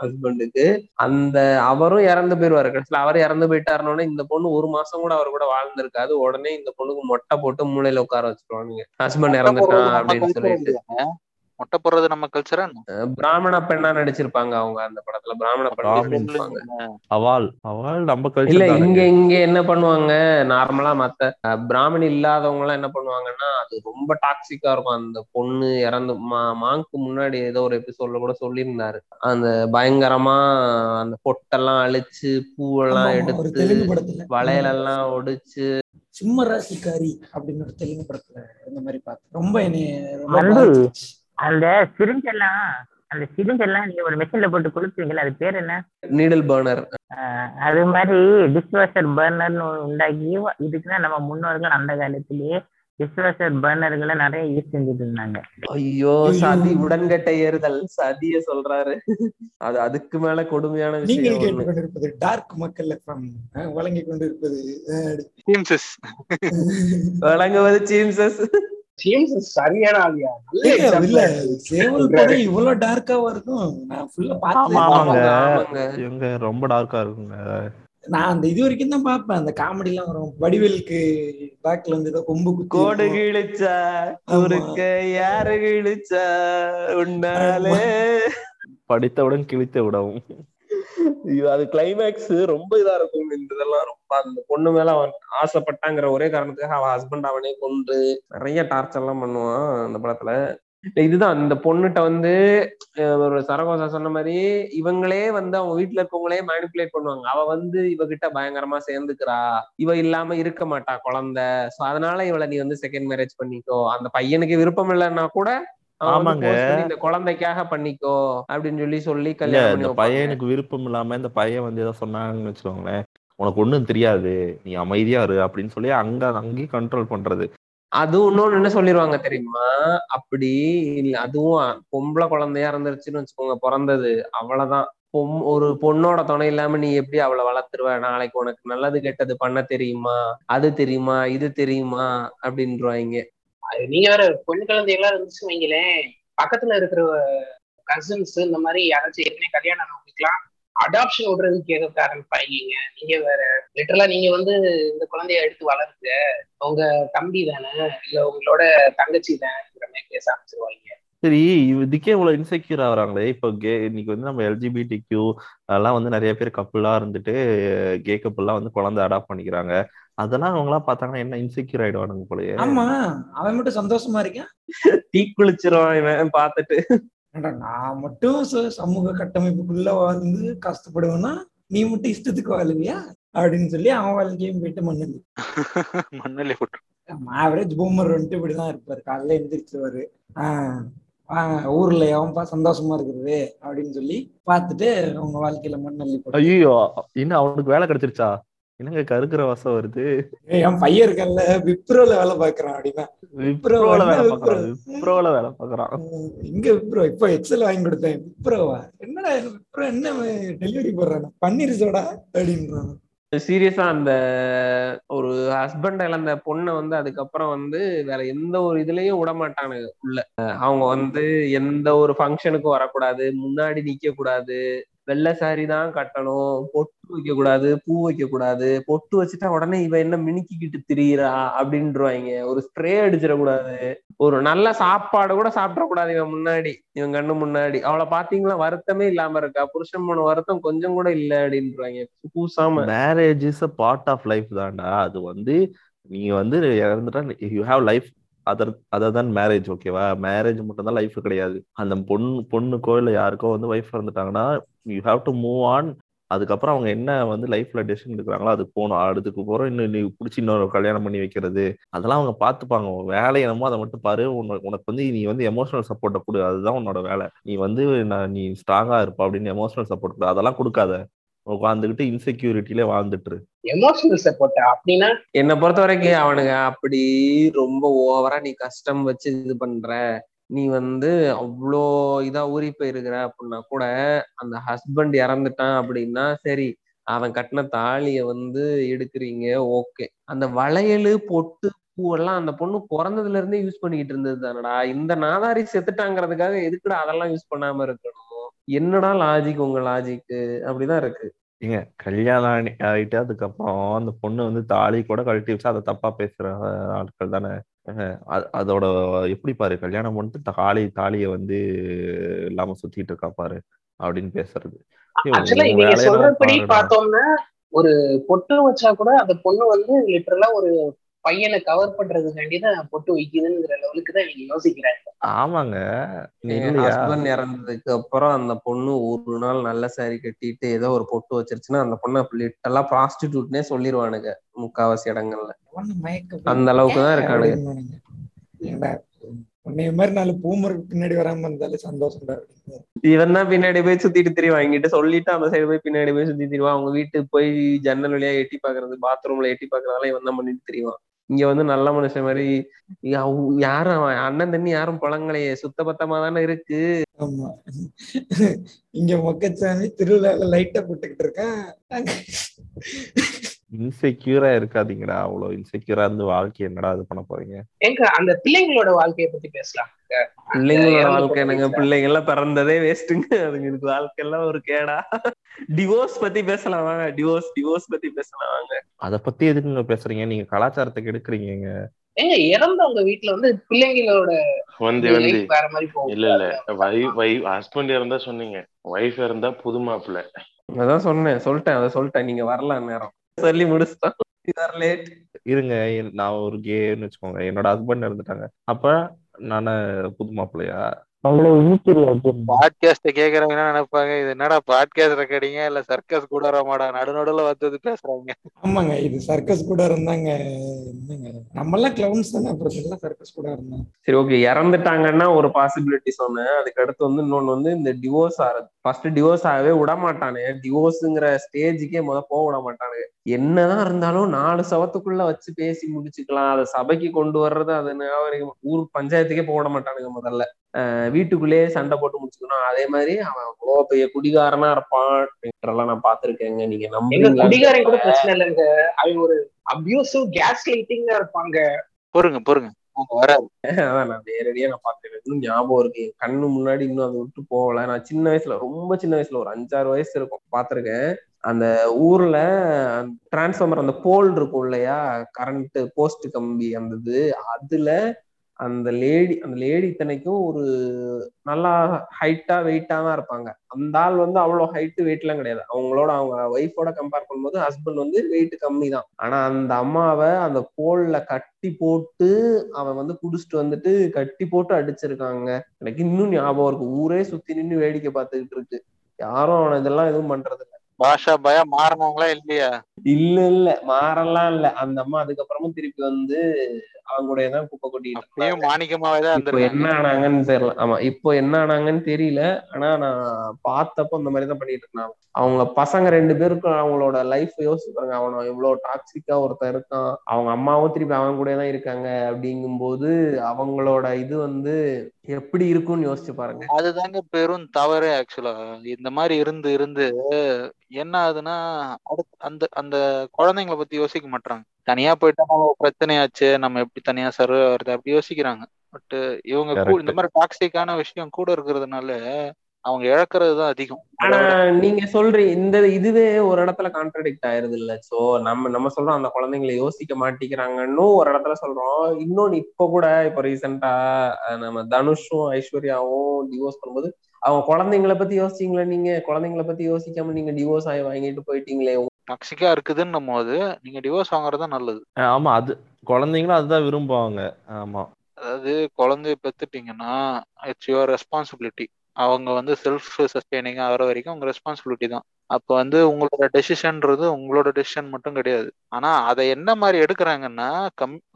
ஹஸ்பண்டுக்கு. அந்த அவரும் இறந்து போயிருவாரு. கடைசியில் அவர் இறந்து போயிட்டாருனோடனே இந்த பொண்ணு ஒரு மாசம் கூட அவர் கூட வாழ்ந்திருக்காது. உடனே இந்த பொண்ணுக்கு மொட்டை போட்டு மூளையில உட்கார வச்சிருவானுங்க, ஹஸ்பண்ட் இறந்துட்டான் அப்படின்னு சொல்லிட்டு. மொட்டை போடுறது நம்ம கல்ச்சரா. பிராமண பெண்ணா நடிச்சிருப்பாங்க அவங்க அந்த படத்துல, பிராமண பெண்ணா. இல்ல இங்க இங்க என்ன பண்ணுவாங்க நார்மலா, மத்த பிராமணி இல்லாதவங்க எல்லாம் என்ன பண்ணுவாங்கன்னா, அது ரொம்ப டாக்ஸிக்கா இருக்கும். அந்த பொண்ணு இறந்து மாங்க்கு முன்னாடி ஏதோ ஒரு எபிசோட்ல கூட சொல்லியிருந்தாரு, அந்த பயங்கரமா அந்த பொட்டெல்லாம் அழிச்சு பூவெல்லாம் எடுத்து வளையலெல்லாம் ஒடிச்சு. சிம்மராசிக்காரி அப்படின்னு ஒரு தெலுங்கு படத்துல இந்த மாதிரி பார்த்து ரொம்ப என்ன அந்த சிரிஞ்செல்லாம் அந்த சிரிஞ்செல்லாம் நீங்க ஒரு மெஷின்ல போட்டு குளிச்சுவீங்களா, அது பேர் என்ன, நீடல் பர்னர். அது மாதிரி டிஷ்வாஷர் பர்னர்னு உண்டாகி, இதுக்குதான் நம்ம முன்னோர்கள் அந்த காலத்திலேயே டிஷ்வாஷர் பர்னர்களை நிறைய யூஸ் செஞ்சுட்டு இருந்தாங்க. ஐயோ சதி, உடன்கட்டை ஏறுதல், சதிய சொல்றாரு. அது அதுக்கு மேல கொடுமையான விஷயம். கேட்டுக்கொண்டிருப்பது டார்க் மக்கள் வழங்கி கொண்டிருப்பது வழங்குவது சீம்சஸ். சரியான ஆவியா இல்ல, சேவல் படம் இவ்வளவு டார்க்காவா இருக்கும்? நான் ஃபுல்லா பார்த்தேன். எங்க ரொம்ப டார்க்கா இருக்குங்க. நான் அந்த இது வரைக்கும் தான் பாப்பேன். அந்த காமெடி எல்லாம் வரும், வடிவேலுக்கு பேக்ல வந்து ஏதோ கொம்பு கோடு கிழிச்சா ஊருக்கு யாரு கிழிச்சா உன்னாலே படித்தவுடன் கிழித்து விடவும். அது கிளைமேக்ஸ் ரொம்ப இதா இருக்கும். இதெல்லாம் ரொம்ப அந்த பொண்ணு மேல அவன் ஆசைப்பட்டாங்கிற ஒரே காரணத்துக்காக அவன் ஹஸ்பண்ட் அவனே கொண்டு நிறைய டார்ச்சர் எல்லாம் பண்ணுவான் அந்த படத்துல. இதுதான் இந்த பொண்ணுகிட்ட வந்து ஒரு சரகோசா சொன்ன மாதிரி இவங்களே வந்து அவங்க வீட்டுல இருக்கவங்களே மேனிபுலேட் பண்ணுவாங்க. அவ வந்து இவகிட்ட பயங்கரமா சேர்ந்துக்கிறா, இவ இல்லாம இருக்க மாட்டா குழந்தை, சோ அதனால இவளை நீ வந்து செகண்ட் மேரேஜ் பண்ணிக்கோ, அந்த பையனுக்கு விருப்பம் இல்லைன்னா கூட இந்த குழந்தைக்காக பண்ணிக்கோ அப்படின்னு சொல்லி சொல்லி கல்யாணம். பையனுக்கு விருப்பம் இல்லாம இந்த பையன் வந்து ஏதாவது சொன்னாங்கன்னு வச்சுக்கோங்களேன், உனக்கு ஒண்ணும் தெரியாது நீ அமைதியா இரு அப்படின்னு சொல்லி அங்க அங்கேயே கண்ட்ரோல் பண்றது. அது இன்னொன்னு என்ன சொல்லிடுவாங்க தெரியுமா, அப்படி இல்ல அதுவும் பொம்பளை குழந்தையா இருந்துருச்சுன்னு வச்சுக்கோங்க பிறந்தது, அவ்வளவுதான். ஒரு பொண்ணோட துணை இல்லாம நீ எப்படி அவளை வளர்த்துருவ, நாளைக்கு உனக்கு நல்லது கெட்டது பண்ண தெரியுமா, அது தெரியுமா இது தெரியுமா அப்படின்றாங்க. நீங்க வேற பெண் குழந்தைகளா இருந்துச்சு வைங்களேன், பக்கத்துல இருக்கிற கசின்ஸ் இந்த மாதிரி யாராச்சும் ஏற்கனவே கல்யாணம் நோக்கிக்கலாம், அடாப்ஷன் விடுறதுக்கு ஏற்க ஆரம்பிப்பாங்க. நீங்க வேற லிட்டரலா நீங்க வந்து இந்த குழந்தைய எடுத்து வளருங்க, உங்க தம்பி தானே இல்ல உங்களோட தங்கச்சி தானேங்கிற மாதிரி பேச ஆரம்பிச்சிருவாங்க. சரி, இதுக்கே இவ்வளவு இன்செக்யூர் ஆகுறாங்களே. இப்போ இன்னைக்கு வந்து நம்ம LGBTQ எல்லாம் வந்து நிறைய பேர் கப்புலா இருந்துட்டு கே கப்புலாம் வந்து குழந்தை அடாப்ட் பண்ணிக்கிறாங்க. அதெல்லாம் அவங்களா பார்த்தாங்கன்னா என்ன இன்செக்யூர் ஆயிடுவானுங்க போலயே. ஆமா, அவன் மட்டும் சந்தோஷமா இருக்கேன், தீ குளிச்சிருவான் இவன் பார்த்துட்டு. நான் மட்டும் சமூக கட்டமைப்புக்குள்ள வந்து கஷ்டப்படுவேன்னா நீ மட்டும் இஷ்டத்துக்கு வாழுவியா அப்படின்னு சொல்லி அவன் வாழ்க்கையும் போயிட்டு மண்ணிலே போட்டு. ஆவரேஜ் பூமர் வந்துட்டு இப்படிதான் இருப்பாரு, காலையில எழுந்திரிச்சிருவாரு, ஊர்ல அவன்பா சந்தோஷமா இருக்குது அப்படின்னு சொல்லி பாத்துட்டு அவங்க வாழ்க்கையில மண்ணள்ளி போட்டு. ஐயோ இன்னும் அவனுக்கு வேலை கிடைச்சிருச்சா என்னங்க கருக்குற வாசம் வருது. என் பையன் இருக்கல விப்ரோல வேலை பாக்குறான் அப்படின்னா, விப்ரோல வேலை பாக்குறான். இங்க விப்ரோ இப்ப எக்ஸல் வாங்கி கொடுத்தேன். விப்ரோவா என்னடா விப்ரோ என்ன டெலிவரி போடுறான் பன்னீர் சோடா அப்படின்றான். சீரியஸா அந்த ஒரு ஹஸ்பண்ட் இழந்த பொண்ணை வந்து அதுக்கப்புறம் வந்து வேற எந்த ஒரு இதுலயும் விடமாட்டானு உள்ள. அவங்க வந்து எந்த ஒரு ஃபங்க்ஷனுக்கும் வரக்கூடாது, முன்னாடி நிக்க கூடாது, வெள்ளை சாரி தான் கட்டணும், பொட்டு வைக்க கூடாது, பூ வைக்க கூடாது, பொட்டு வச்சுட்டா உடனே இவ என்ன மினுக்கிக்கிட்டு திரியிறா அப்படின்றாங்க, ஒரு ஸ்ப்ரே அடிச்சிடக்கூடாது, ஒரு நல்ல சாப்பாடு கூட சாப்பிடக்கூடாது இவன் முன்னாடி, இவன் கண்ணு முன்னாடி. அவளை பாத்தீங்களா வருத்தமே இல்லாம இருக்கா, புருஷன் போன வருத்தம் கொஞ்சம் கூட இல்லை அப்படின்றாங்க. பூசாம marriage is a part of life தான்டா. அது வந்து நீ வந்து இறந்துட்டா யூ ஹாவ் லைஃப் அதர் தான் மேரேஜ், ஓகேவா? மேரேஜ் மட்டும் தான் லைஃப் கிடையாது. அந்த பொண்ணுக்கோ இல்லை யாருக்கோ வந்து ஒய்ஃப் இருந்துட்டாங்கன்னா you have to move on. அதுக்கப்புறம் அவங்க என்ன வந்து லைஃப்ல டெசிஷன் எடுக்கிறாங்களோ அதுக்கு போகணும். அடுத்துக்கு போகிறோம் இன்னும் நீ பிடிச்சி இன்னொரு கல்யாணம் பண்ணி வைக்கிறது அதெல்லாம் அவங்க பார்த்துப்பாங்க. வேலை என்னமோ அதை மட்டும் பாரு, உனக்கு வந்து நீ வந்து எமோஷனல் சப்போர்ட்டை கொடு, அதுதான் உன்னோட வேலை. நீ வந்து நீ ஸ்ட்ராங்கா இருப்பா அப்படின்னு எமோஷனல் சப்போர்ட் கொடு, அதெல்லாம் கொடுக்காத. உட்காந்துக்கிட்டு இன்செக்யூரிட்டியில வாழ்ந்துட்டு எமோஷனல் சப்போர்ட் அப்படின்னா என்னை பொறுத்த வரைக்கும் அவனுங்க அப்படி ரொம்ப ஓவரா நீ கஷ்டம் வச்சு இது பண்ற, நீ அவ்வளோ இதா ஊறி போயிருக்கிற அப்படின்னா கூட அந்த ஹஸ்பண்ட் இறந்துட்டான் அப்படின்னா சரி அவன் கட்டின தாலிய எடுக்கிறீங்க ஓகே. அந்த வளையல் பொட்டு பூவெல்லாம் அந்த பொண்ணு பிறந்ததுல இருந்தே யூஸ் பண்ணிக்கிட்டு இருந்தது தானடா, இந்த நாதாரி செத்துட்டாங்கிறதுக்காக எதுக்குடா அதெல்லாம் யூஸ் பண்ணாம இருக்கணும், என்னடா லாஜிக் உங்க லாஜிக்கு அப்படிதான் இருக்கு. ஏங்க கல்யாணம் ஆகிட்டு அதுக்கப்புறம் அந்த பொண்ணு தாலி கூட கழட்டி வச்சா அதை தப்பா பேசுற ஆட்கள் தானே. அதோட எப்படி பாரு கல்யாணம் பண்ணிட்டு தாலியை இல்லாம சுத்திட்டு இருக்கா பாரு அப்படின்னு பேசுறது. சொல்றபடி பார்த்தோம்னா ஒரு பொட்டு வச்சா கூட அந்த பொண்ணு லிட்டரலா ஒரு பையனை கவர் பண்றதுக்காண்டிதான் பொட்டு வைக்குதுங்கிற லெவலுக்குதான் நீங்க யோசிக்கிறாங்க. ஆமாங்க, ஹஸ்பண்ட் இறந்ததுக்கு அப்புறம் அந்த பொண்ணு ஒரு நாள் நல்ல சாரி கட்டிட்டு ஏதோ ஒரு பொட்டு வச்சிருச்சுன்னா அந்த பொண்ணு லிட்டரலா ப்ராஸ்டிடியூட்னே சொல்லிடுவானுங்க முக்காவாசி இடங்கள்ல. அந்த அளவுக்குதான் இருக்கானுங்க. பின்னாடி வராம இருந்தாலும் சந்தோஷம் தான். இவன் தான் பின்னாடி போய் சுத்திட்டு திரிவாங்கிட்டு சொல்லிட்டு அந்த சைடு போய் பின்னாடி போய் சுத்தி திரிவான். அவங்க வீட்டுக்கு போய் ஜன்னல் வழியா எட்டி பாக்குறது, பாத்ரூம்ல எட்டி பாக்குறதால இவன் தான் பண்ணிட்டு திரிவான். இங்க நல்ல மனுஷன் மாதிரி யாரும் அண்ணன் தண்ணி யாரும் பழங்களையே சுத்த பத்தமா தானே இருக்கு. ஆமா, இங்க மொக்கச்சாமி திருவிழால லைட்டா போட்டுக்கிட்டு இருக்கேன். இன்செக்யூரா இருக்காதீங்கடா, அவ்வளவு இன்செக்யூரா இருந்து வாழ்க்கை என்னடா இது பண்ண போறீங்க. அந்த பிள்ளைங்களோட வாழ்க்கையை பத்தி பேசலாம். பிள்ளைங்களோட வாழ்க்கை என்னங்க, பிள்ளைங்க எல்லாம் பிறந்ததே வேஸ்ட்டுங்க, அதுங்க இதுக்கு வாழ்க்கை எல்லாம் ஒரு கேடா. டிவோர்ஸ் பத்தி பேசலாம் வாங்க, டிவோர்ஸ் பத்தி பேசலாம் வாங்க. அத பத்தி எதுக்குங்க பேசுறீங்க, நீங்க கலாச்சாரத்துக்கு எடுக்கிறீங்க. ஏங்க இறந்தவங்க வீட்டுல பிள்ளைங்களோட வேற மாதிரி போகும். இல்ல இல்ல, ஹஸ்பண்ட் இருந்தா சொன்னீங்க, வைஃப் இருந்தா புது மாப்பிள்ள. அதான் சொன்னேன், சொல்லிட்டேன் நீங்க வரலாம் நேரம் சொல்லி முடிச்சுட்டான். இருங்க, நான் ஒரு கேன்னு வச்சுக்கோங்க, என்னோட ஹஸ்பண்ட் இருந்துட்டாங்க, அப்ப நானு புது மாப்பிள்ளையா? பாட்காஸ்ட் கேக்குறவங்கன்னா நினைப்பாங்க இது என்னடா பாட்காஸ்ட் ரெக்கார்டிங்க இல்ல சர்க்கஸ் கூட வரமாடா நடுநடுல வந்தது பேசுறாங்க. ஆமாங்க, இது சர்க்கஸ் கூட இருந்தாங்க, நம்ம எல்லாம் கிளவுன்ஸ் தானே, அப்புறம் எல்லாம் சர்க்கஸ் கூட இருந்தாங்க. சரி ஓகே, இறந்துட்டாங்கன்னா ஒரு பாசிபிலிட்டி சொன்னேன். அதுக்கடுத்து இன்னொன்னு இந்த டிவோர்ஸ் ஆறது. ஃபர்ஸ்ட் டிவோர்ஸ் ஆகவே விடமாட்டானு, டிவோர்ஸுங்கிற ஸ்டேஜுக்கே போக விட மாட்டானு. என்னதான் இருந்தாலும் 4 சவத்துக்குள்ள வச்சு பேசி முடிச்சுக்கலாம், அதை சபைக்கு கொண்டு வர்றது அது ஊர் பஞ்சாயத்துக்கே போக விட மாட்டானுங்க. முதல்ல வீட்டுக்குள்ளேயே சண்டை போட்டு முடிச்சுக்கணும். அதே மாதிரி அவன் அவ்வளோ பெரிய குடிகாரனா இருப்பான், நான் பாத்திருக்கேங்க. நீங்க நம்ம குடிகாரன் கூட பிரச்சனை இல்லைங்க, அவங்க ஒரு அபியூசிவ் கேஸ் லைட்டிங்கா இருப்பாங்க. பொறுங்க பொறுங்க, அதான் நான் நேரடியா நான் பாத்தேன். இன்னும் ஞாபகம் இருக்கு, என் கண்ணு முன்னாடி இன்னும் அதை விட்டு போகல. நான் சின்ன வயசுல, ரொம்ப சின்ன வயசுல, ஒரு 5-6 வயசு இருக்கும், பாத்திருக்கேன். அந்த ஊர்ல டிரான்ஸ்ஃபார்மர் அந்த போல் இருக்கும் இல்லையா, கரண்ட் போஸ்ட் கம்பி, அந்தது அதுல அந்த லேடி இத்தனைக்கும் ஒரு நல்லா ஹைட்டா வெயிட்டா தான் இருப்பாங்க. அந்த ஆள் அவ்வளோ ஹைட்டு வெயிட்லாம் கிடையாது. அவங்களோட அவங்க ஒய்ஃபோட கம்பேர் பண்ணும்போது ஹஸ்பண்ட் வெயிட் கம்மி தான். ஆனா அந்த அம்மாவை அந்த கோல்ல கட்டி போட்டு அவன் குடிச்சிட்டு கட்டி போட்டு அடிச்சிருக்காங்க. எனக்கு இன்னும் ஞாபகம் இருக்கு, ஊரே சுத்தி நின்று வேடிக்கை பார்த்துக்கிட்டு இருக்கு, யாரும் அவனை இதெல்லாம் எதுவும் பண்றது இல்லை. பாஷா பயா மாறினவங்களா இல்லையா? இல்ல மாறலாம் இல்ல. அந்த அம்மா அதுக்கப்புறமும் திருப்பி அவங்களுடையதான் குப்பை கொட்டிட்டு மாணிக்கமாவே என்ன ஆனாங்கன்னு தெரியல. ஆமா, இப்போ என்ன ஆனாங்கன்னு தெரியல. ஆனா நான் பார்த்தப்போ அந்த மாதிரிதான் பண்ணிட்டு இருந்தாங்க. அவங்க பசங்க 2 பேருக்கும் அவங்களோட லைஃப் யோசிப்பாங்க, அவன எவ்வளவு டாக்ஸிக்கா ஒருத்தன் இருக்கான், அவங்க அம்மாவும் திருப்பி அவங்க கூட தான் இருக்காங்க. அப்படிங்கும் போது அவங்களோட இது எப்படி இருக்கும்னு யோசிச்சு பாருங்க. அதுதாங்க பெரும் தவறு. ஆக்சுவலா இந்த மாதிரி இருந்து இருந்து என்ன ஆகுதுன்னா அந்த அந்த குழந்தைங்களை பத்தி யோசிக்க மாட்டாங்க. தனியா போயிட்டா பிரச்சனையாச்சு, நம்ம எப்படி தனியா சர்வே வருது அப்படி யோசிக்கிறாங்க. பட் இவங்க இந்த மாதிரி டாக்ஸிக்கான விஷயம் கூட இருக்கிறதுனால அவங்க இழக்கிறது தான் அதிகம். ஆனா நீங்க சொல்றீங்க இந்த இதுவே ஒரு இடத்துல கான்ட்ராடிக்ட் ஆயிருது இல்ல. சோ நம்ம சொல்றோம் அந்த குழந்தைங்களை யோசிக்க மாட்டேங்கிறாங்கன்னு ஒரு இடத்துல சொல்றோம். இன்னொன்னு இப்ப கூட இப்ப ரீசெண்டா நம்ம தனுஷும் ஐஸ்வர்யாவும் டிவோர்ஸ் பண்ணும்போது அவங்க குழந்தைங்களை பத்தி யோசிச்சீங்களே, நீங்க குழந்தைங்களை பத்தி யோசிக்காம நீங்க டிவோர்ஸ் ஆகி வாங்கிட்டு போயிட்டீங்களே. டாக்ஸிக்கா இருக்குதுன்னும் போது நீங்க டிவோர்ஸ் வாங்குறதா நல்லது. ஆமா, அது குழந்தைங்களும் அதுதான் விரும்புவாங்க. ஆமா, அதாவது குழந்தைய பெத்துட்டீங்கன்னா இட்ஸ் யுவர் ரெஸ்பான்சிபிலிட்டி. அவங்க செல்ஃப் சஸ்டெய்னிங் ஆகிற வரைக்கும் அவங்க ரெஸ்பான்சிபிலிட்டி தான். அப்ப வந்து உங்களோட டெசிஷன்றது உங்களோட டெசிஷன் மட்டும் கிடையாது. ஆனா அதை என்ன மாதிரி எடுக்கிறாங்கன்னா,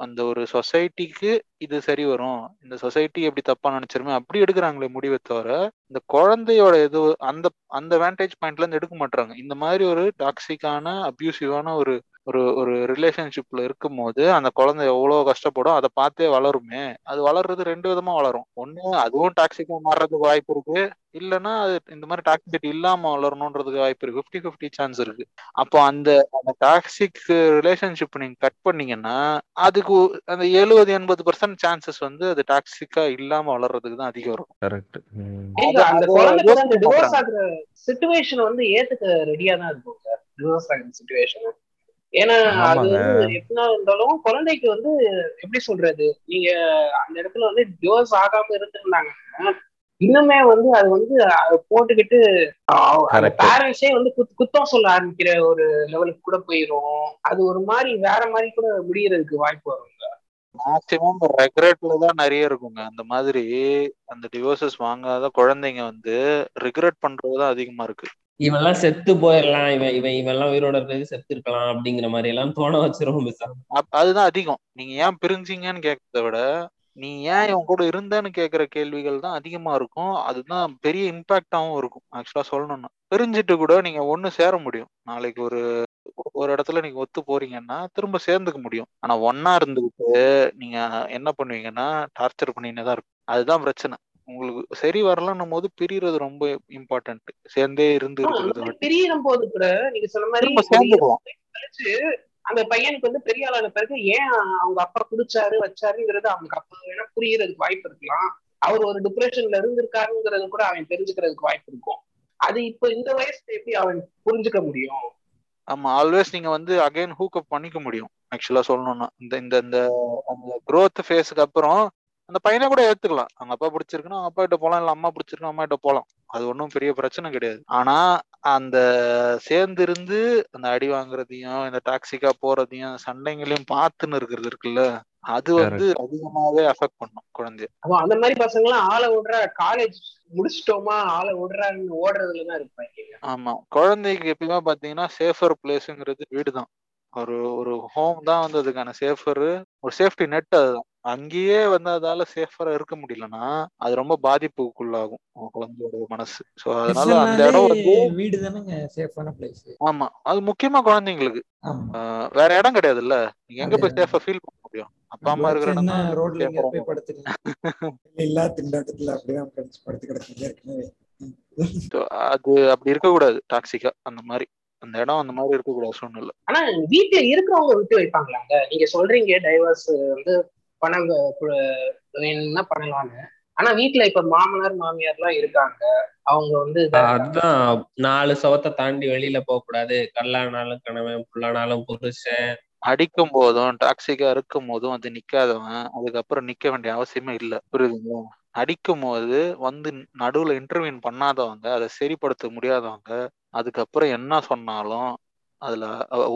அந்த ஒரு சொசைட்டிக்கு இது சரி வரும், இந்த சொசைட்டி எப்படி தப்பா நினைச்சிருமே அப்படி எடுக்கிறாங்களே முடிவை தவிர இந்த குழந்தையோட இது அந்த அந்த வேண்டேஜ் பாயிண்ட்ல இருந்து எடுக்க மாட்டாங்க. இந்த மாதிரி ஒரு டாக்ஸிக்கான அப்யூசிவான ஒரு ஒரு ஒரு ரிலேஷன்ஷிப்ல இருக்கும் போது அந்த குழந்தை எவ்வளோ கஷ்டப்படும் அதை பார்த்தே வளருமே. அது வளர்றது ரெண்டு விதமா வளரும், ஒண்ணு அதுவும் டாக்ஸிக்கா மாறுறதுக்கு வாய்ப்பு இருக்கு, இல்லைன்னா அது இந்த மாதிரி டாக்ஸிசிட்டி இல்லாம வளரணுன்றதுக்கு வாய்ப்பு இருக்கு. 50-50 சான்ஸ் இருக்கு. அப்போ அந்த டாக்ஸிக் ரிலேஷன்ஷிப் நீங்க கட் பண்ணீங்கன்னா அதுக்கு அந்த 70-80% சான்சஸ் வந்து அது டாக்ஸிக்கா இல்லாம வளர்றதுக்கு தான் அதிகம் இருக்கும். கரெக்ட். அந்த குழந்தை அந்த டிவோர்ஸ் ஆகுற சிச்சுவேஷன் வந்து ஏத்துக்க ரெடியா தான் இருக்கும் சார், டிவோர்ஸ் ஆகுற சிச்சுவேஷன். ஏன்னா அது எப்படின்னா இருந்தாலும் குழந்தைக்கு வந்து எப்படி சொல்றது, நீங்க அந்த இடத்துல வந்து டிவோர்ஸ் ஆகாம இருந்திருந்தாங்கன்னா இன்னுமே வந்து அது வந்து போட்டுக்கிட்டு பேரண்ட்ஸே வந்து குத்தம் சொல்ல ஆரம்பிக்கிற ஒரு லெவலுக்கு கூட போயிடும். அது ஒரு மாதிரி வேற மாதிரி கூட முடியறதுக்கு வாய்ப்பு வருங்க. மேக்சிமம் ரெக்ரெட்ல தான் நிறைய இருக்குங்க. அந்த மாதிரி அந்த டிவோர்ஸஸ் வாங்காத குழந்தைங்க வந்து ரெக்ரெட் பண்றதுதான் அதிகமா இருக்கு. இவெல்லாம் செத்து போயிடலாம், இவெல்லாம் உயிரோட செத்து இருக்கலாம் அப்படிங்கிற மாதிரி எல்லாம் தோண வச்சிரும். அதுதான் அதிகம். நீங்க ஏன் பிரிஞ்சிங்கன்னு கேட்கறத விட நீ ஏன் இவன் கூட இருந்தேன்னு கேட்குற கேள்விகள் தான் அதிகமா இருக்கும். அதுதான் பெரிய இம்பாக்டாகவும் இருக்கும். ஆக்சுவலா சொல்லணும்னா பிரிஞ்சிட்டு கூட நீங்க ஒன்னு சேர முடியும். நாளைக்கு ஒரு இடத்துல நீங்க ஒத்து போறீங்கன்னா திரும்ப சேர்ந்துக்க முடியும். ஆனா ஒன்னா இருந்துக்கிட்டு நீங்க என்ன பண்ணுவீங்கன்னா டார்ச்சர் பண்ணினே தான் இருக்கும். அதுதான் பிரச்சனை. உங்களுக்கு சரி வரலன்னும் போது பிரியறது ரொம்ப இம்பார்ட்டன்ட். சேர்ந்தே இருந்து பிரியும் போது கூட நீங்க சொன்ன மாதிரி அந்த பையனுக்கு வந்து பெரிய ஆளான பிறகு ஏன் அவங்க அப்பா குடிச்சாரு வச்சாருங்கிறது அவனுக்கு அப்பா வேணா புரியறதுக்கு வாய்ப்பு இருக்கலாம். அவர் ஒரு டிப்ரெஷன்ல இருந்திருக்காருங்கிறது கூட அவன் தெரிஞ்சுக்கிறதுக்கு வாய்ப்பு இருக்கும். அது இப்போ இந்த வயசுல எப்படி அவன் புரிஞ்சுக்க முடியும்? ஆமா, ஆல்வேஸ் நீங்க வந்து அகைன் ஹூக்அப் பண்ணிக்க முடியும். ஆக்சுவலா சொல்லணும்னா இந்த இந்த க்ரோத் ஃபேஸுக்கு அப்புறம் அந்த பையனை கூட ஏத்துக்கலாம். அவங்க அப்பா பிடிச்சிருக்குன்னா அவங்க அப்பா கிட்ட போகலாம், இல்லை அம்மா பிடிச்சிருக்கா அம்மா கிட்ட போகலாம். அது ஒன்றும் பெரிய பிரச்சனை கிடையாது. ஆனா அந்த சேர்ந்து இருந்து அந்த அடி வாங்குறதையும் இந்த டாக்ஸிக்கா போறதையும் சண்டைங்களையும் பார்த்துன்னு இருக்கிறது இருக்குல்ல, அது வந்து அதிகமாவே அஃபெக்ட் பண்ணும் குழந்தைய. அந்த மாதிரி பசங்க எல்லாம் ஆளை விடுற காலேஜ் முடிச்சிட்டோமா ஆளை விடுறான்னு ஓடுறதுலதான் இருப்பாங்க. ஆமா, குழந்தைக்கு எப்பயுமே பாத்தீங்கன்னா சேஃபர் பிளேஸ்ங்கிறது வீடுதான். ஒரு ஒரு ஹோம் தான் வந்து அதுக்கான சேஃபரு, ஒரு சேஃப்டி நெட். அதுதான் அங்கேயே வந்து அதால சேஃபரா இருக்க முடியலன்னா அது ரொம்ப பாதிப்புக்குள்ளாகும் குழந்தையோட மனசு. சோ அதனால அந்த இடம் வந்து வீடு தானே சேஃபான பிளேஸ். ஆமா, அது முக்கியமா குழந்தைங்களுக்கு வேற இடம் கிடையாது இல்ல. நீங்க எங்க போய் சேஃபா ஃபீல் பண்ண முடியும்? அப்பா அம்மா இருக்கிற இடம் தான். ரோட்ல போய் படுத்துக்கலாம், எல்லா திண்டாட்டத்துல அப்படியே படுத்து கிடக்குது. அது அப்படி இருக்க கூடாது. டாக்ஸிக்கா அந்த மாதிரி அந்த இடம் அந்த மாதிரி இருக்க கூடாது சூழ்நிலை. ஆனா வீட்டுல இருக்கிறவங்க விட்டு வைப்பாங்களாங்க. நீங்க சொல்றீங்க டைவர்ஸ் வந்து பணம் வேணும்னா பண்ணலாம். ஆனா வீட்டுல இப்ப மாமனார் மாமியார்லாம் இருக்காங்க. அவங்க வந்து அதுதான் 4 சுவத்தை தாண்டி வெளியில போக கூடாது. கல்லானாலும் கணவன், புல்லானாலும் புருஷன். அடிக்கும் போதும் டாக்ஸிக்கா இருக்கும் போதும் அது நிக்காதவன் அதுக்கப்புறம் நிக்க வேண்டிய அவசியமே இல்ல. புரியுதுங்களா? அடிக்கும் போது வந்து நடுவுல இன்டர்வியூன் பண்ணாதவங்க, அதை சரிப்படுத்த முடியாதவங்க, அதுக்கப்புறம் என்ன சொன்னாலும் அதுல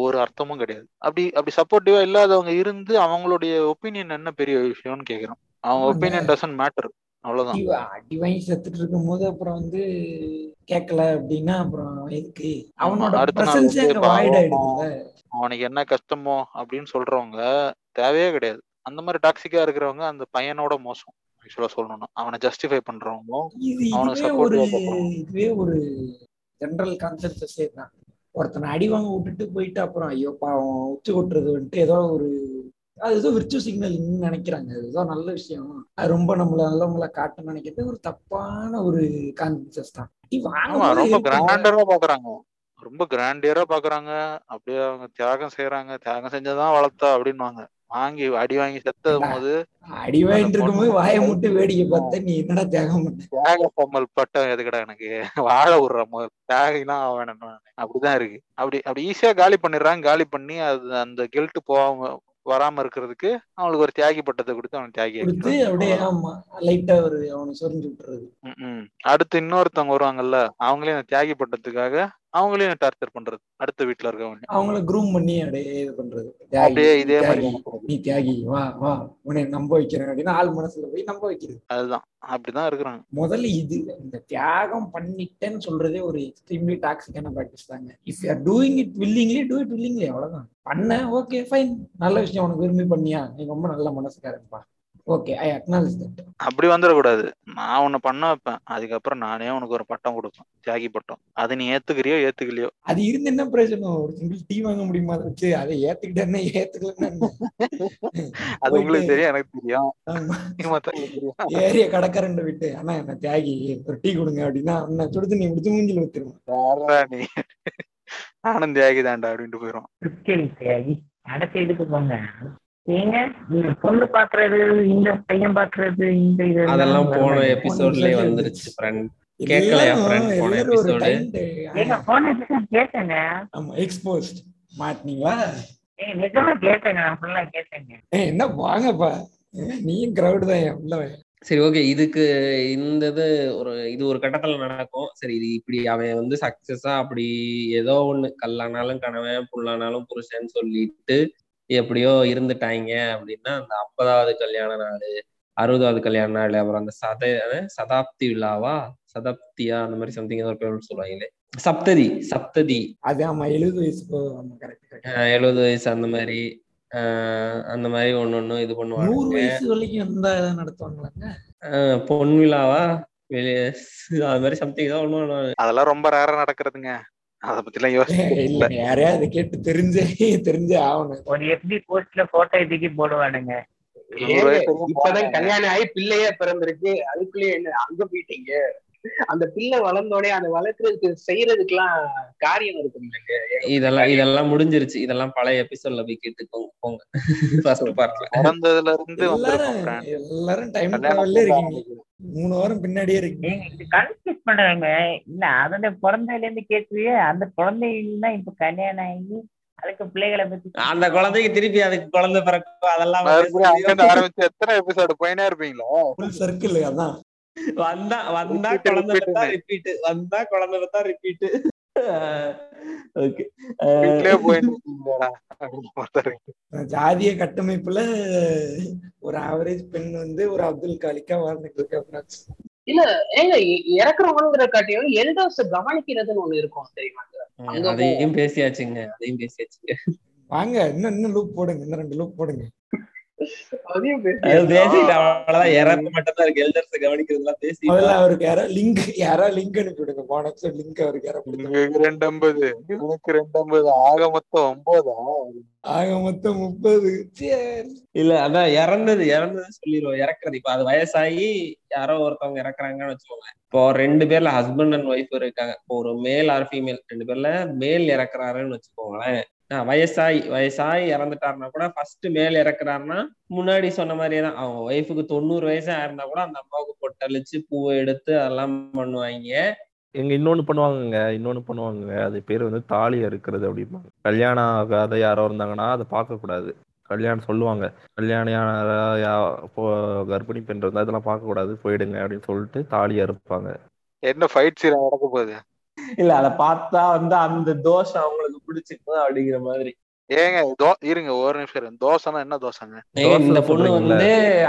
ஒரு அர்த்தமும் கிடையாது. அப்படி சப்போர்ட்டிவா இல்லாதவங்க இருந்து அவங்களுடைய ஒப்பீனியன் என்ன பெரிய விஷயம்னு கேக்குறோம். அவங்க ஒப்பீனியன் டசன்ட் மேட்டர், அவ்வளவுதான். அடி வாங்கி செத்துட்டு இருக்கும் போது அப்புறம் வந்து கேட்கல அப்படின்னா அப்புறம் எதுக்கு அவனோட அவனுக்கு என்ன கஷ்டமோ அப்படின்னு சொல்றவங்க தேவையே கிடையாது. அந்த மாதிரி டாக்ஸிக்கா இருக்கிறவங்க அந்த பையனோட மோசம். ஆக்சுவலா சொல்லணும்னா அவனை ஜஸ்டிஃபை பண்றவங்க அவனுக்கு சப்போர்ட். இதுவே ஒரு ஜெனரல் கான்செப்ட்ஸே தான். ஒருத்தனை அடி வாங்க விட்டுட்டு போயிட்டு அப்புறம் ஐயோ பாவம் உச்சி கொட்டுறது வந்துட்டு ஏதோ ஒரு அது ஏதோ விர்ச்சு சிக்னல் நினைக்கிறாங்க. அது ஏதோ நல்ல விஷயம், அது ரொம்ப நம்மள நல்லவங்கள காட்ட நினைக்கிறது ஒரு தப்பான ஒரு கான்சியஸ் தான். ரொம்ப கிராண்டரா பாக்குறாங்க, ரொம்ப கிராண்டியரா பாக்குறாங்க. அப்படியே அவங்க தியாகம் செய்யறாங்க, தியாகம் செஞ்சதான் வளர்த்தா அப்படின்னு வாங்கி அடி வாங்கி செத்தது போது அடி வாங்கிட்டு இருக்கும் போது வாயை முட்டு வேடிக்கை பார்த்த நீ என்னடா தியாகம் பண்ண, தியாக பொம்மல் பட்டம் எதுக்கடா எனக்கு, வாழ விடுற முதல் தியாகினா வேணும். அப்படிதான் இருக்கு. அப்படி ஈஸியா காலி பண்ணிடுறாங்க. காலி பண்ணி அது அந்த கில்ட் போகாம வராம இருக்கிறதுக்கு அவனுக்கு ஒரு தியாகி பட்டத்தை கொடுத்து அவனுக்கு தியாகி. அடுத்து இன்னொருத்தவங்க வருவாங்கல்ல, அவங்களே அந்த தியாகி பட்டத்துக்காக அவங்களே டார்ச்சர் பண்றது. அடுத்த வீட்டுல இருக்கவங்க அவங்கள க்ரூம் பண்ணி அப்படியே இது பண்றது. அப்படியே இதே மாதிரி நீ தியாகி வா வா உன்னை நம்ப வைக்கிறேன் அப்படின்னா ஆள் மனசுல போய் நம்ப வைக்கிறது. அதுதான் அப்படிதான் இருக்கிறாங்க. முதல்ல இது இந்த தியாகம் பண்ணிட்டேன்னு சொல்றதே ஒரு எக்ஸ்ட்ரீம்லி டாக்ஸிக்கான பிராக்டிஸ் தாங்க. If you are doing it willingly, do it willingly. அவ்வளவுதான். பண்ண ஓகே ஃபைன், நல்ல விஷயம், உனக்கு விரும்பி பண்ணியா, நீ ரொம்ப நல்ல மனசுக்காரப்பா, ஓகே ஐ அக்னாலஜ் தட். அப்படி வந்துடக்கூடாது. நான் ஒண்ணு பண்ண வைப்பேன், அதுக்கப்புறம் நானே உனக்கு ஒரு பட்டம் கொடுப்பேன், தியாகி பட்டம். அது நீ ஏத்துக்கிறியோ ஏத்துக்கலையோ, அது இருந்து என்ன பிரச்சனை? ஒரு சிங்கிள் டீ வாங்க முடியுமா? அதை ஏத்துக்கிட்டேன்னா ஏத்துக்கலன்னு அது உங்களுக்கு தெரியும், எனக்கு தெரியும், ஏரிய கடற்கரை விட்டு ஆனா என்ன தியாகி ஒரு டீ கொடுங்க அப்படின்னா சுடுத்து நீ முடிச்சு மூஞ்சில வச்சிருவேன், நானும் தியாகி தாண்டா அப்படின்ட்டு போயிடும். அடுத்த இதுக்கு போங்க. பொண்ணு பாக்குறது, இந்த பையன் பாக்குறது, இந்த இது அதெல்லாம் போன எபிசோட்ல வந்துருச்சு. என்ன வாங்கப்பா, நீயும் கிரவுட் தான். சரி ஓகே, இதுக்கு இந்த இது ஒரு கட்டத்துல நடக்கும். சரி இது இப்படி அவன் சக்சஸா அப்படி ஏதோ ஒண்ணு கல்லானாலும் கணவன் புல்லானாலும் புருஷன்னு சொல்லிட்டு எப்படியோ இருந்துட்டாங்க அப்படின்னா, அந்த 50வது கல்யாண நாள், 60வது கல்யாண நாள், அப்புறம் அந்த சதாப்தி விழாவா, சதாப்தியா அந்த மாதிரி சம்திங் ஏதோ பேர் சொல்லுவாங்களே, சப்ததி. அது ஆமா 70 வயசு, 70 வயசு அந்த மாதிரி, அந்த மாதிரி ஒண்ணு இது பண்ணுவாங்க. பொன் விழாவா வெளியே அது மாதிரி சம்திங் ஏதோ ஒண்ணு. அதெல்லாம் ரொம்ப ரேரா நடக்கிறதுங்க. அத பத்திலாம் யோசிக்கல. யாரையாவது கேட்டு தெரிஞ்சே ஆகணும். ஒரு எஃபி போஸ்ட்ல போட்டோ தூக்கி போடுவானுங்க. இப்பதான் கல்யாணம் ஆகி பிள்ளையே பிறந்திருக்கு, அதுக்குள்ளேயே என்ன அங்க போயிட்டீங்க? அந்த பிள்ளை வளர்ந்தோடனே அதை வளர்க்கறதுக்கு செய்யறதுக்கெல்லாம் காரியம் இருக்குங்க. இதெல்லாம் முடிஞ்சிருச்சு. இதெல்லாம் பழைய எபிசோட்ல போய் கேட்டுக்கோங்க. பிறந்ததுல இருந்து எல்லாரும் டைம் டிராவல்ல இருக்கீங்க. 3 வாரம் பின்னாடியே இருக்கு. கன்ஃபியூஸ் பண்றாங்க. இல்ல அதோட பிறந்ததுல இருந்து கேட்குறியே, அந்த குழந்தைன்னா இப்ப கல்யாணம் ஆகி அதுக்கு பிள்ளைகளை பத்தி, அந்த குழந்தைக்கு திருப்பி அதுக்கு குழந்தை பிறக்கும், அதெல்லாம் ஆரம்பிச்சு எத்தனை எபிசோடு போயினே இருப்பீங்களோ. Full circle. அதான் வந்தா குழந்தை பார்த்தா ரிப்பீட், ஜாதிய கட்டமைப்புல ஒரு ஆவரேஜ் பெண் ஒரு அப்துல் காலிக்கா வாழ்ந்துட்டு இருக்க. இல்ல ஏங்க இறக்குறவங்கிற காட்டியும் எல்டர்ஸ் கவனிக்கிறதுன்னு ஒண்ணு இருக்கும் தெரியுமா? அதையும் பேசியாச்சுங்க, வாங்க இன்னும் லூப் போடுங்க, இன்னும் 2 லூப் போடுங்க. வயசாகி யாரோ ஒருத்தவங்க இறக்குறாங்கன்னு வச்சுக்கோங்க. இப்போ 2 பேர்ல ஹஸ்பண்ட் அண்ட் ஒய்ஃப் இருக்காங்க. ஒரு மேல் ஆர் ஃபீமேல் 2 பேர்ல மேல் இறக்குறாருன்னு வச்சுக்கோங்களேன். வயசாயி இறந்துட்டாருன்னா கூட ஃபர்ஸ்ட் மேல் இறக்குறாருன்னா முன்னாடி சொன்ன மாதிரியே தான். அவங்க ஒய்ஃபுக்கு 90 வயசா இருந்தா கூட அந்த அம்மாவுக்கு பொட்டழிச்சு பூவை எடுத்து அதெல்லாம் பண்ணுவாங்க. இன்னொன்னு பண்ணுவாங்க அது பேர் தாலி அறுக்கிறது அப்படிம்பாங்க. கல்யாணம் ஆகாத யாரோ இருந்தாங்கன்னா அதை பார்க்க கூடாது. கல்யாணம் சொல்லுவாங்க, கல்யாணம் கர்ப்பிணி பெண் இருந்தா இதெல்லாம் பார்க்க கூடாது, போயிடுங்க அப்படின்னு சொல்லிட்டு தாலி அறுப்பாங்க. என்ன ஃபைட் சீரா நடக்க போகுது? இல்ல அத பார்த்தா அந்த தோசை அவங்களுக்கு பிடிச்சிருக்கும் அப்படிங்கிற மாதிரி. ஏங்க இருங்க ஒரு நிமிஷம். தோசைனா என்ன தோசைங்க? இந்த பொண்ணு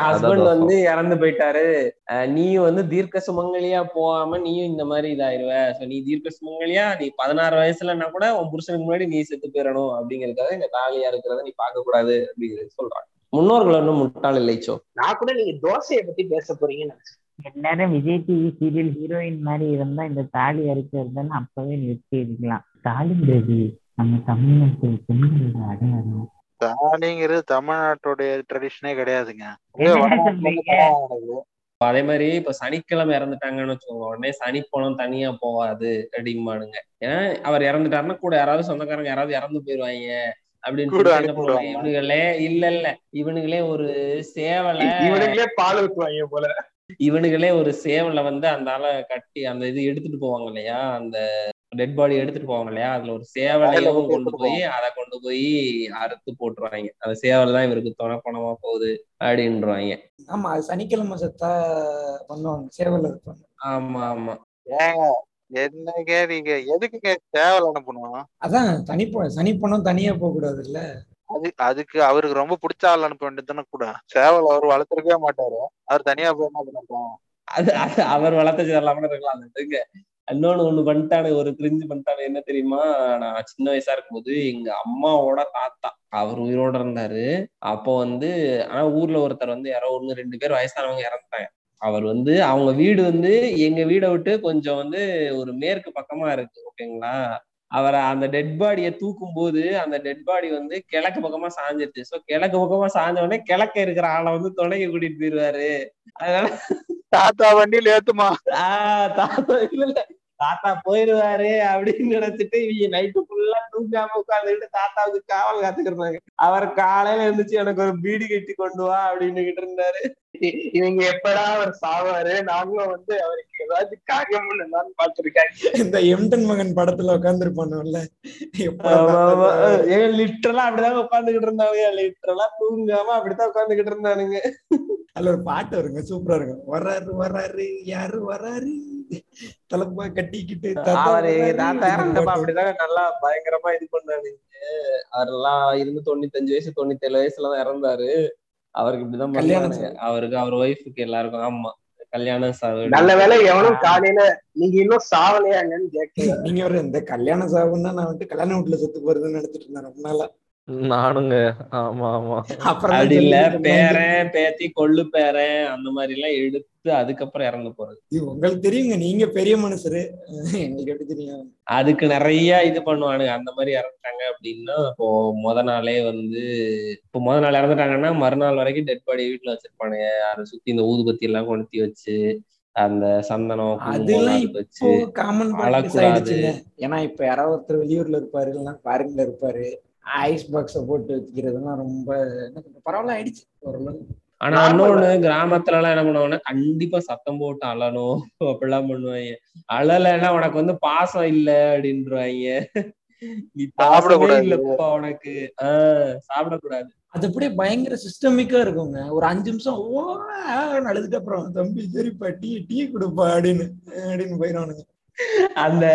ஹஸ்பண்ட் இறந்து போயிட்டாரு, நீ தீர்க்க சுமங்கலியா போகாம நீயும் இந்த மாதிரி இதாயிருவ, நீ தீர்க்க சுமங்கலியா நீ 16 வயசுலன்னா கூட உன் புருஷனுக்கு முன்னாடி நீ செத்து போயிடணும் அப்படிங்கறதுக்காக இந்த தாலியா இருக்கிறத நீ பார்க்க கூடாது அப்படிங்கிறது சொல்றாங்க. முன்னோர்கள் ஒன்றும் முட்டாள் இல்லைச்சோ. நான் கூட நீங்க தோசையை பத்தி பேச போறீங்கன்னு எல்லாரும் விஜய் டிவி சீரியல் ஹீரோயின் மாதிரி இருந்தா இந்த தாலி அறுக்கிறது அப்பவே நிறுத்தி இருக்கலாம். தாலிங்கிறது நம்ம தமிழ்நாட்டில் பெண்களோட அடையாளம். தாலிங்கிறது தமிழ்நாட்டோடைய ட்ரெடிஷனே கிடையாதுங்க. அதே மாதிரி இப்ப சனிக்கிழமை இறந்துட்டாங்கன்னு வச்சுக்கோங்க, உடனே சனி போனம் தனியா போவாது அப்படிம்பானுங்க. ஏன்னா அவர் இறந்துட்டாருன்னா கூட யாராவது சொந்தக்காரங்க யாராவது இறந்து போயிருவாங்க அப்படின்னு. இவனுங்களே ஒரு சேவலை, இவனுங்களே பால் ஊற்றுவாங்க போல. இவனுங்களே ஒரு சேவலை அந்த ஆளை கட்டி அந்த இது எடுத்துட்டு போவாங்க இல்லையா, அந்த டெட் பாடி எடுத்துட்டு போவாங்க இல்லையா, அதுல ஒரு சேவலையும் அதை கொண்டு போய் அறுத்து போட்டுருவாங்க. அந்த சேவல் தான் இவருக்கு துணை பணமா போகுது அப்படின்றாங்க. ஆமா, அது சனிக்கிழமை சத்தா பண்ணுவாங்க, சேவல் இருப்பாங்க. ஆமா ஆமா. ஏங்க என்னங்க நீங்க எதுக்குங்க சேவல் அனுப்பணும்? அதான் சனி போனோம் தனியா போக கூடாது இல்ல. அதுக்கு அவருக்கு ரொம்ப பிடிச்ச ஆள் அனுப்ப வேண்டியதுன்னா கூட சேவல் அவர் வளர்த்துருக்கவே மாட்டாரு, அவர் தனியா போய் என்ன பண்ணுவோம், அது அவர் வளர்த்து தரலாம இருக்கலாம். அந்த இன்னொன்னு ஒண்ணு பண்ணிட்டானு ஒரு கிரிஞ்சு பண்ணிட்டானு என்ன தெரியுமா, நான் சின்ன வயசா இருக்கும்போது எங்க அம்மாவோட தாத்தா அவர் உயிரோட இருந்தாரு. அப்போ வந்து ஆனா ஊர்ல ஒருத்தர் வந்து யாரோ ஒண்ணு ரெண்டு பேர் வயசானவங்க இறந்துட்டாங்க. அவர் வந்து அவங்க வீடு வந்து எங்க வீடை விட்டு கொஞ்சம் வந்து ஒரு மேற்கு பக்கமா இருக்கு, ஓகேங்களா. அவரை அந்த டெட் பாடியை தூக்கும் போது அந்த டெட் பாடி வந்து கிழக்கு பக்கமா சாஞ்சிருச்சு. ஸோ கிழக்கு பக்கமா சாஞ்ச உடனே கிழக்க இருக்கிற ஆளை வந்து துணைக்கு கூட்டிட்டு போயிருவாரு. அதனால தாத்தா வண்டியில ஏத்துமா தாத்தா இல்ல தாத்தா போயிருவாரு அப்படின்னு நினைச்சிட்டு இவங்க நைட்டு ஃபுல்லா தூக்காம உட்காந்துக்கிட்டு தாத்தாவுக்கு காவல் காத்துக்கிறாங்க. அவர் காலையில எழுந்துச்சு எனக்கு ஒரு பீடி கட்டி கொண்டு வா அப்படின்னுகிட்டு இருந்தாரு. இவங்க எப்படா அவர் சாவாரு, நாங்களும் வந்து அவருக்கு ஏதாவது காரியம் பண்ணலாம்னு பாத்துருக்காங்க. இந்த எம்டன் மகன் படத்துல உட்காந்துருப்பானுல்ல, ஏன் லிட்டரலா அப்படிதான் உட்காந்துக்கிட்டு இருந்தாங்க, லிட்டரலா தூங்காம அப்படித்தான் உட்காந்துக்கிட்டு இருந்தானுங்க. அதுல ஒரு பாட்டு வருங்க, சூப்பரா இருக்கும். வர்றாரு வர்றாரு யாரு வர்றாரு தலப்பா கட்டிக்கிட்டு அப்படிதாங்க நல்லா பயங்கரமா இது பண்ணானுங்க. அவரெல்லாம் இருந்து 95 வயசு 97 வயசுலதான் இறந்தாரு. அவருக்கு இப்படிதான் கல்யாணம், அவருக்கு அவர் ஒய்ஃபுக்கு எல்லாருக்கும். ஆமா கல்யாணம் சாவு. நல்ல வேலை எவனும் காலையில நீங்க இன்னும் சாவலையாங்கன்னு கேட்க, நீங்க ஒரு இந்த கல்யாண சாவுன்னா நான் வந்து கல்யாண வீட்டுல செத்து போறதுன்னு நினைச்சிட்டு இருந்தேன் ரொம்ப நாளா நானுங்க. ஆமா ஆமா அப்புறம் அப்படி இல்ல பேரன் பேத்தி கொள்ளு பேரன் அந்த மாதிரி எல்லாம் எடுத்து அதுக்கப்புறம் இறந்து போறது உங்களுக்கு தெரியுங்க. நீங்க பெரிய மனுஷரு, எங்களுக்கு எப்படி தெரியும். அதுக்கு நிறைய இது பண்ணுவானுங்க. அந்த மாதிரி இறந்துட்டாங்க அப்படின்னா இப்போ முத நாளே வந்து இப்போ முத நாள் இறந்துட்டாங்கன்னா மறுநாள் வரைக்கும் டெட் பாடி வீட்டுல வச்சிருப்பானுங்க. அதை சுத்தி இந்த ஊதுபத்தி எல்லாம் கொளுத்தி வச்சு அந்த சந்தனம் வச்சு. ஏன்னா இப்ப யாராவது ஒருத்தர் வெளியூர்ல இருப்பாரு, இல்லைன்னா ஃபாரின்ல இருப்பாரு, ஐஸ் பாக்ஸ போட்டு வச்சுக்கிறதுலாம் ரொம்ப பரவாயில்ல ஆயிடுச்சு ஓரளவுக்கு. ஆனா இன்னொன்னு கிராமத்துல எல்லாம் என்ன பண்ணுவாங்கன்னா கண்டிப்பா சத்தம் போட்டு அழணும் அப்படிலாம் பண்ணுவாங்க. அழலைன்னா உனக்கு வந்து பாசம் இல்ல அப்படின்றாங்க, நீ சாப்பிடக்கூடாது இல்லப்பா உனக்கு சாப்பிடக்கூடாது. அது அப்படியே பயங்கர சிஸ்டமிக்கா இருக்குங்க. ஒரு 5 நிமிஷம் ஓ அழுதுட்டு அப்புறம் தம்பி சரிப்பா டீ டீ கொடுப்பா அப்படின்னு அப்படின்னு போயிடுவானுங்க. அந்த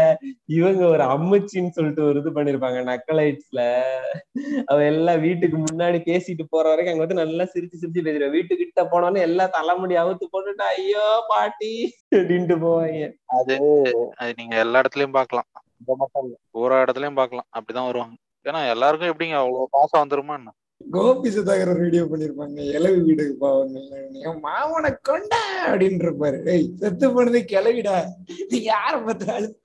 இவங்க ஒரு அம்முச்சின்னு சொல்லிட்டு ஒரு இது பண்ணிருப்பாங்க நக்கலைட்ஸ்ல. அவ எல்லாம் வீட்டுக்கு முன்னாடி பேசிட்டு போற வரைக்கும் அங்க வந்து நல்லா சிரிச்சு சிரிச்சு பேசிடுவா. வீட்டுக்கிட்ட போனோன்னு எல்லா தலைமுடி அவுத்து போட்டுட்டா ஐயோ பாட்டி அப்படின்ட்டு போவாங்க. அது நீங்க எல்லா இடத்துலயும் பாக்கலாம், இந்த மட்டும் பூரா இடத்துலயும் பாக்கலாம், அப்படிதான் வருவாங்க. ஏன்னா எல்லாருக்கும் எப்படிங்க அவ்வளவு பாசம் வந்துருமா என்ன. கோபி சுதாகர் ஒரு வீடியோ பண்ணிருப்பாங்க, இளவு வீடு பாவங்க மாமனை கொண்டா அப்படின்னு இருப்பாரு, செத்து போனது கிளவிடா யார பார்த்தாலும்.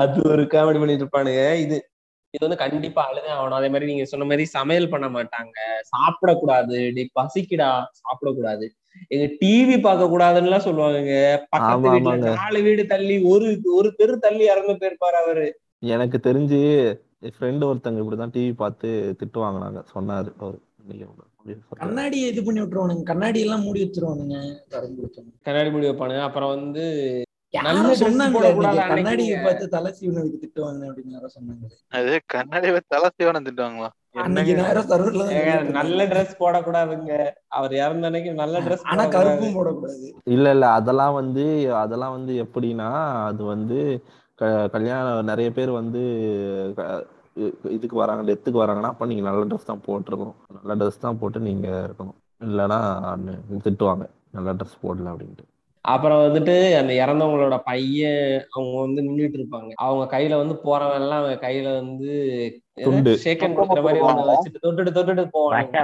அது ஒரு காமெடி பண்ணிட்டு இருப்பானுங்க. இது வந்து கண்டிப்பா அழுதான் ஆகணும். அதே மாதிரி நீங்க சொன்ன மாதிரி சமையல் பண்ண மாட்டாங்க, சாப்பிடக்கூடாது, டே பசிக்கிடா சாப்பிடக்கூடாது, எங்க டிவி பார்க்க கூடாதுன்னா சொல்லுவாங்க. பக்கத்து வீட்டுல 4 வீடு தள்ளி ஒரு தெரு தள்ளி இறந்து போயிருப்பாரு அவரு. எனக்கு தெரிஞ்சு என் ஃப்ரெண்டு ஒருத்தங்க இப்படிதான் டிவி பார்த்து திட்டு வாங்கினாங்க சொன்னாரு அவரு. கண்ணாடியை இது பண்ணி விட்டுருவானுங்க, கண்ணாடி எல்லாம் மூடி வச்சிருவானுங்க, கண்ணாடி மூடி வைப்பானுங்க. அப்புறம் வந்து கண்ணாடியை பார்த்து தலை சீவனுக்கு திட்டு வாங்கினேன் அப்படின்னு யாரும் சொன்னாங்க. அது கண்ணாடியை தலை சீவனம் திட்டுவாங்களா? நல்ல ட்ரெஸ் போடக்கூடாதுங்க, அவர் இறந்தன்னைக்கு நல்ல ட்ரெஸ் ஆனா கருப்பும் போடக்கூடாது. இல்ல இல்ல அதெல்லாம் வந்து எப்படின்னா அது வந்து கல்யாணம் நிறைய பேர் வந்து இதுக்கு வராங்க, டெத்துக்கு வராங்கன்னா அப்ப நீங்க நல்ல ட்ரெஸ் தான் போட்டிருக்கணும், நல்ல ட்ரெஸ் தான் போட்டு நீங்க இருக்கணும், இல்லைன்னா திட்டுவாங்க நல்ல ட்ரெஸ் போடல அப்படின்ட்டு. அப்புறம் வந்துட்டு அந்த இறந்தவங்களோட பையன் அவங்க வந்து நின்றுட்டு இருப்பாங்க, அவங்க கையில வந்து போறவெல்லாம் அவங்க கையில வந்து ஷேக்கன் கொடுக்குற மாதிரி வச்சுட்டு தொட்டுட்டு போவாங்க.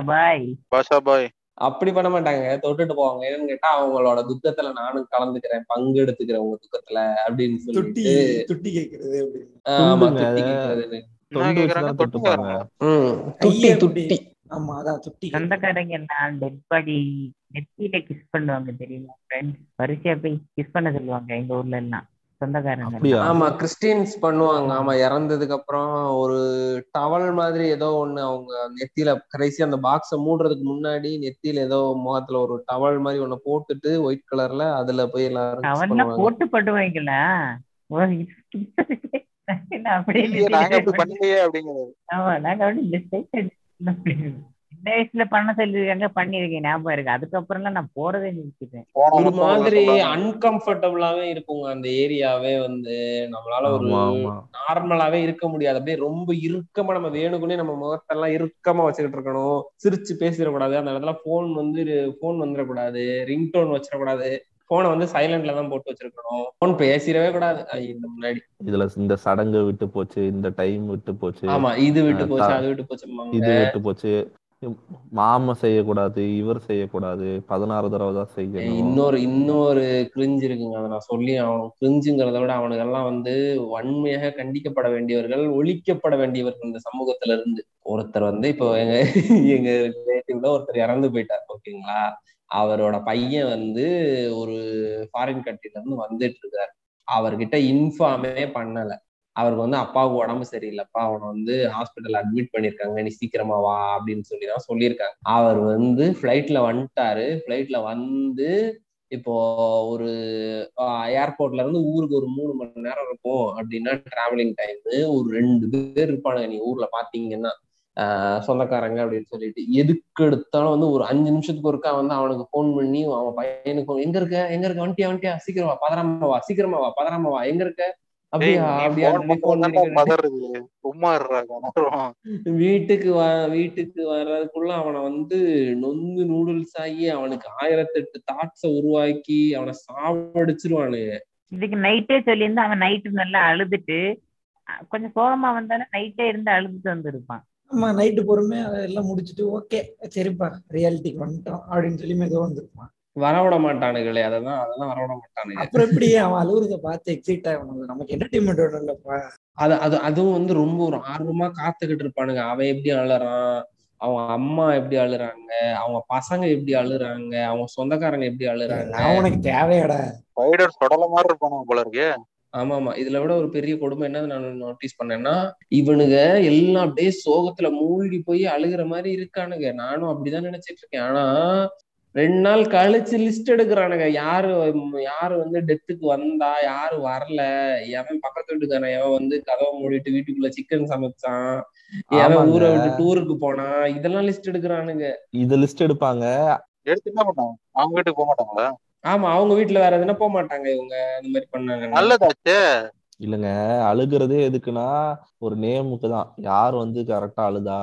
அப்படி பண்ண மாட்டாங்க, தொட்டுட்டு போவாங்க. என்னன்னு கேட்டா அவங்களோட துக்கத்துல நானும் கலந்துக்கிறேன், பங்கு எடுத்துக்கிறேன் உங்க துக்கத்துல அப்படின்னு சொல்லிட்டு துட்டி கேக்குறது. ஆமா துட்டி கேக்குறது, துட்டி துட்டி. ஆமா அதான் துட்டி. சொந்தக்காரங்க எல்லாம் டெட் பாடி நெத்தியில கிஸ் பண்ணுவாங்க தெரியுமா, ஃப்ரெண்ட்ஸ் வரிசையா போய் கிஸ் பண்ண சொல்லுவாங்க எங்க ஊர்ல எல்லாம் சொந்தக்காரங்க. ஆமா கிறிஸ்டியன்ஸ் பண்ணுவாங்க. ஆமா இறந்ததுக்கு அப்புறம் ஒரு டவல் மாதிரி ஏதோ ஒண்ணு அவங்க நெத்தியில கடைசி அந்த பாக்ஸ மூடுறதுக்கு முன்னாடி நெத்தியில ஏதோ முகத்துல ஒரு டவல் மாதிரி ஒண்ணு போட்டுட்டு ஒயிட் கலர்ல அதுல போய் எல்லாரும் போட்டு பண்ணுவாங்கள அப்படியே. ஆமா நாங்க வயசுல பண்ண சொல்லிருக்காங்க, பண்ணிருக்கேன், ஞாபகம் இருக்கு. அதுக்கப்புறம்லாம் நான் போறதே நினைச்சிட்டேன். ஒரு மாதிரி அன்கம்ஃபர்டபுளாவே இருக்குங்க அந்த ஏரியாவே வந்து. நம்மளால ஒரு நார்மலாவே இருக்க முடியாது. அப்படியே ரொம்ப இறுக்கமா நம்ம வேணுக்குள்ளே நம்ம முகத்தெல்லாம் இறுக்கமா வச்சுக்கிட்டு இருக்கணும். சிரிச்சு பேசிடக்கூடாது. அந்த இடத்துல போன் வந்துடக்கூடாது. ரிங்டோன் வச்சிடக்கூடாது. போனை வந்து சைலண்ட்ல தான் போட்டு வச்சிருக்கணும். போன் பேசிடவே கூடாது. முன்னாடி இதுல இந்த சடங்கு விட்டு போச்சு, இந்த டைம் விட்டு போச்சு, ஆமா இது விட்டு போச்சு, அது விட்டு போச்சு, இது விட்டு போச்சு, மாமா செய்யக்கூடாது, இவர் செய்யக்கூடாது, 16 தடவை தான் செய்யணும். இன்னொரு கிரிஞ்சு இருக்குங்க. அதை நான் சொல்லி ஆகணும். கிரிஞ்சுங்கிறத விட அவனுக்கெல்லாம் வந்து வன்மையாக கண்டிக்கப்பட வேண்டியவர்கள், ஒழிக்கப்பட வேண்டியவர்கள் இந்த சமூகத்துல இருந்து. ஒருத்தர் வந்து இப்போ எங்க ரிலேட்டிவ்ல ஒருத்தர் இறந்து போயிட்டார். ஓகேங்களா? அவரோட பையன் வந்து ஒரு ஃபாரின் கண்ட்ரில இருந்து வந்துட்டு இருக்காரு. அவர்கிட்ட இன்ஃபார்மே பண்ணல. அவருக்கு வந்து அப்பாவுக்கு உடம்பு சரியில்லைப்பா, அவனை வந்து ஹாஸ்பிட்டல் அட்மிட் பண்ணிருக்காங்க, நீ சீக்கிரமா வா அப்படின்னு சொல்லிதான் சொல்லியிருக்காங்க. அவர் வந்து ஃபிளைட்ல வந்துட்டாரு. ஃபிளைட்ல வந்து இப்போ ஒரு ஏர்போர்ட்ல இருந்து ஊருக்கு ஒரு 3 மணி நேரம் இருக்கும் அப்படின்னா டிராவலிங் டைம். ஒரு 2 பேர் இருப்பானுங்க நீ ஊர்ல பாத்தீங்கன்னா, சொந்தக்காரங்க அப்படின்னு சொல்லிட்டு. எதுக்கு எடுத்தாலும் வந்து ஒரு 5 நிமிஷத்துக்கு ஒருக்கா வந்து அவனுக்கு போன் பண்ணி அவன் பையனுக்கு எங்க இருக்க வந்துட்டியா, சீக்கிரமா பதறாமவா, எங்க இருக்க, வீட்டுக்கு வர்றதுக்குள்ள அவனை வந்து நொந்து நூடுல்ஸ் ஆகி அவனுக்கு 1008 தாட்ஸ உருவாக்கி அவனை சாவடிச்சிருவானு. இதுக்கு நைட்டே சொல்லியிருந்தா அவன் நைட்டு நல்லா அழுதுட்டு, கொஞ்சம் சோகமா வந்தாலும் நைட்டே இருந்து அழுதுட்டு வந்துருப்பான். ஆமா, நைட்டு பொறுமையா எல்லாம் முடிச்சுட்டு ஓகே சரிப்பா ரியாலிட்டிக்கு வந்துட்டோம் அப்படின்னு சொல்லி மெதுவா வந்துருப்பான். வரவிட மாட்டானுங்களே, அதெல்லாம் வரவிட மாட்டானுங்க. அப்புறம் எப்படி அவன் அலுவலகத்தை பார்த்து எக்ஸைட் ஆகணும், நமக்கு என்டர்டைன்மெண்ட் வேணும்லப்பா. அதுவும் வந்து ரொம்ப ஒரு ஆர்வமா காத்துக்கிட்டு இருப்பானுங்க. அவன் எப்படி அழுறான், அவங்க அம்மா எப்படி அழுறாங்க, அவங்க பசங்க எப்படி அழுறாங்க, அவங்க சொந்தக்காரங்க எப்படி அழுறாங்க, அவனுக்கு தேவையாடா தொடல மாதிரி இருப்பானு போல இருக்கு. ஆமா ஆமா. இதுல விட ஒரு பெரிய கொடுமை என்ன நான் நோட்டீஸ் பண்ணேன்னா, இவனுங்க எல்லா அப்படியே சோகத்துல மூழ்கி போய் அழுகிற மாதிரி இருக்கானுங்க. நானும் அப்படிதான் நினைச்சிட்டு இருக்கேன். ஆனா 2 நாள் கழிச்சு லிஸ்ட் எடுக்கிறானுங்க. யாரு வந்து டெத்துக்கு வந்தா, யாரு வரல, எவன் பக்கத்து வீட்டுக்கான எவன் வந்து கதவை மூடிட்டு வீட்டுக்குள்ள சிக்கன் சமைச்சான், எவன் ஊரை விட்டு டூருக்கு போனா, இதெல்லாம் லிஸ்ட் எடுக்கிறானுங்க. இத லிஸ்ட் எடுப்பாங்க, எடுத்து என்ன பண்ணுவாங்க? அவங்க வீட்டுக்கு போக மாட்டாங்களா? ஆமா, அவங்க வீட்டுல வேற எதுனா போக மாட்டாங்க. இவங்க இந்த மாதிரி பண்ணாங்க. நல்லதாச்சு இல்லங்க. அழுகுறதே எதுக்குன்னா ஒரு நேமுக்கு தான். யார் வந்து கரெக்டா அழுதா,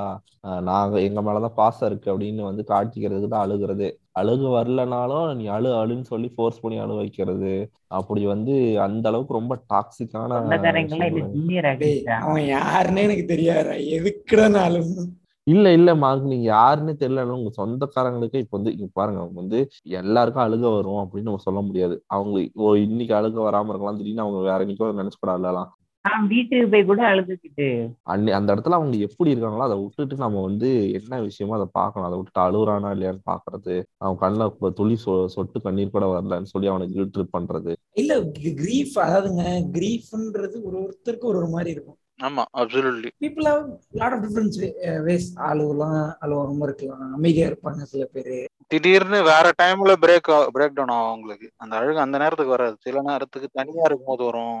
நாங்க எங்க மேலதான் பாசம் இருக்கு அப்படின்னு வந்து காட்டிக்கிறதுக்கு தான் அழுகுறது. அழுகு வரலனாலும் நீ அழுன்னு சொல்லி ஃபோர்ஸ் பண்ணி அழு வைக்கிறது. அப்படி வந்து அந்த அளவுக்கு ரொம்ப டாக்ஸிக்கான. அவன் யாருன்னே எனக்கு தெரியாது, எதுக்குதான் அழுகு. இல்ல மாங்க, நீங்க யாருன்னு தெரியல. உங்க சொந்தக்காரங்களுக்கே இப்ப வந்து இங்க பாருங்க, அவங்க வந்து எல்லாருக்கும் அழுக வரும் அப்படின்னு நம்ம சொல்ல முடியாது. அவங்க இன்னைக்கு அழுக வராம இருக்கலாம், திடீர்னு அவங்க வேற இன்னைக்கு நினைச்சு கூட அழலாம். வீட்டுக்கு போய் கூட அழுதுகிட்டு அந்த இடத்துல அவங்க எப்படி இருக்காங்களோ அதை விட்டுட்டு நம்ம வந்து என்ன விஷயமோ அதை பாக்கணும். அதை விட்டுட்டு அழுகுறானா இல்லையான்னு பாக்குறது, அவன் கண்ணில் துளி சொட்டு கண்ணீர் கூட வரலன்னு சொல்லி அவனை இல்ட்ரேட் பண்றது. இல்ல கிரீஃப், அதாவதுங்க கிரீஃப்ன்றது ஒரு ஒருத்தருக்கு ஒரு மாதிரி இருக்கும். ஆமா, absolutely. People have lot of difference ways. ஆளுவெல்லாம் அலுவலகமா இருக்கலாம், அமைதியா இருப்பாங்க சில பேரு. திடீர்னு வேற டைம்ல பிரேக் டவுன் ஆகும் அவங்களுக்கு. அந்த அழுகு அந்த நேரத்துக்கு வராது. சில நேரத்துக்கு தனியா இருக்கும்போது வரும்.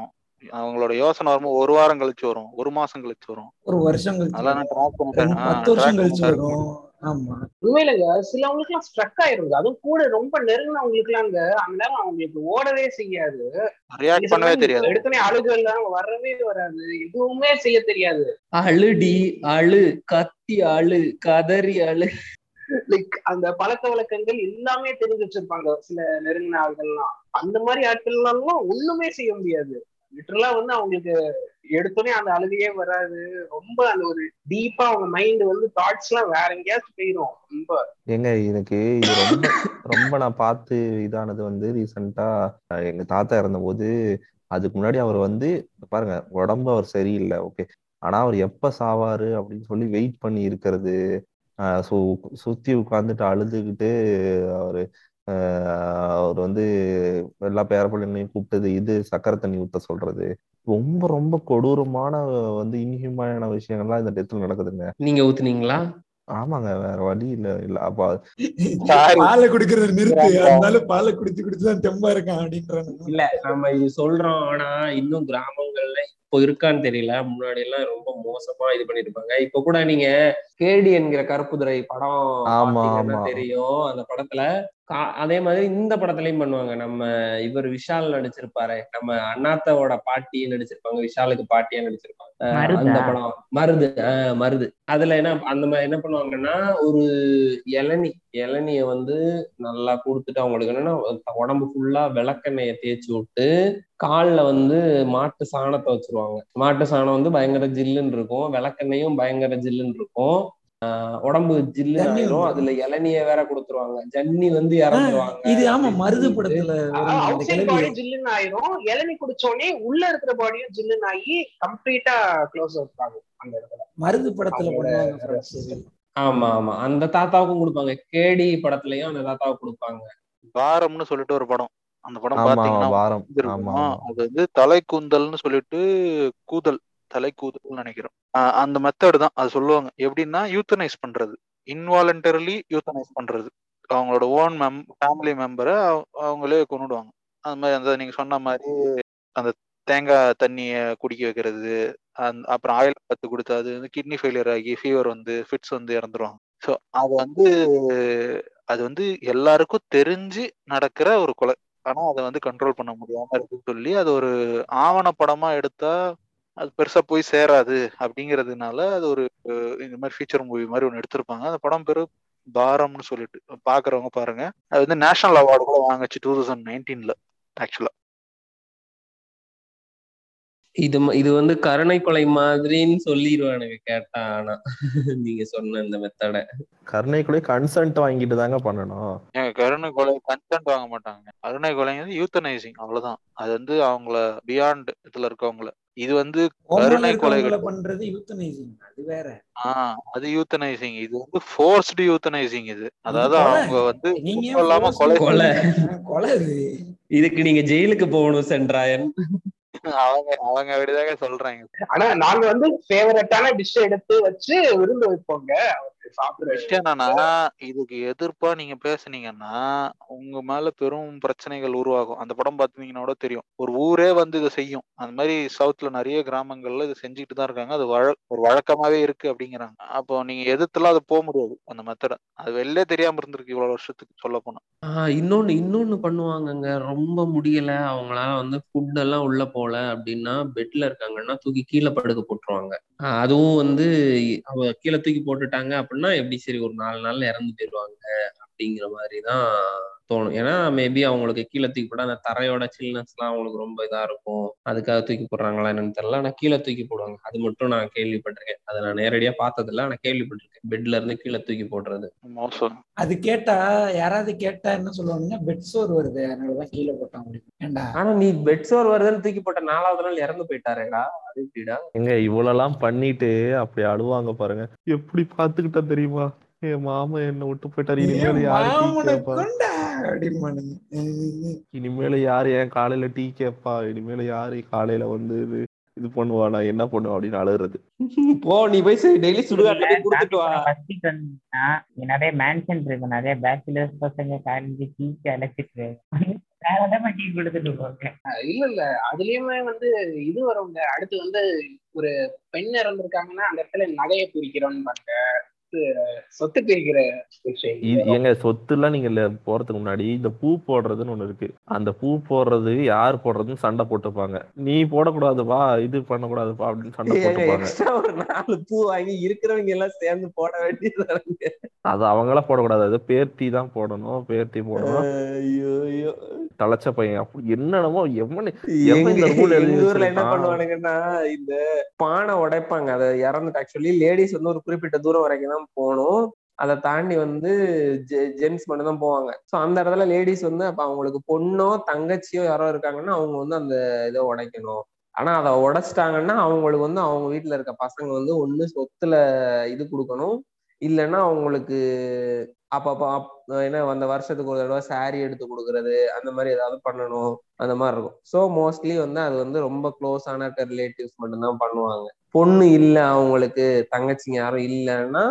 அவங்களோட யோசனை வரும்போது 1 வாரம் கழிச்சு வரும், 1 மாசம் கழிச்சு வரும், 1 வருஷம் கழிச்சு, அதெல்லாம் ட்ராப் பண்ணிட்டாங்க, 10 வருஷம் கழிச்சு வரும். ஆமா, உண்மையிலங்க. சிலவங்களுக்கு எல்லாம் ஸ்ட்ரக் ஆயிருது. அதுவும் கூட ரொம்ப நெருங்கினவங்களுக்கு எல்லாங்க அந்த நேரம் அவங்களுக்கு ஓடவே செய்யாது, ரியாக்ட் பண்ணவே தெரியாது. எடுத்தனே அழுகெல்லாம் வரவே வராது, எதுவுமே செய்ய தெரியாது. அழுடி அழு, கத்தி அழு, கதறி அழு, லைக் அந்த பழக்க வழக்கங்கள் எல்லாமே தெரிஞ்சு வச்சிருப்பாங்க சில நெருங்கின ஆள்கள்லாம். அந்த மாதிரி ஆட்கள் எல்லாம் ஒண்ணுமே செய்ய முடியாது. லிட்டரலா வந்து அவங்களுக்கு எடுத்தோடனே அந்த அழுகையே வராது. ரொம்ப அந்த ஒரு டீப்பா அவங்க மைண்ட் வந்து தாட்ஸ் எல்லாம் வேற எங்கேயாச்சும் போயிடும். ரொம்ப எங்க எனக்கு ரொம்ப ரொம்ப நான் பார்த்து இதானது வந்து ரீசெண்டா எங்க தாத்தா இறந்த போது. அதுக்கு முன்னாடி அவர் வந்து பாருங்க, உடம்பு அவர் சரியில்லை, ஓகே, ஆனா அவர் எப்ப சாவாரு அப்படின்னு சொல்லி வெயிட் பண்ணி இருக்கிறது. சுத்தி உட்காந்துட்டு அழுதுகிட்டு அவரு அவர் வந்து எல்லா பேர பிள்ளைங்களையும் கூப்பிட்டது, இது சக்கரை தண்ணி ஊற்ற சொல்றது, ரொம்ப ரொம்ப கொடூரமான வந்து இன்ஹியூமான விஷயங்கள்லாம் இந்த டெத்துல நடக்குதுங்க. நீங்க ஊத்துனீங்களா? ஆமாங்க, வேற வழி இல்ல. இல்ல அப்பா பாலை குடிக்கிறது நிறுத்து, அதனால பாலை குடிச்சு குடிச்சுதான் தெம்பா இருக்கான் அப்படின்றாங்க. இல்ல நம்ம இது சொல்றோம், ஆனா இன்னும் கிராமங்கள்ல இப்போ இருக்கான்னு தெரியல. முன்னாடி எல்லாம் ரொம்ப மோசமா இது பண்ணிட்டு இருப்பாங்க. இப்ப கூட நீங்க கேடி என்கிற கருப்புதிரை படம் தெரியும், அந்த படத்துல அதே மாதிரி இந்த படத்துலயும் பண்ணுவாங்க. நம்ம இவர் விஷால் நடிச்சிருப்பாரு, நம்ம அண்ணாத்தாவோட பாட்டியை நடிச்சிருப்பாங்க, விஷாலுக்கு பாட்டியா நடிச்சிருப்பாங்க அந்த படம் மருது. மருது அதுல என்ன அந்த மாதிரி என்ன பண்ணுவாங்கன்னா, ஒரு இளநிய வந்து நல்லா கொடுத்துட்டு அவங்களுக்கு என்னன்னா உடம்பு ஃபுல்லா விளக்கெண்ணெய தேய்ச்சி விட்டு காலில் வந்து மாட்டு சாணத்தை வச்சிருவாங்க. மாட்டு சாணம் வந்து பயங்கர ஜில்லுன்னு இருக்கும், விளக்கெண்ணையும் பயங்கர ஜில்லுன்னு இருக்கும், உடம்பு ஜில்லு ஆயிரும். அதுல இளநிய வேற கொடுத்துருவாங்க, ஜன்னி வந்து இறந்துருவாங்க. இது ஆமா மருது படத்துல ஜில்லுன்னு ஆயிரும், இளநி குடிச்சோடனே உள்ள இருக்கிற பாடியும் ஜில்லுன்னு ஆகி கம்ப்ளீட்டா க்ளோஸ் ஆகுவாங்க அந்த இடத்துல. மருது படத்துல பண்ணுவாங்க. ஆமா ஆமா, அந்த தாத்தாவுக்கும் கொடுப்பாங்க. கேடி படத்துலயும் அந்த தாத்தாவுக்கு கொடுப்பாங்க. வாரம்னு சொல்லிட்டு ஒரு படம், அந்த படம் பாத்தீங்கன்னா அது வந்து தலை கூந்தல்னு சொல்லிட்டு கூதல், தலை கூதல் நினைக்கிறோம். அந்த மெத்தட் தான் அது சொல்லுவாங்க. எப்படின்னா யூத்தனைஸ் பண்றது, இன்வாலண்டரிலி யூத்தனைஸ் பண்றது. அவங்களோட ஓன் ஃபேமிலி மெம்பரை அவங்களே கொண்டுடுவாங்க. அந்த மாதிரி அந்த நீங்க சொன்ன மாதிரி அந்த தேங்காய் தண்ணியை குடிக்க வைக்கிறது, அப்புறம் ஆயில் பார்த்து கொடுத்து அது வந்து கிட்னி ஃபெயிலியர் ஆகி ஃபீவர் வந்து ஃபிட்ஸ் வந்து இறந்துருவாங்க. ஸோ அது வந்து எல்லாருக்கும் தெரிஞ்சு நடக்கிற ஒரு கொலை. ஆனா அதை வந்து கண்ட்ரோல் பண்ண முடியாம இருக்குன்னு சொல்லி அது ஒரு ஆவணப்படமா எடுத்தா அது பெருசா போய் சேராது. அப்படிங்கிறதுனால அது ஒரு இந்த மாதிரி ஃபீச்சர் மூவி மாதிரி ஒன்று எடுத்திருப்பாங்க. அந்த படம் பேரு பாரம்னு சொல்லிட்டு, பாக்குறவங்க பாருங்க. அது வந்து நேஷனல் அவார்டு கூட வாங்குச்சு 2019 ஆக்சுவலா. இது வந்து கருணை கொலை மாதிரின்னு சொல்லிடுவானுங்க கேட்டா. ஆனா நீங்க சொன்ன இந்த மெத்தட கருணை கொலை கன்சென்ட் வாங்கிட்டு தாங்க பண்ணணும். கருணை கொலை கன்சென்ட் வாங்க மாட்டாங்க. கருணை கொலை வந்து யூத்தனைசிங், அவ்வளவுதான். அது வந்து அவங்கள பியாண்ட் இதுல இருக்கவங்கள. இது வந்து கருணை கொலைகளை பண்றது யூத்தனைசிங், அது வேற. அது யூத்தனைசிங், இது வந்து ஃபோர்ஸ்டு யூத்தனைசிங். இது அதாவது அவங்க வந்து இல்லாம கொலை. இதுக்கு நீங்க ஜெயிலுக்கு போகணும் சென்றாயன். அவங்க அப்படிதாங்க சொல்றாங்க. ஆனா நாங்க வந்து ஃபேவரட்டான டிஷ் எடுத்து வச்சு விருந்து வைப்போங்க. இதுக்கு எதிர்ப்பா நீங்க பேசுனீங்கன்னா உங்க மேல பெரும் பிரச்சனைகள் உருவாகும். அந்த படம் பாத்தீங்கன்னா தெரியும், ஒரு ஊரே வந்து இதை செய்யும். அந்த மாதிரி சவுத்ல நிறைய கிராமங்கள்ல இதை செஞ்சுட்டு தான் இருக்காங்க. அது ஒரு வழக்கமாவே இருக்கு அப்படிங்கிறாங்க. அப்போ நீங்க எதிர்த்துலாம் அது போக முடியாது. அந்த மெத்தட அது வெளில தெரியாம இருந்திருக்கு இவ்வளவு வருஷத்துக்கு. சொல்ல போனா இன்னொன்னு பண்ணுவாங்கங்க. ரொம்ப முடியல அவங்களால வந்து ஃபுட் எல்லாம் உள்ள போல அப்படின்னா பெட்ல இருக்காங்கன்னா தூக்கி கீழே படுக்க போட்டுருவாங்க. அதுவும் வந்து அவ கீழே தூக்கி போட்டுட்டாங்க அப்படின்னா எப்படி சரி ஒரு 4 நாள்ல இறந்து போயிடுவாங்க அப்படிங்கிற மாதிரிதான் தோணும். ஏன்னா மேபி அவங்களுக்கு கீழே தூக்கி போட அந்த தரையோட சில்னஸ் எல்லாம் அவங்களுக்கு ரொம்ப இதா இருக்கும். அதுக்காக தூக்கி போடுறாங்களா என்னன்னு தெரியல. ஆனா கீழே தூக்கி போடுவாங்க, அது மட்டும் நான் கேள்விப்பட்டிருக்கேன். அதை நான் நேரடியா பார்த்தது இல்லை, ஆனா கேள்விப்பட்டிருக்கேன். பெட்ல இருந்து கீழே தூக்கி போடுறது அது கேட்டா யாராவது கேட்டா என்ன சொல்லுவாங்கன்னா பெட் சோர் வருது அதனாலதான் கீழே போட்டான் அப்படின்னு. ஆனா நீ பெட் சோர் வருதுன்னு தூக்கி போட்ட 4வது நாள் இறந்து போயிட்டாரேடா. அது எப்படிடா எங்க இவ்வளவு எல்லாம் பண்ணிட்டு அப்படி அழுவாங்க பாருங்க. எப்படி பாத்துக்கிட்டா தெரியுமா, ஏ மாமா என்ன விட்டு போயிட்டாரு, இனிமேல யாரு என் காலையில டீ கேப்பா, இனிமேல யாரு காலையில வந்து இது பண்ணுவா, நான் என்ன பண்ணுவா அப்படின்னு அழுகுறது. போ நீ போய் டெய்லி சுடுகாட்டுல போய் குடிச்சிட்டு வா. நிறைய மேன்ஷன் இருக்கு, நிறைய பேச்சுலர்ஸ் பசங்க காலேஜ் டீ அழைச்சிட்டு இல்ல இல்ல அதுலயுமே வந்து இது வரும்ல. அடுத்து வந்து ஒரு பெண் இறந்துருக்காங்கன்னா அந்த இடத்துல நகையை பிரிக்கிறோன்னு பாருங்க. சொத்து பிரிக்கிற விஷயம் எங்க சொத்து எல்லாம் நீங்க போறதுக்கு முன்னாடி இந்த பூ போடுறதுன்னு ஒண்ணு இருக்கு. அந்த பூ போடுறது யார் போடுறதுன்னு சண்டை போட்டுப்பாங்க. நீ போடக்கூடாதுப்பா, இது பண்ணக்கூடாதுப்பா அப்படின்னு சண்டை போட்டுப்பாங்க. ஒரு 4 பூ வாங்கி இருக்கிறவங்க எல்லாம் சேர்ந்து போட வேண்டியது. அது அவங்களாம் போடக்கூடாது, அது பேர்த்தி தான் போடணும், பேர்த்தி போடணும். தலைச்ச பையன் அப்படி என்னென்னமோ ஊர்ல என்ன பண்ணுவானுங்கன்னா இந்த பானை உடைப்பாங்க. அதை இறந்துட்டு ஆக்சுவலி லேடிஸ் வந்து ஒரு குறிப்பிட்ட தூரம் வரைக்கும் தான் போகணும். அதை தாண்டி வந்து ஜென்ஸ் மட்டும் தான் போவாங்க. ஸோ அந்த இடத்துல லேடிஸ் வந்து அப்ப அவங்களுக்கு பொண்ணோ தங்கச்சியோ யாரோ இருக்காங்கன்னா அவங்க வந்து அந்த இதை உடைக்கணும். ஆனா அதை உடைச்சிட்டாங்கன்னா அவங்களுக்கு வந்து அவங்க வீட்டுல இருக்க பசங்க வந்து ஒண்ணு சொத்துல இது கொடுக்கணும், இல்லைன்னா அவங்களுக்கு அப்பப்ப ஏன்னா அந்த வருஷத்துக்கு ஒரு தடவை சாரி எடுத்து கொடுக்கறது அந்த மாதிரி ஏதாவது பண்ணணும். அந்த மாதிரி இருக்கும். ஸோ மோஸ்ட்லி வந்து அது வந்து ரொம்ப க்ளோஸான இருக்க ரிலேட்டிவ்ஸ் மட்டும்தான் பண்ணுவாங்க. பொண்ணு இல்லை, அவங்களுக்கு தங்கச்சிங்க யாரும் இல்லைன்னா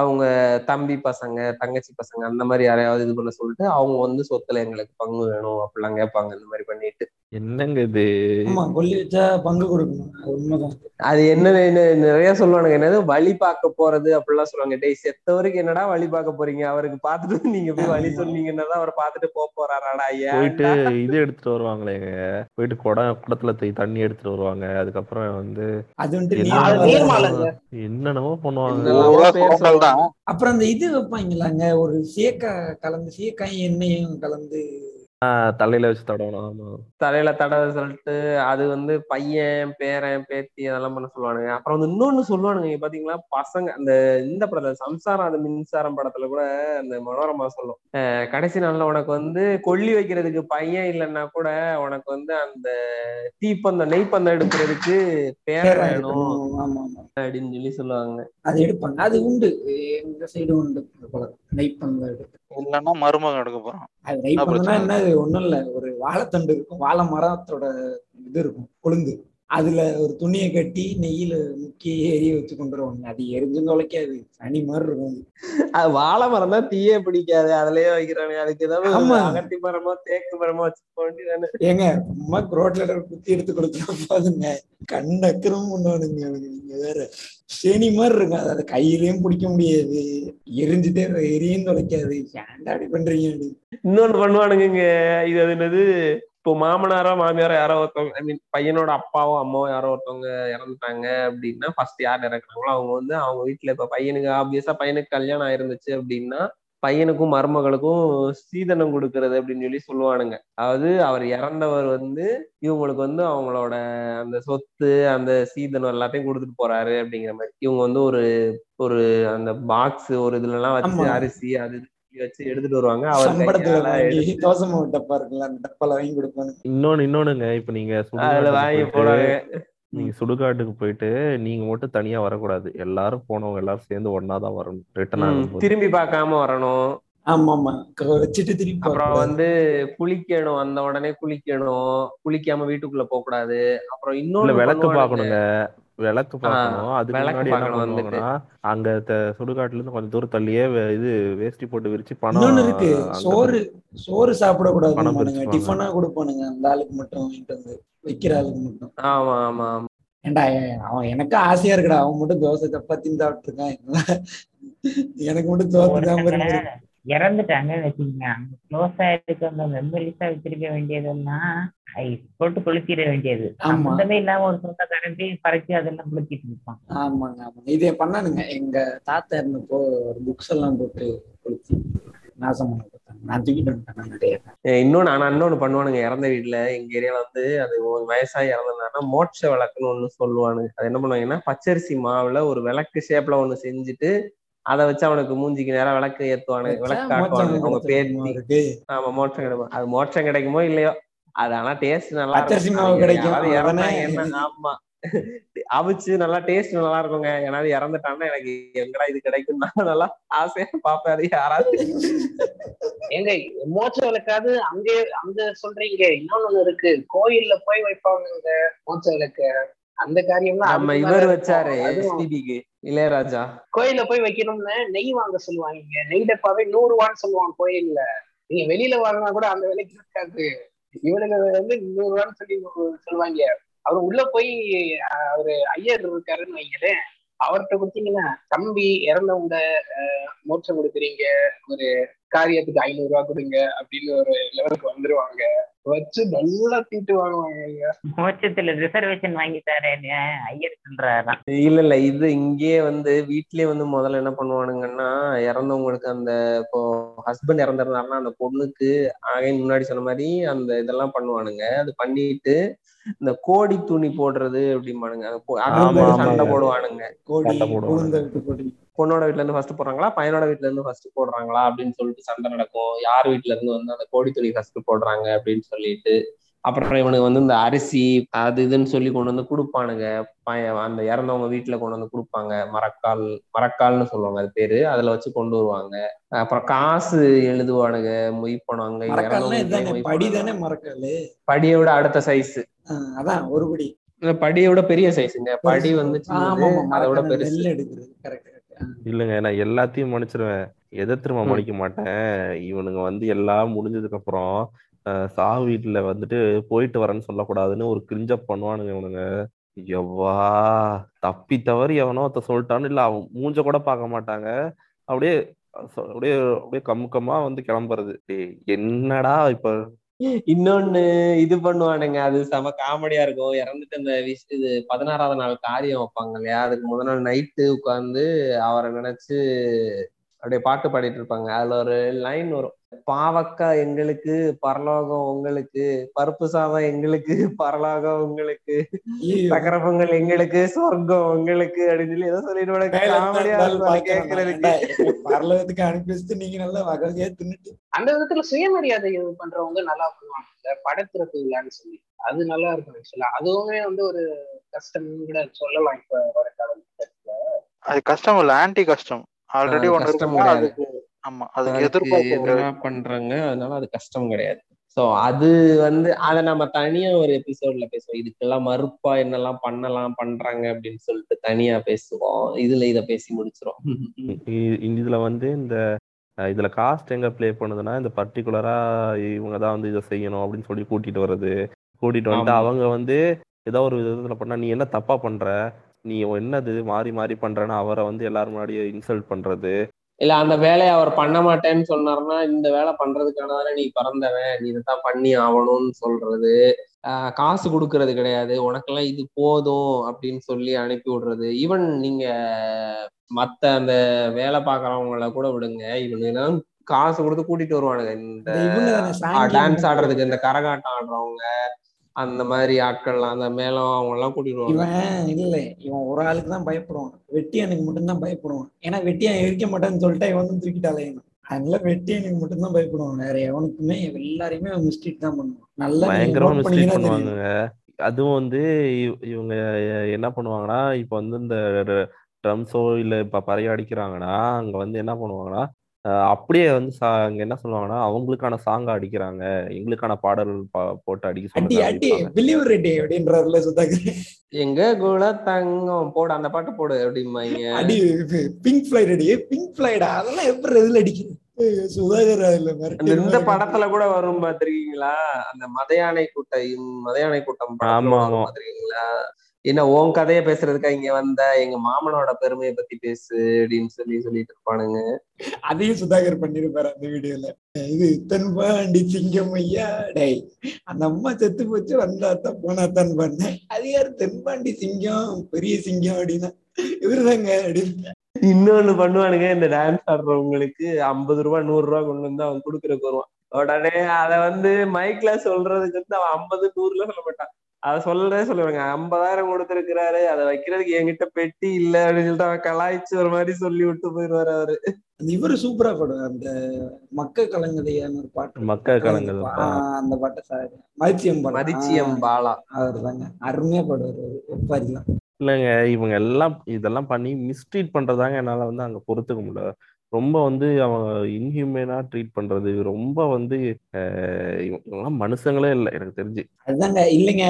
அவங்க தம்பி பசங்க தங்கச்சி பசங்க அந்த மாதிரி யாரையாவது இது பண்ண சொல்லிட்டு அவங்க வந்து சொத்துல எங்களுக்கு பங்கு வேணும் அப்படிலாம் கேட்பாங்க. இந்த மாதிரி பண்ணிட்டு என்னங்க இது? ஆமா, கொல்லி வச்சா பங்கு கொடுக்கணும், அது உண்மைதான். அது என்ன நிறைய சொல்லுவானுங்க, என்னது வழி பார்க்க போறது அப்படிலாம் சொல்லுவாங்க. டேய் செத்தவருக்கு என்னடா வழி பார்க்க போறீங்க, அவருக்கு பாத்துட்டு நீங்க போய் வழி சொன்னீங்கன்னா தான் அவர் பாத்துட்டு போறாராடா. ஐயா போயிட்டு இது எடுத்துட்டு வருவாங்களேங்க, போயிட்டு குடத்துல தண்ணி எடுத்துட்டு வருவாங்க. அதுக்கப்புறம் வந்து என்னென்னவோ பண்ணுவாங்க. அப்புறம் அந்த இது வைப்பாங்களாங்க, ஒரு சீக்கா கலந்து, சீக்காயும் எண்ணெயும் கலந்து தலையில வச்சு தடவணும். தலையில தடவை சொல்லிட்டு அது வந்து பையன் பேரன் பேத்தி அதெல்லாம் பண்ண சொல்லுவானுங்க. அப்புறம் வந்து இன்னொன்னு சொல்லுவானுங்க பாத்தீங்களா, பசங்க அந்த இந்த படத்துல சம்சாரம் அது மின்சாரம் படத்துல கூட அந்த மனோரமா சொல்லும், கடைசி நாள்ல உனக்கு வந்து கொல்லி வைக்கிறதுக்கு பையன் இல்லைன்னா கூட உனக்கு வந்து அந்த தீப்பந்தம் நெய்ப்பந்தம் எடுக்கிறதுக்கு பேரன் வேணும் அப்படின்னு சொல்லி சொல்லுவாங்க. அது எடுப்பாங்க, அது உண்டு, எங்க சைடும் உண்டு நெய்ப்பந்தம் எடுத்து. இல்லைன்னா மருமகன் எடுக்க போறான். அது நெய்ப்பந்தம்னா என்ன, ஒன்றும் இல்லை, ஒரு வாழைத்தண்டு இருக்கும், வாழை மரத்தோட இது இருக்கும் கொழுந்து, அதுல ஒரு துணியை கட்டி நெய்யில முக்கிய எரிய வச்சு கொண்டுருவாங்க. அது எரிஞ்சும் தொலைக்காது, சனி மாதிரி இருக்கும். அது வாழை மரம் தான் தீயே பிடிக்காது, அதுலயே வைக்கிறாங்க. அதுக்கு ஏதாவது அகத்தி மரமோ தேக்கு மரமோ வச்சுக்கோண்டி ஏங்க அம்மா ரோட்ல குத்தி எடுத்து கொடுக்கலாம் பாருங்க, கண்ணக்கரும் பண்ணுவானுங்க. நீங்க வேற சனி மாதிரி இருக்கும், அது கையிலயும் பிடிக்க முடியாது, எரிஞ்சுட்டே எரியும் தொலைக்காது. ஏன்டா அப்படி பண்றீங்க அப்படி இன்னொன்னு பண்ணுவானுங்க. இது அது என்னது, இப்போ மாமனாரோ மாமியாரோ யாரோ ஒருத்தவங்க, ஐ மீன் பையனோட அப்பாவோ அம்மாவோ யாரோ ஒருத்தவங்க இறந்துட்டாங்க அப்படின்னா, ஃபர்ஸ்ட் யார் இறக்குறாங்களோ அவங்க வந்து அவங்க வீட்டுல, இப்ப பையனுக்கு ஆப்வியஸா பையனுக்கு கல்யாணம் ஆயிருந்துச்சு அப்படின்னா பையனுக்கும் மருமகளுக்கும் சீதனம் கொடுக்கறது அப்படின்னு சொல்லி சொல்லுவானுங்க. அதாவது அவர் இறந்தவர் வந்து இவங்களுக்கு வந்து அவங்களோட அந்த சொத்து அந்த சீதனம் எல்லாத்தையும் கொடுத்துட்டு போறாரு அப்படிங்கிற மாதிரி. இவங்க வந்து ஒரு ஒரு அந்த பாக்ஸ் ஒரு இதுல எல்லாம் வச்சு அரிசி அது வச்சு எடுத்துட்டு வருவாங்க. நீங்க சுடுகாட்டுக்கு போயிட்டு நீங்க மட்டும் தனியா வரக்கூடாது, எல்லாரும் போனவங்க எல்லாரும் சேர்ந்து ஒன்னாதான் வரணும், ரிட்டர்ன் திரும்பி பார்க்காம வரணும். அப்புறம் வந்து குளிக்கணும், வந்த உடனே குளிக்கணும், குளிக்காம வீட்டுக்குள்ள போக கூடாது. அப்புறம் இன்னொன்னு விளக்கு பாக்கணுங்க, விளக்கு பார்க்கணும். அதுக்கு முன்னாடி என்ன பண்ணுவாங்கன்னா, அங்க சுடுகாட்டுல இருந்து கொஞ்சம் தூரம் தள்ளியே இது வேஸ்டி போட்டு விரிச்சு பணம் இருக்கு, சோறு சோறு சாப்பிடக்கூடாது, டிஃபனா கொடுப்பானுங்க அந்த ஆளுக்கு மட்டும், வைக்கிற ஆளுக்கு மட்டும். ஆமா ஆமா ஆமா, ஏண்டா அவன் எனக்கு ஆசையா இருக்கடா, அவன் மட்டும் தோசை சப்பாத்தி சாப்பிட்டு இருக்கான், எனக்கு மட்டும் தோசை சாப்பிடுறேன். இறந்துட்டாங்கன்னு வச்சுக்கோங்க, அங்க க்ளோஸ் ஆயிருக்க மெமரிஸா வச்சிருக்க வேண்டியதெல்லாம் போட்டு கொளுத்திட வேண்டியது. சம்பந்தமே இல்லாம ஒரு சொந்த கரண்டி பறக்கி அதெல்லாம் கொளுத்திட்டு இருப்பான். ஆமாங்க ஆமாங்க, இதே பண்ணானுங்க. எங்க தாத்தா இருந்தப்போ ஒரு புக்ஸ் எல்லாம் போட்டு கொளுத்தி நாசம் பண்ண கொடுத்தாங்க, நான் தூக்கிட்டு வந்துட்டேன் நிறைய. இன்னொன்னு, ஆனா இன்னொன்னு பண்ணுவானுங்க, இறந்த வீட்டுல எங்க ஏரியால வந்து அது வயசாகி இறந்தாங்கன்னா மோட்ச விளக்குன்னு ஒண்ணு சொல்லுவானுங்க. அது என்ன பண்ணுவாங்கன்னா, பச்சரிசி மாவுல ஒரு விளக்கு ஷேப்ல ஒண்ணு செஞ்சுட்டு அதை வச்சு அவனுக்கு மூஞ்சிக்கு நேரம் விளக்கு ஏத்துவானு, விளக்கு காட்டுவானு அவங்க பேருக்கு. ஆமா, மோட்சம் கிடைக்கும். அது மோட்சம் கிடைக்குமோ இல்லையோ, அது ஆனா டேஸ்ட் நல்லா கிடைக்கும். அவிச்சு நல்லா டேஸ்ட் நல்லா இருக்குங்க. ஏன்னா இறந்துட்டான்னா எனக்கு எங்கடா இது கிடைக்கும், நல்லா ஆசையா பாப்பாரு யாராவது. எங்க மோட்சம் விளக்காது அங்கே அங்க சொல்றீங்க. இன்னொன்னு இருக்கு, கோயில்ல போய் வைப்பாங்க மோட்சம் விளக்க. அந்த காரியம்லாம் நம்ம இவர் வச்சாரு டிபிக்கு இளையராஜா. கோயில போய் வைக்கணும்னு நெய் வாங்க சொல்லுவாங்க, நெய் டப்பாவே 100 ரூபான்னு சொல்லுவாங்க கோயில்ல. நீங்க வெளியில வாங்கினா கூட அந்த விலைக்கு இருக்காது, இவனுக்கு வந்து 100 ரூபான்னு சொல்லி சொல்லுவாங்க. அவர் உள்ள போய் அவரு ஐயர் இருக்காருன்னு வைங்களே, அவர்கிட்ட கொடுத்தீங்கன்னா தம்பி இறந்தவங்க மோட்சம் கொடுக்குறீங்க, ஒரு காரியத்துக்கு 500 ரூபா கொடுங்க அப்படின்னு ஒரு லெவலுக்கு வந்துருவாங்க. வச்சு நல்லா தீட்டு வாங்குவாங்க. மோட்சத்துல ரிசர்வேஷன் வாங்கிட்டாரேன்னு ஐயர் சொல்றாரா? இல்ல இல்ல, இது இங்கேயே வந்து வீட்லயே வந்து முதல்ல என்ன பண்ணுவானுங்கன்னா, இறந்தவங்களுக்கு அந்த இப்போ ஹஸ்பண்ட் இறந்துருந்தாருன்னா அந்த பொண்ணுக்கு அகைன் முன்னாடி சொன்ன மாதிரி அந்த இதெல்லாம் பண்ணுவானுங்க. அது பண்ணிட்டு இந்த கோடி துணி போடுறது அப்படிமானுங்க, சண்டை போடுவானுங்க. கோடி பொண்ணோட வீட்டுல இருந்து ஃபர்ஸ்ட் போடுறாங்களா பையனோட வீட்டுல இருந்து ஃபர்ஸ்ட் போடுறாங்களா அப்படின்னு சொல்லிட்டு சண்டை நடக்கும். யார் வீட்டுல இருந்து வந்து அந்த கோடி துணி ஃபர்ஸ்ட் போடுறாங்க அப்படின்னு சொல்லிட்டு, அப்புறம் இவனுக்கு வந்து இந்த அரிசி அது இதுன்னு சொல்லி கொண்டு வந்து கொடுப்பானுங்க. அந்த இறந்தவங்க வீட்டுல கொண்டு வந்து கொடுப்பாங்க, மரக்கால் மரக்கால்னு சொல்லுவாங்க அது பேரு, அதுல வச்சு கொண்டு வருவாங்க. அப்புறம் காசு எழுதுவானுங்க, மொய்ப்பணாங்க. படியை விட அடுத்த சைஸ் அதான், ஒரு படி படியை விட பெரிய சைஸுங்க, படி வந்து அதை விட பெருசு இல்லைங்க. நான் எல்லாத்தையும் மன்னிச்சிருவேன், எதை திரும்ப மன்னிக்க மாட்டேன். இவனுங்க வந்து எல்லாம் முடிஞ்சதுக்கு அப்புறம் சாவு வீட்டுல வந்துட்டு போயிட்டு வரேன்னு சொல்லக்கூடாதுன்னு ஒரு கிரிஞ்சப் பண்ணுவானுங்க இவனுங்க. எவ்வா தப்பி தவறி எவனோ ஒருத்த சொல்லிட்டான்னு இல்ல அவன் மூஞ்ச கூட பார்க்க மாட்டாங்க, அப்படியே அப்படியே அப்படியே கம்முக்கமா வந்து கிளம்புறது. என்னடா இப்ப இன்னொன்னு இது பண்ணுவானுங்க, அது செம காமெடியா இருக்கும். இறந்துட்டு அந்த இது 16வது நாள் காரியம் வைப்பாங்க இல்லையா, அதுக்கு முதல் நாள் நைட்டு உட்காந்து அவரை நினைச்சு அப்படியே பாட்டு பாடிட்டு இருப்பாங்க. அதுல ஒரு லைன் வரும், பாவக்கா எங்களுக்கு பரலோகம் உங்களுக்கு, பருப்பு சாதம் எங்களுக்கு பரலோகம் உங்களுக்கு, சக்கர பொங்கல் எங்களுக்கு சொர்க்கம் உங்களுக்கு அப்படின்னு சொல்லி ஏதோ சொல்லிட்டு பரலோகத்துக்கு அனுப்பி வச்சு நீங்க நல்லா வகையா தின்னுட்டு. அந்த விதத்துல சுயமரியாதை பண்றவங்க நல்லா பண்ணுவாங்க, படத்திறப்பு இல்லைன்னு சொல்லி அது நல்லா இருக்கும். ஆக்சுவலா அதுவுமே வந்து ஒரு கஷ்டம் கூட சொல்லலாம். இப்ப வர காலத்துல அது கஷ்டம் இல்ல, ஆன்டி கஷ்டம் ஆல்ரெடி பண்றாங்க, அதனால அது கஷ்டம் கிடையாது. சோ அது வந்து அதை நம்ம தனியா ஒரு எபிசோட்ல பேசுவோம். இதுக்கெல்லாம் மறுப்பா என்னெல்லாம் பண்ணலாம் பண்றாங்க அப்படின்னு சொல்லிட்டு தனியா பேசுவோம். இதுல இத பேசி முடிச்சிரும். இதுல வந்து இந்த இதுல காஸ்ட் எங்க பிளே பண்ணுதுன்னா, இந்த பர்டிகுலரா இவங்கதான் வந்து இதை செய்யணும் அப்படின்னு சொல்லி கூட்டிட்டு வர்றது. கூட்டிட்டு வந்துட்டு அவங்க வந்து ஏதோ ஒரு விதத்துல பண்ணா நீ என்ன தப்பா பண்ற, நீ என்னது மாறி மாறி பண்றேன்னு அவரை வந்து எல்லாரும் முன்னாடியே இன்சல்ட் பண்றது. இல்ல அந்த வேலையை அவர் பண்ண மாட்டேன்னு சொன்னார்னா இந்த வேலை பண்றதுக்கானதானே நீ பறந்தவன், நீ இதைத்தான் பண்ணி ஆகணும்னு சொல்றது. காசு கொடுக்கறது கிடையாது, உனக்கெல்லாம் இது போதும் அப்படின்னு சொல்லி அனுப்பி விடுறது. ஈவன் நீங்க மத்த அந்த வேலை பாக்குறவங்கள கூட விடுங்க, இவனுன்னா காசு கொடுத்து கூட்டிட்டு வருவானுங்க. இந்த டான்ஸ் ஆடுறதுக்கு இந்த கரகாட்டம் ஆடுறவங்க அந்த மாதிரி ஆட்கள்லாம் அந்த மேலும் அவங்க எல்லாம் கூட்டிடுவாங்க. இவன் இல்ல, இவன் ஒரு ஆளுக்கு தான் பயப்படுவான், வெட்டியானுக்கு மட்டும்தான் பயப்படுவான். ஏன்னா வெட்டியான் எரிக்க மாட்டேன்னு சொல்லிட்டு இவன் வந்து தூக்கிட்டாலே, அதனால வெட்டியானுக்கு மட்டும்தான் பயப்படுவான். வேற எவனுக்குமே எல்லாரையுமே மிஸ்டேக் தான் பண்ணுவான், நல்லா. அதுவும் வந்து இவங்க என்ன பண்ணுவாங்கன்னா, இப்ப வந்து இந்த ட்ரம்ஸோ இல்ல இப்ப பறைய அடிக்கிறாங்கன்னா அங்க வந்து என்ன பண்ணுவாங்கன்னா அப்படியே வந்து அங்க என்ன சொல்லுவாங்கன்னா அவங்களுக்கான சாங்கா அடிக்கிறாங்க, எங்களுக்கான பாடல் போட்டு அடிக்க எங்க கூட தங்கம் போட அந்த பாட்டு போடு அப்படிம்பாங்க. இந்த படத்துல கூட வரும் பாத்திருக்கீங்களா, அந்த மதயானை கூட்டம், மதயானை கூட்டம் பாத்திருக்கீங்களா? என்ன உன் கதைய பேசுறதுக்கா இங்க வந்த, எங்க மாமனோட பெருமையை பத்தி பேசு அப்படின்னு சொல்லி சொல்லிட்டு இருப்பானுங்க. அதையும் சுதாகர் பண்ணிருப்பாரு அந்த வீடியோல. இது தென்பாண்டி சிங்கம் ஐயா, டை அந்த அம்மா செத்து போச்சு வந்தாத்தான் போனாத்தான் பண்ணேன், அது யாரு தென்பாண்டி சிங்கம் பெரிய சிங்கம் அப்படின்னா இவருதாங்க அப்படின்னு. இன்னொன்னு பண்ணுவானுங்க, இந்த டான்ஸ் ஆடுறவங்களுக்கு 50 ரூபா 100 ரூபா கொண்டு வந்து அவன் குடுக்கறதுக்கு வருவான். உடனே அத வந்து மைக்ல சொல்றதுக்கு வந்து அவன் 50 100ல சொல்ல மாட்டான், அதை சொல்லுவாங்க. 50,000 கொடுத்துருக்கிறாரு, அதை வைக்கிறதுக்கு என்கிட்ட பெட்டி இல்ல அப்படின்னு சொல்லிட்டு அவன் கலாய்ச்சி ஒரு மாதிரி சொல்லி விட்டு போயிடுவாரு அவரு. இவரு சூப்பரா பாடுவார் அந்த மக்க கலங்கதையான ஒரு பாட்டு, மக்க கலங்கதை அந்த பாட்டை சார் மதிச்சியம் பாலா அவர் தாங்க அருமையா பாடுவார். ஒப்பாரிலாம் இல்லைங்க, இவங்க எல்லாம் இதெல்லாம் பண்ணி மிஸ்ட்ரீட் பண்றதாங்க என்னால வந்து அங்க பொறுத்துக்க முடியல. ரொம்ப வந்து அவன் இன்ஹியூமனா ட்ரீட் பண்றது, ரொம்ப வந்து இவங்கெல்லாம் மனுஷங்களே இல்லை எனக்கு தெரிஞ்சு. அதுதாங்க இல்லைங்க,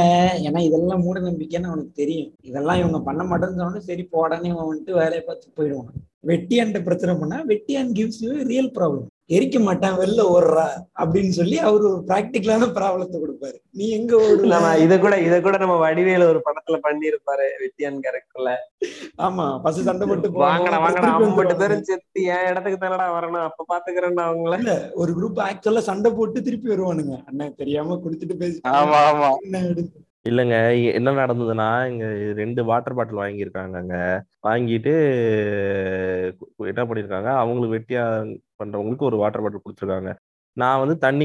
ஏன்னா இதெல்லாம் மூட நம்பிக்கைன்னு அவனுக்கு தெரியும். இதெல்லாம் இவங்க பண்ண மாட்டேன்னு சொன்னோட சரி போடனே இவன் வந்துட்டு வேலையை பார்த்து போயிடுவான். வெட்டியான்ட்ட பிரச்சனை பண்ணா வெட்டியான் கிவ்ஸ் யூ ரியல் ப்ராப்ளம், எரிக்க மாட்டான் வெளில ஓடுறா அப்படின்னு சொல்லி அவரு ஒரு பிராக்டிகலான ப்ராப்ளத்தை கொடுப்பாரு. நீ எங்க ஓடுனா இத கூட நம்ம வடிவேல ஒரு படத்துல பண்ணிருப்பாரு வெட்டியான் கேரக்டர்ல. ஆமா, பசு சண்டை போட்டு வாங்கடா 50 பேரும் செத்து என் இடத்துக்கு தானடா வரணும், அப்ப பாத்துக்கிறேன்னா அவங்கள ஒரு குரூப் ஆக்சுவலா சண்டை போட்டு திருப்பி வருவானுங்க. அண்ணன் தெரியாம குடுத்துட்டு பேசி. ஆமா ஆமா இல்லைங்க, என்ன நடந்ததுன்னா இங்க 2 வாட்டர் பாட்டில் வாங்கியிருக்காங்க. அங்க வாங்கிட்டு என்ன பண்ணியிருக்காங்க, அவங்களுக்கு வெட்டியா பண்றவங்களுக்கு ஒரு வாட்டர் பாட்டில் கொடுத்துருக்காங்க. நான் வந்து தண்ணி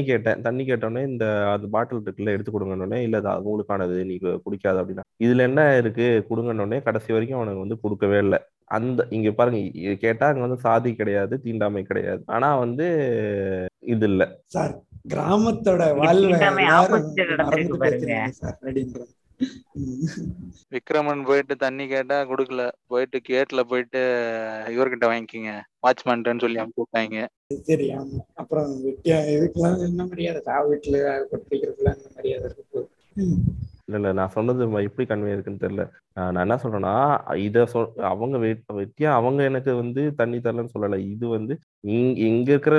கேட்டோன்னே இந்த அந்த பாட்டில் இருக்குல்ல எடுத்து கொடுங்கன்னொடனே, இல்லை அது அவங்களுக்கானது நீ குடிக்காது அப்படின்னா இதுல என்ன இருக்கு கொடுங்கன்னொடனே கடைசி வரைக்கும் அவனுக்கு வந்து கொடுக்கவே இல்லை. அந்த இங்க பாருங்க, இது கேட்டா அங்க வந்து சாதி கிடையாது, தீண்டாமை கிடையாது, ஆனா வந்து இது இல்லை சார், கிராமத்தோட வாழ்க்கை. விக்ரமன் போயிட்டு தண்ணி கேட்டா குடுக்கல, போயிட்டு கேட்ல போயிட்டு இவர்கிட்ட வாங்கிக்கிங்க வாட்ச்மேன் சொல்லி அனுப்பிட்டாங்க. சரி, ஆமா. அப்புறம் வெட்டியா இதுக்கெல்லாம் என்ன மரியாதை, சாவு வீட்டுல கொடுத்துக்கிறதுலாம் என்ன மரியாதை இருக்கு. இல்லை இல்லை நான் சொன்னது எப்படி கன்வே இருக்குன்னு தெரியல. நான் என்ன சொல்றேன்னா இதை அவங்க வெட்டியா அவங்க எனக்கு வந்து தண்ணி தரலன்னு சொல்லலை. இது வந்து இங்க இருக்கிற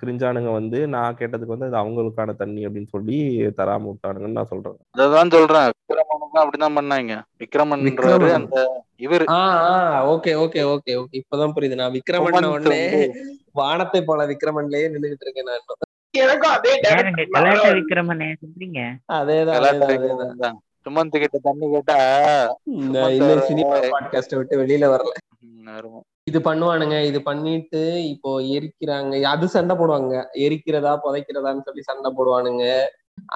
கிரிஞ்சானுங்க வந்து நான் கேட்டதுக்கு வந்து அது அவங்களுக்கான தண்ணி அப்படின்னு சொல்லி தராம விட்டானுங்கன்னு நான் சொல்றேன். அதான் சொல்றேன் விக்ரமனுக்கு அப்படிதான் பண்ணாங்க. விக்ரமன்ன்றது அந்த இவர் ஓகே ஓகே ஓகே ஓகே இப்பதான் புரியுது. நான் விக்ரமன் உடனே வானத்தை போல விக்ரமன்லயே நின்றுகிட்டு இருக்கேன் நான். சுமந்த் கிட்ட தண்ணி கேட்டா பாட்காஸ்ட் விட்டு வெளியில வரல. இது பண்ணுவானுங்க, இது பண்ணிட்டு இப்போ எரிக்கிறாங்க, அது சண்டை போடுவாங்க எரிக்கிறதா புதைக்கிறதான்னு சொல்லி சண்டை போடுவானுங்க.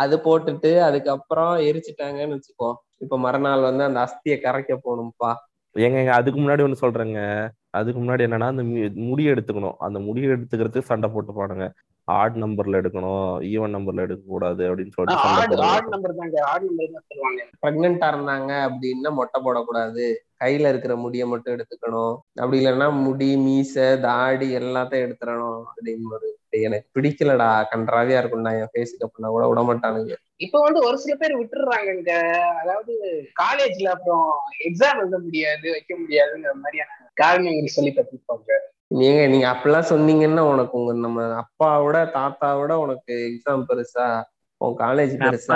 அது போட்டுட்டு அதுக்கப்புறம் எரிச்சுட்டாங்கன்னு வச்சுக்கோ. இப்ப மறுநாள் வந்து அந்த அஸ்தியை கரைக்க போகணும்பா. எங்க அதுக்கு முன்னாடி ஒண்ணு சொல்றேங்க, அதுக்கு முன்னாடி என்னன்னா அந்த முடியை எடுத்துக்கணும். அந்த முடியை எடுத்துக்கிறதுக்கு சண்டை போட்டு பாடுங்க. ஆட் நம்பர்ல எடுக்கணும், ஈவன் நம்பர்ல எடுக்க கூடாது அப்படின்னு சொல்லிட்டு. பிரெக்னென்ட்டா இருந்தாங்க அப்படின்னா மொட்டை போடக்கூடாது, கையில இருக்கிற முடிய மட்டும் எடுத்துக்கணும். அப்படி இல்லைன்னா முடி மீச தாடி எல்லாத்தையும் எடுத்துடணும் அப்படின்னு ஒரு எனக்கு பிடிக்கலடா. கன்றாவியா இருக்கும்டா என் ஃபேஸுக்கு அப்படின்னா கூட விட மாட்டானுங்க. இப்ப வந்து ஒரு சில பேர் விட்டுடுறாங்க. அதாவது காலேஜ்ல அப்புறம் எக்ஸாம் எழுத முடியாது, வைக்க முடியாதுங்கிற மாதிரியான காரணங்கள் சொல்லி கற்றுப்பாங்க. நீங்க அப்படிலாம் சொன்னீங்கன்னா உனக்கு உங்க நம்ம அப்பாவோட தாத்தாவோட உனக்கு எக்ஸாம் பெருசா, உன் காலேஜ் பெருசா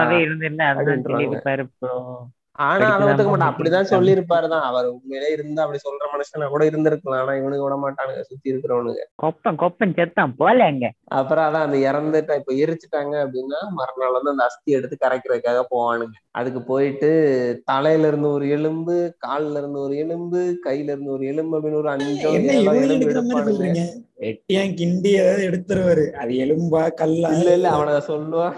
ஆனா அளவுக்கு மாட்டா. அப்படிதான் சொல்லியிருப்பாருதான் அவர். உண்மையிலே இருந்து அப்படி சொல்ற மனுஷனா கூட இருந்திருக்கலாம். ஆனா இவனுக்கு விட மாட்டானுங்க சுத்தி இருக்கிறவனுக்கு. கொப்பன் கொப்பன் செத்தான் போலங்க. அப்புறம் அதான் அந்த இறந்துட்டா இப்ப எரிச்சுட்டாங்க அப்படின்னா மறுநாள் வந்து அந்த அஸ்தி எடுத்து கரைக்கிறதுக்காக போவானுங்க. அதுக்கு போயிட்டு தலையில இருந்து ஒரு எலும்பு, கால்ல இருந்து ஒரு எலும்பு, கையில இருந்து ஒரு எலும்பு அப்படின்னு ஒரு 5 எலும்பு எடுப்பானுங்க. வெட்டியா கிண்டி ஏதாவது எடுத்துருவாரு. அது எலும்பா கல்லா இல்ல இல்ல அவனை சொல்லுவா,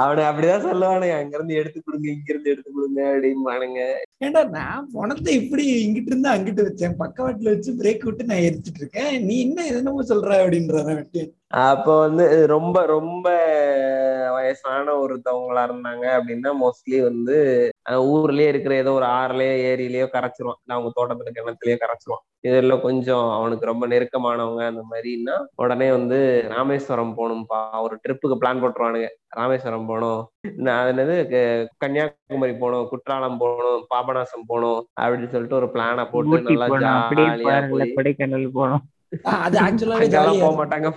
அவனை அப்படிதான் சொல்லுவானுங்க. அங்க இருந்து எடுத்து கொடுங்க, இங்க இருந்து எடுத்து கொடுங்க அப்படின்பானுங்க. ஏண்டா நான் பணத்தை இப்படி இங்கிட்டு இருந்து அங்கிட்டு வச்சேன், பக்கவாட்டுல வச்சு பிரேக் விட்டு நான் எரிச்சிட்டு இருக்கேன், நீ என்ன என்னமோ சொல்ற அப்படின்றத விட்டு. அப்ப வந்து ரொம்ப ரொம்ப வயசான ஒருத்தவங்களா இருந்தாங்க அப்படின்னா மோஸ்ட்லி வந்து ஊர்லயே இருக்கிற ஏதோ ஒரு ஆறுலயோ ஏரியிலயோ கரைச்சிருவான், அவங்க தோட்டத்துல கிணத்துலயோ கரைச்சிருவான். இதுல கொஞ்சம் அவனுக்கு ரொம்ப நெருக்கமானவங்க அந்த மாதிரின்னா உடனே வந்து ராமேஸ்வரம் போகணும்பா, ஒரு ட்ரிப்புக்கு பிளான் போட்டுருவானுங்க. ராமேஸ்வரம் போகணும், நான் என்னது கன்னியாகுமரி போகணும், குற்றாலம் போகணும், பாபநாசம் போகணும் அப்படின்னு சொல்லிட்டு ஒரு பிளான போட்டு நல்லா கொடைக்கானல் போகணும். அது ஆக்சுவலாவே ஜாலியா போக மாட்டாங்க.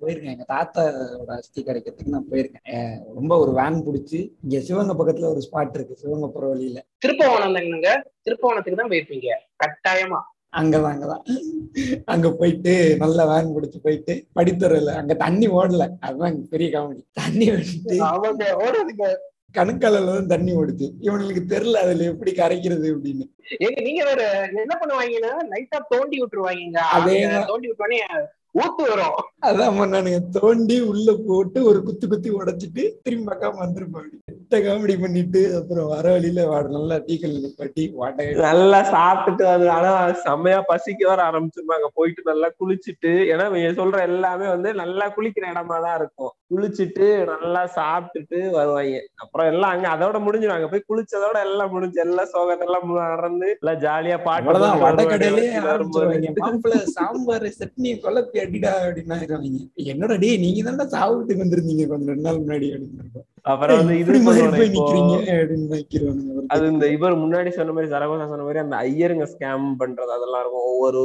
போயிருக்கேன் எங்க தாத்தாவோட அஸ்தி கிடைக்கிறதுக்கு நான் போயிருக்கேன். ரொம்ப ஒரு வேன் பிடிச்சி இங்க சிவகங்கை பக்கத்துல ஒரு ஸ்பாட் இருக்கு, சிவகங்கை போற வழியில திருப்பவனம். திருப்பவனத்துக்கு தான் போயிருப்பீங்க கட்டாயமா. அங்கதான் அங்கதான் அங்க போயிட்டு நல்ல வேன் பிடிச்சு போயிட்டு படித்துறையில அங்க தண்ணி ஓடல, அதுதான் பெரிய காமெடி. தண்ணி ஓடிட்டு ஓடாதுங்க, கணுக்கால தண்ணி ஓடுது. இவனுக்கு தெரியல அதுல எப்படி கரைக்கிறது அப்படின்னு. நீங்க வேற என்ன பண்ணுவாங்கன்னா லைட்டா தோண்டி விட்டுருவாங்க. அதே தோண்டி விட்டுவானே ஊத்து வரும். அதான் நானுங்க தோண்டி உள்ள போட்டு ஒரு குத்து குத்தி உடைச்சிட்டு திரும்பி பார்க்காம வந்துருப்பாங்க. எட்ட காமெடி பண்ணிட்டு அப்புறம் வர வழியில நல்லா டீக்கல் நிப்பாட்டி வாட்டை நல்லா சாப்பிட்டுட்டு வந்து ஆனா செம்மையா பசிக்க வர ஆரம்பிச்சிருப்பாங்க. போயிட்டு நல்லா குளிச்சுட்டு, ஏன்னா நீங்க சொல்ற எல்லாமே வந்து நல்லா குளிக்கிற இடமா தான் இருக்கும். குளிச்சுட்டு நல்லா சாப்பிட்டுட்டு வருவாங்க. அப்புறம் எல்லாம் அங்க அதோட முடிஞ்சிருவாங்க. போய் குளிச்சதோட எல்லாம் முடிஞ்சு எல்லாம் சோகத்தெல்லாம் மறந்து எல்லாம் ஜாலியா பாட்டு சாம்பார் சட்னி கொல்லப்பி அடிடா அப்படின்னா இருக்காங்க. என்னோட டே நீங்க தான் சாப்பிட்டுக்கு வந்துருந்தீங்க கொஞ்சம் 2 நாள் முன்னாடி அப்படின்னு. அப்புறம் வந்து இது அது இந்த இவர் முன்னாடி சொன்ன மாதிரி சரகோசா சொன்ன மாதிரி அந்த ஐயருங்க ஸ்கேம் பண்றது அதெல்லாம் இருக்கும். ஒவ்வொரு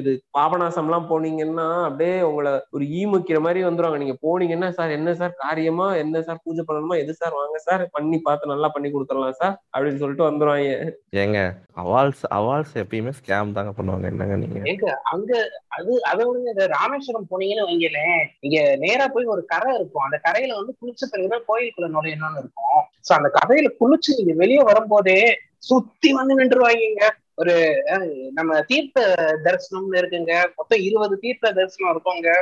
இது பாபநாசம் எல்லாம் போனீங்கன்னா அப்படியே உங்களை ஒரு ஈமுக்கிற மாதிரி வந்துருவாங்க. நீங்க போனீங்கன்னா சார் என்ன சார் காரியமா, என்ன சார் பூஜை பண்ணணுமா, எது சார் வாங்க சார் பண்ணி பார்த்து நல்லா பண்ணி கொடுத்துடலாம் சார் அப்படின்னு சொல்லிட்டு வந்துருவாங்க. ஏங்க அவால்ஸ் அவால்ஸ் எப்பயுமே ஸ்கேம் தாங்க பண்ணுவாங்க. என்னங்க நீங்க அங்க அது அதை விட ராமேஸ்வரம் போனீங்கன்னு வைங்கல, இங்க நேரா போய் ஒரு கரை இருக்கும். அந்த கரையில வந்து குளிச்ச பிறகுதான் கோயில் நுழையணும்னு இருக்கும். சோ அந்த கதையில குளிச்சு நீங்க வெளியே வரும்போதே சுத்தி வந்து நின்றுவாங்க. ஒரு நம்ம தீர்த்த தரிசனம்னு இருக்குங்க, மொத்தம் 20 தீர்த்த தரிசனம் இருக்குங்க.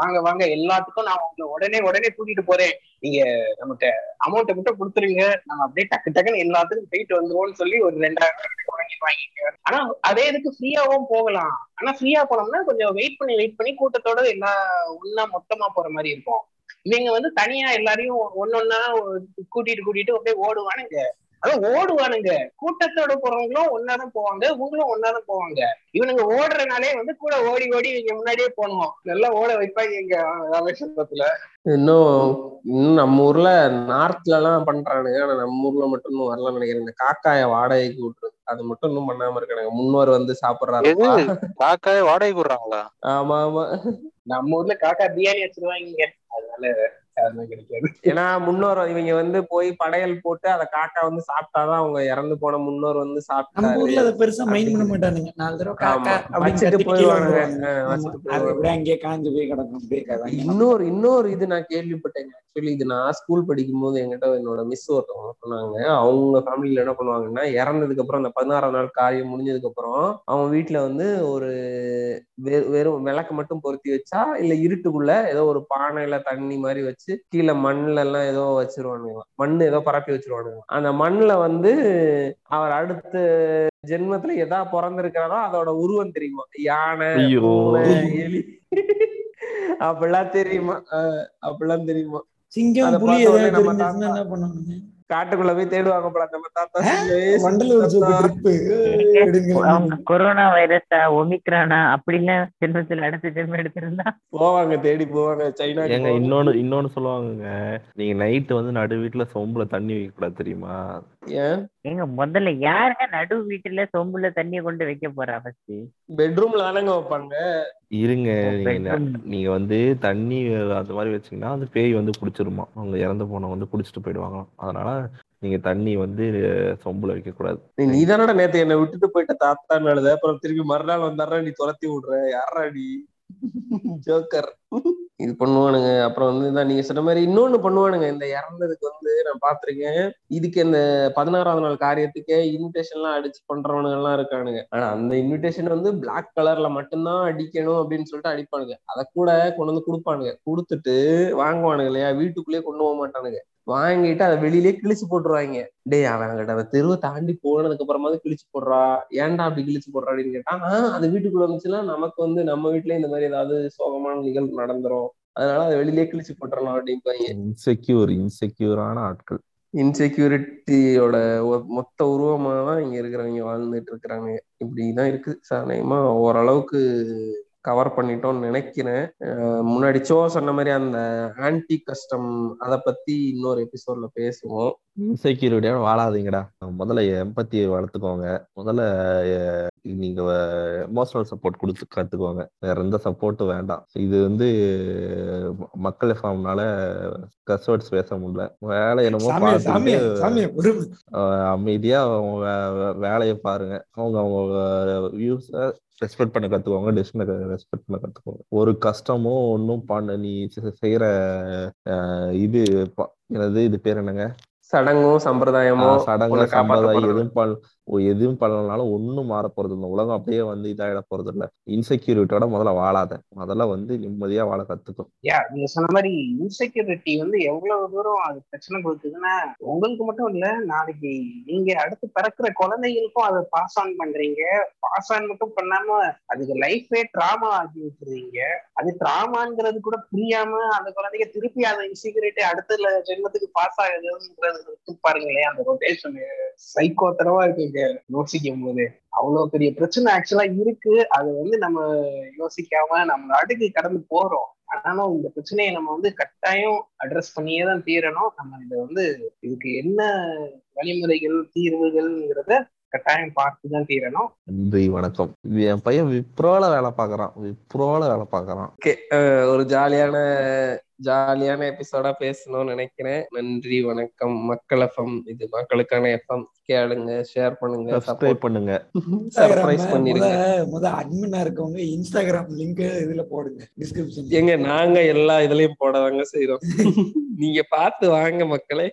வாங்க வாங்க எல்லாத்துக்கும் நான் உங்களை உடனே உடனே கூட்டிட்டு போறேன், நீங்க நமக்கு அமௌண்ட்டை மட்டும் கொடுத்துருங்க, நம்ம அப்படியே டக்கு டக்குன்னு எல்லாத்துக்கும் போயிட்டு வந்துருவோம்னு சொல்லி ஒரு 2000 வாங்கிடுவாங்க. ஆனா அதே இதுக்கு ஃப்ரீயாவும் போகலாம். ஆனா ஃப்ரீயா போனோம்னா கொஞ்சம் வெயிட் பண்ணி கூட்டத்தோட எல்லாம் ஒன்னா மொத்தமா போற மாதிரி இருக்கும். இவங்க வந்து தனியா எல்லாரையும் ஒன்னொன்னா கூட்டிட்டு அப்படியே ஓடுவானுங்க. அதான் ஓடுவானுங்க. கூட்டத்தோட போறவங்களும் ஒன்னாதான் போவாங்க, இவங்களும் ஒன்னாதான் போவாங்க. இவனுங்க ஓடுறனாலே வந்து கூட ஓடி ஓடி இவங்க முன்னாடியே போனோம், நல்லா ஓட வைப்பாங்க. இங்க ராமேஸ்வரத்துல இன்னும் நம்ம ஊர்ல நார்த்ல எல்லாம் பண்றானுங்க, ஆனா நம்ம ஊர்ல மட்டும் இன்னும் வரலாம்னு நினைக்கிறேன். இந்த காக்காய வாடகைக்கு விட்டுறது அது மட்டும் இன்னும் பண்ணாம இருக்கானுங்க. முன்னோர் வந்து சாப்பிடுறாங்க, காக்காய வாடகைக்கு விடுறாங்களா? ஆமா ஆமா, நம்ம ஊர்ல காக்கா பிரியாணி வச்சிருவாங்க, அதனால ஏன்னா முன்னோர் இவங்க வந்து போய் படையல் போட்டு அத காக்கா வந்து சாப்பிட்டாதான் அவங்க இறந்து போன முன்னோர் வந்து சாப்பிட்டாங்க. இன்னொரு இது நான் கேள்விப்பட்டேன், ஆக்சுவலி இது நான் ஸ்கூல் படிக்கும் போது என்கிட்ட என்னோட மிஸ் ஒருத்தவங்க சொன்னாங்க. அவங்க ஃபேமிலியில என்ன பண்ணுவாங்கன்னா, இறந்ததுக்கு அப்புறம் அந்த 16ஆம் நாள் காரியம் முடிஞ்சதுக்கு அப்புறம் அவங்க வீட்டுல வந்து ஒரு வெறும் விளக்கு மட்டும் பொருத்தி வச்சா, இல்ல இருட்டுக்குள்ள ஏதோ ஒரு பானையில தண்ணி மாதிரி வச்சு கீழே மண்ணுல எல்லாம் ஏதோ வச்சிருவானுங்க, மண்ணு ஏதோ பரப்பி வச்சிருவானுங்க. அந்த மண்ணுல வந்து அவர் அடுத்த ஜென்மத்துல எதா பிறந்திருக்கிறதோ அதோட உருவம் தெரியுமா, யானை எலி அப்படிலாம் தெரியுமா, அப்படிலாம் தெரியுமா. காட்டுக்குள்ள போய் தேடுவாங்க. கொரோனா வைரஸ் ஒமிக்ரானா அப்படிலாம் ஜென்மத்தில் அடுத்த ஜென்மம் எடுத்திருந்தா போவாங்க, தேடி போவாங்க சைனா. இன்னொன்னு சொல்லுவாங்க, நீங்க நைட்டு வந்து நடு வீட்டுல சோம்புல தண்ணி வைக்க கூடாது தெரியுமா? ஏன் எங்க முதல்ல யாருங்க நடு வீட்டுல சொம்புல தண்ணிய கொண்டு வைக்க போறா? ஃபர்ஸ்ட் பெட்ரூம்ல தானங்க வைப்பாங்க. இருங்க, நீங்க வந்து தண்ணி அந்த மாதிரி வச்சீங்கன்னா அது பேய் வந்து குடிச்சிருமா, அவங்க இறந்து போனவங்க வந்து குடிச்சிட்டு போயிடுவாங்க. அதனால நீங்க தண்ணி வந்து சொம்புல வைக்க கூடாது. நீ தானடா நேத்து என்னை விட்டுட்டு போயிட்ட தாத்தா நாளுத, அப்புறம் திருப்பி மறுநாள் வந்தாரா நீ துரத்தி விடுற, யாரா நீ ஜோக்கர்? இது பண்ணுவானுங்க. அப்புறம் வந்து நீங்க சொன்ன மாதிரி இன்னொன்னு பண்ணுவானுங்க. இந்த இறந்ததுக்கு வந்து நான் பாத்திருக்கேன், இதுக்கு இந்த 16ஆவது நாள் காரியத்துக்கே இன்விடேஷன் எல்லாம் அடிச்சு பண்றவனுங்க எல்லாம் இருக்கானுங்க. ஆனா அந்த இன்விடேஷன் வந்து பிளாக் கலர்ல மட்டும்தான் அடிக்கணும் அப்படின்னு சொல்லிட்டு அடிப்பானுங்க. அதை கூட கொண்டு வந்து கொடுப்பானுங்க, கொடுத்துட்டு வாங்குவானுங்க இல்லையா, வீட்டுக்குள்ளேயே கொண்டு போக மாட்டானுங்க. வாங்கிட்டு அதை வெளியிலேயே கிழிச்சு போட்டுருவாங்க. டே அவன் தெருவை தாண்டி போனதுக்கு அப்புறமாவது கிழிச்சு போடுறா, ஏன்டா அப்படி கிழிச்சு போடுறா அப்படின்னு கேட்டா, அது வீட்டுக்குள்ள வந்துச்சுன்னா நமக்கு வந்து நம்ம வீட்டுலயே இந்த மாதிரி ஏதாவது சோகமான நிகழ்வு நடந்துரும், அதனால அதை வெளியிலேயே கிழிச்சு போட்டுறலாம் அப்படின்பாங்க. இன்செக்யூரான ஆட்கள், இன்செக்யூரிட்டியோட மொத்த உருவமாதான் இங்க இருக்கிறவங்க வாழ்ந்துட்டு இருக்கிறாங்க. இப்படிதான் இருக்கு சாதனையமா. ஓரளவுக்கு கவர் பண்ணிட்டோம்னு நினைக்கிறேன். முன்னாடி சொன்ன மாதிரி அந்த ஆன்டி கஸ்டம், அதை பத்தி இன்னொரு எபிசோட்ல பேசுவோம். இன்செக்யூரிட்டியோட வாழாதீங்கடா, முதல்ல எம்பத்தியை வளர்த்துக்கோங்க, முதல்ல நீங்க எமோஷனல் சப்போர்ட் கொடுத்து கத்துக்கோங்க, வேற எந்த சப்போர்ட்டும் வேண்டாம். இது வந்து மக்கள் ஃபார்ம்னால கஸ்வர்ட்ஸ் பேச முடியல, வேலை என்னமோ அமைதியா வேலையை பாருங்க, அவங்க அவங்க வியூஸ் ரெஸ்பெக்ட் பண்ண கத்துக்கோங்க, டிசிஷனை ரெஸ்பெக்ட் பண்ண கத்துக்கோங்க. ஒரு கஷ்டமும் ஒன்றும் பண்ண நீ செய்யற இது எனது இது பேர் என்னங்க, சடங்கும் சம்பிரதாயமும் சடங்கும் சம்பிரதாயம் எதுவும் பண்ணலனாலும் ஒன்னும் மாற போறது இல்லை, உலகம் அப்படியே வந்து இதாயிட போறது இல்லை. இன்செக்யூரிட்டியோட முதல்ல வாழாத, முதல்ல வந்து நிம்மதியா வாழ கத்துக்கும். நீங்க சொன்ன மாதிரி இன்செக்யூரிட்டி வந்து எவ்வளவு தூரம் அது பிரச்சனை கொடுக்குதுன்னா, உங்களுக்கு மட்டும் இல்ல, நாளைக்கு நீங்க அடுத்து பிறக்கிற குழந்தைங்களுக்கும் அதை பாஸ் ஆன் பண்றீங்க. பாஸ் ஆன் மட்டும் பண்ணாம அதுக்கு லைஃபே டிராமா ஆகி விட்டுறீங்க. அது டிராமாங்கிறது கூட புரியாம அந்த குழந்தைங்க திருப்பி அதை இன்செக்யூரிட்டி அடுத்த ஜென்மத்துக்கு பாஸ் ஆகுதுங்கிறது பாருங்களேன். அந்த ரொட்டேஷன் சைக்கோத்தனமா இருக்கு யோசிக்கும் போது. அவ்வளவு பெரிய பிரச்சனை ஆக்சுவலா இருக்கு, அது வந்து நம்ம யோசிக்காம நம்ம அடுக்கு கடந்து போறோம். ஆனாலும் இந்த பிரச்சனையை நம்ம வந்து கட்டாயம் அட்ரஸ் பண்ணியேதான் தீரணும். நம்ம இதை வந்து இதுக்கு என்ன வழிமுறைகள் தீர்வுகள்ங்கிறத கட்டாயம் பார்த்துதான் தீரணும். நன்றி, வணக்கம். என் பையன் விப்ரோல வேலை பாக்குறான். ஒரு ஜாலியான எபிசோடா பேசணும்னு நினைக்கிறேன். நன்றி, வணக்கம். மக்கள் எஃப்எம், இது மக்களுக்கான எஃப்எம். கேளுங்க, ஷேர் பண்ணுங்க, சப்ஸ்கிரைப் பண்ணுங்க, சர்ப்ரைஸ் பண்ணிருங்க. முத அட்மினா இருக்கவங்க இன்ஸ்டாகிராம் லிங்க் இதுல போடுங்க டிஸ்கிரிப்ஷன். எங்க நாங்க எல்லா இதுலயும் போடதாங்க செய்யறோம், நீங்க பார்த்து வாங்க மக்களே.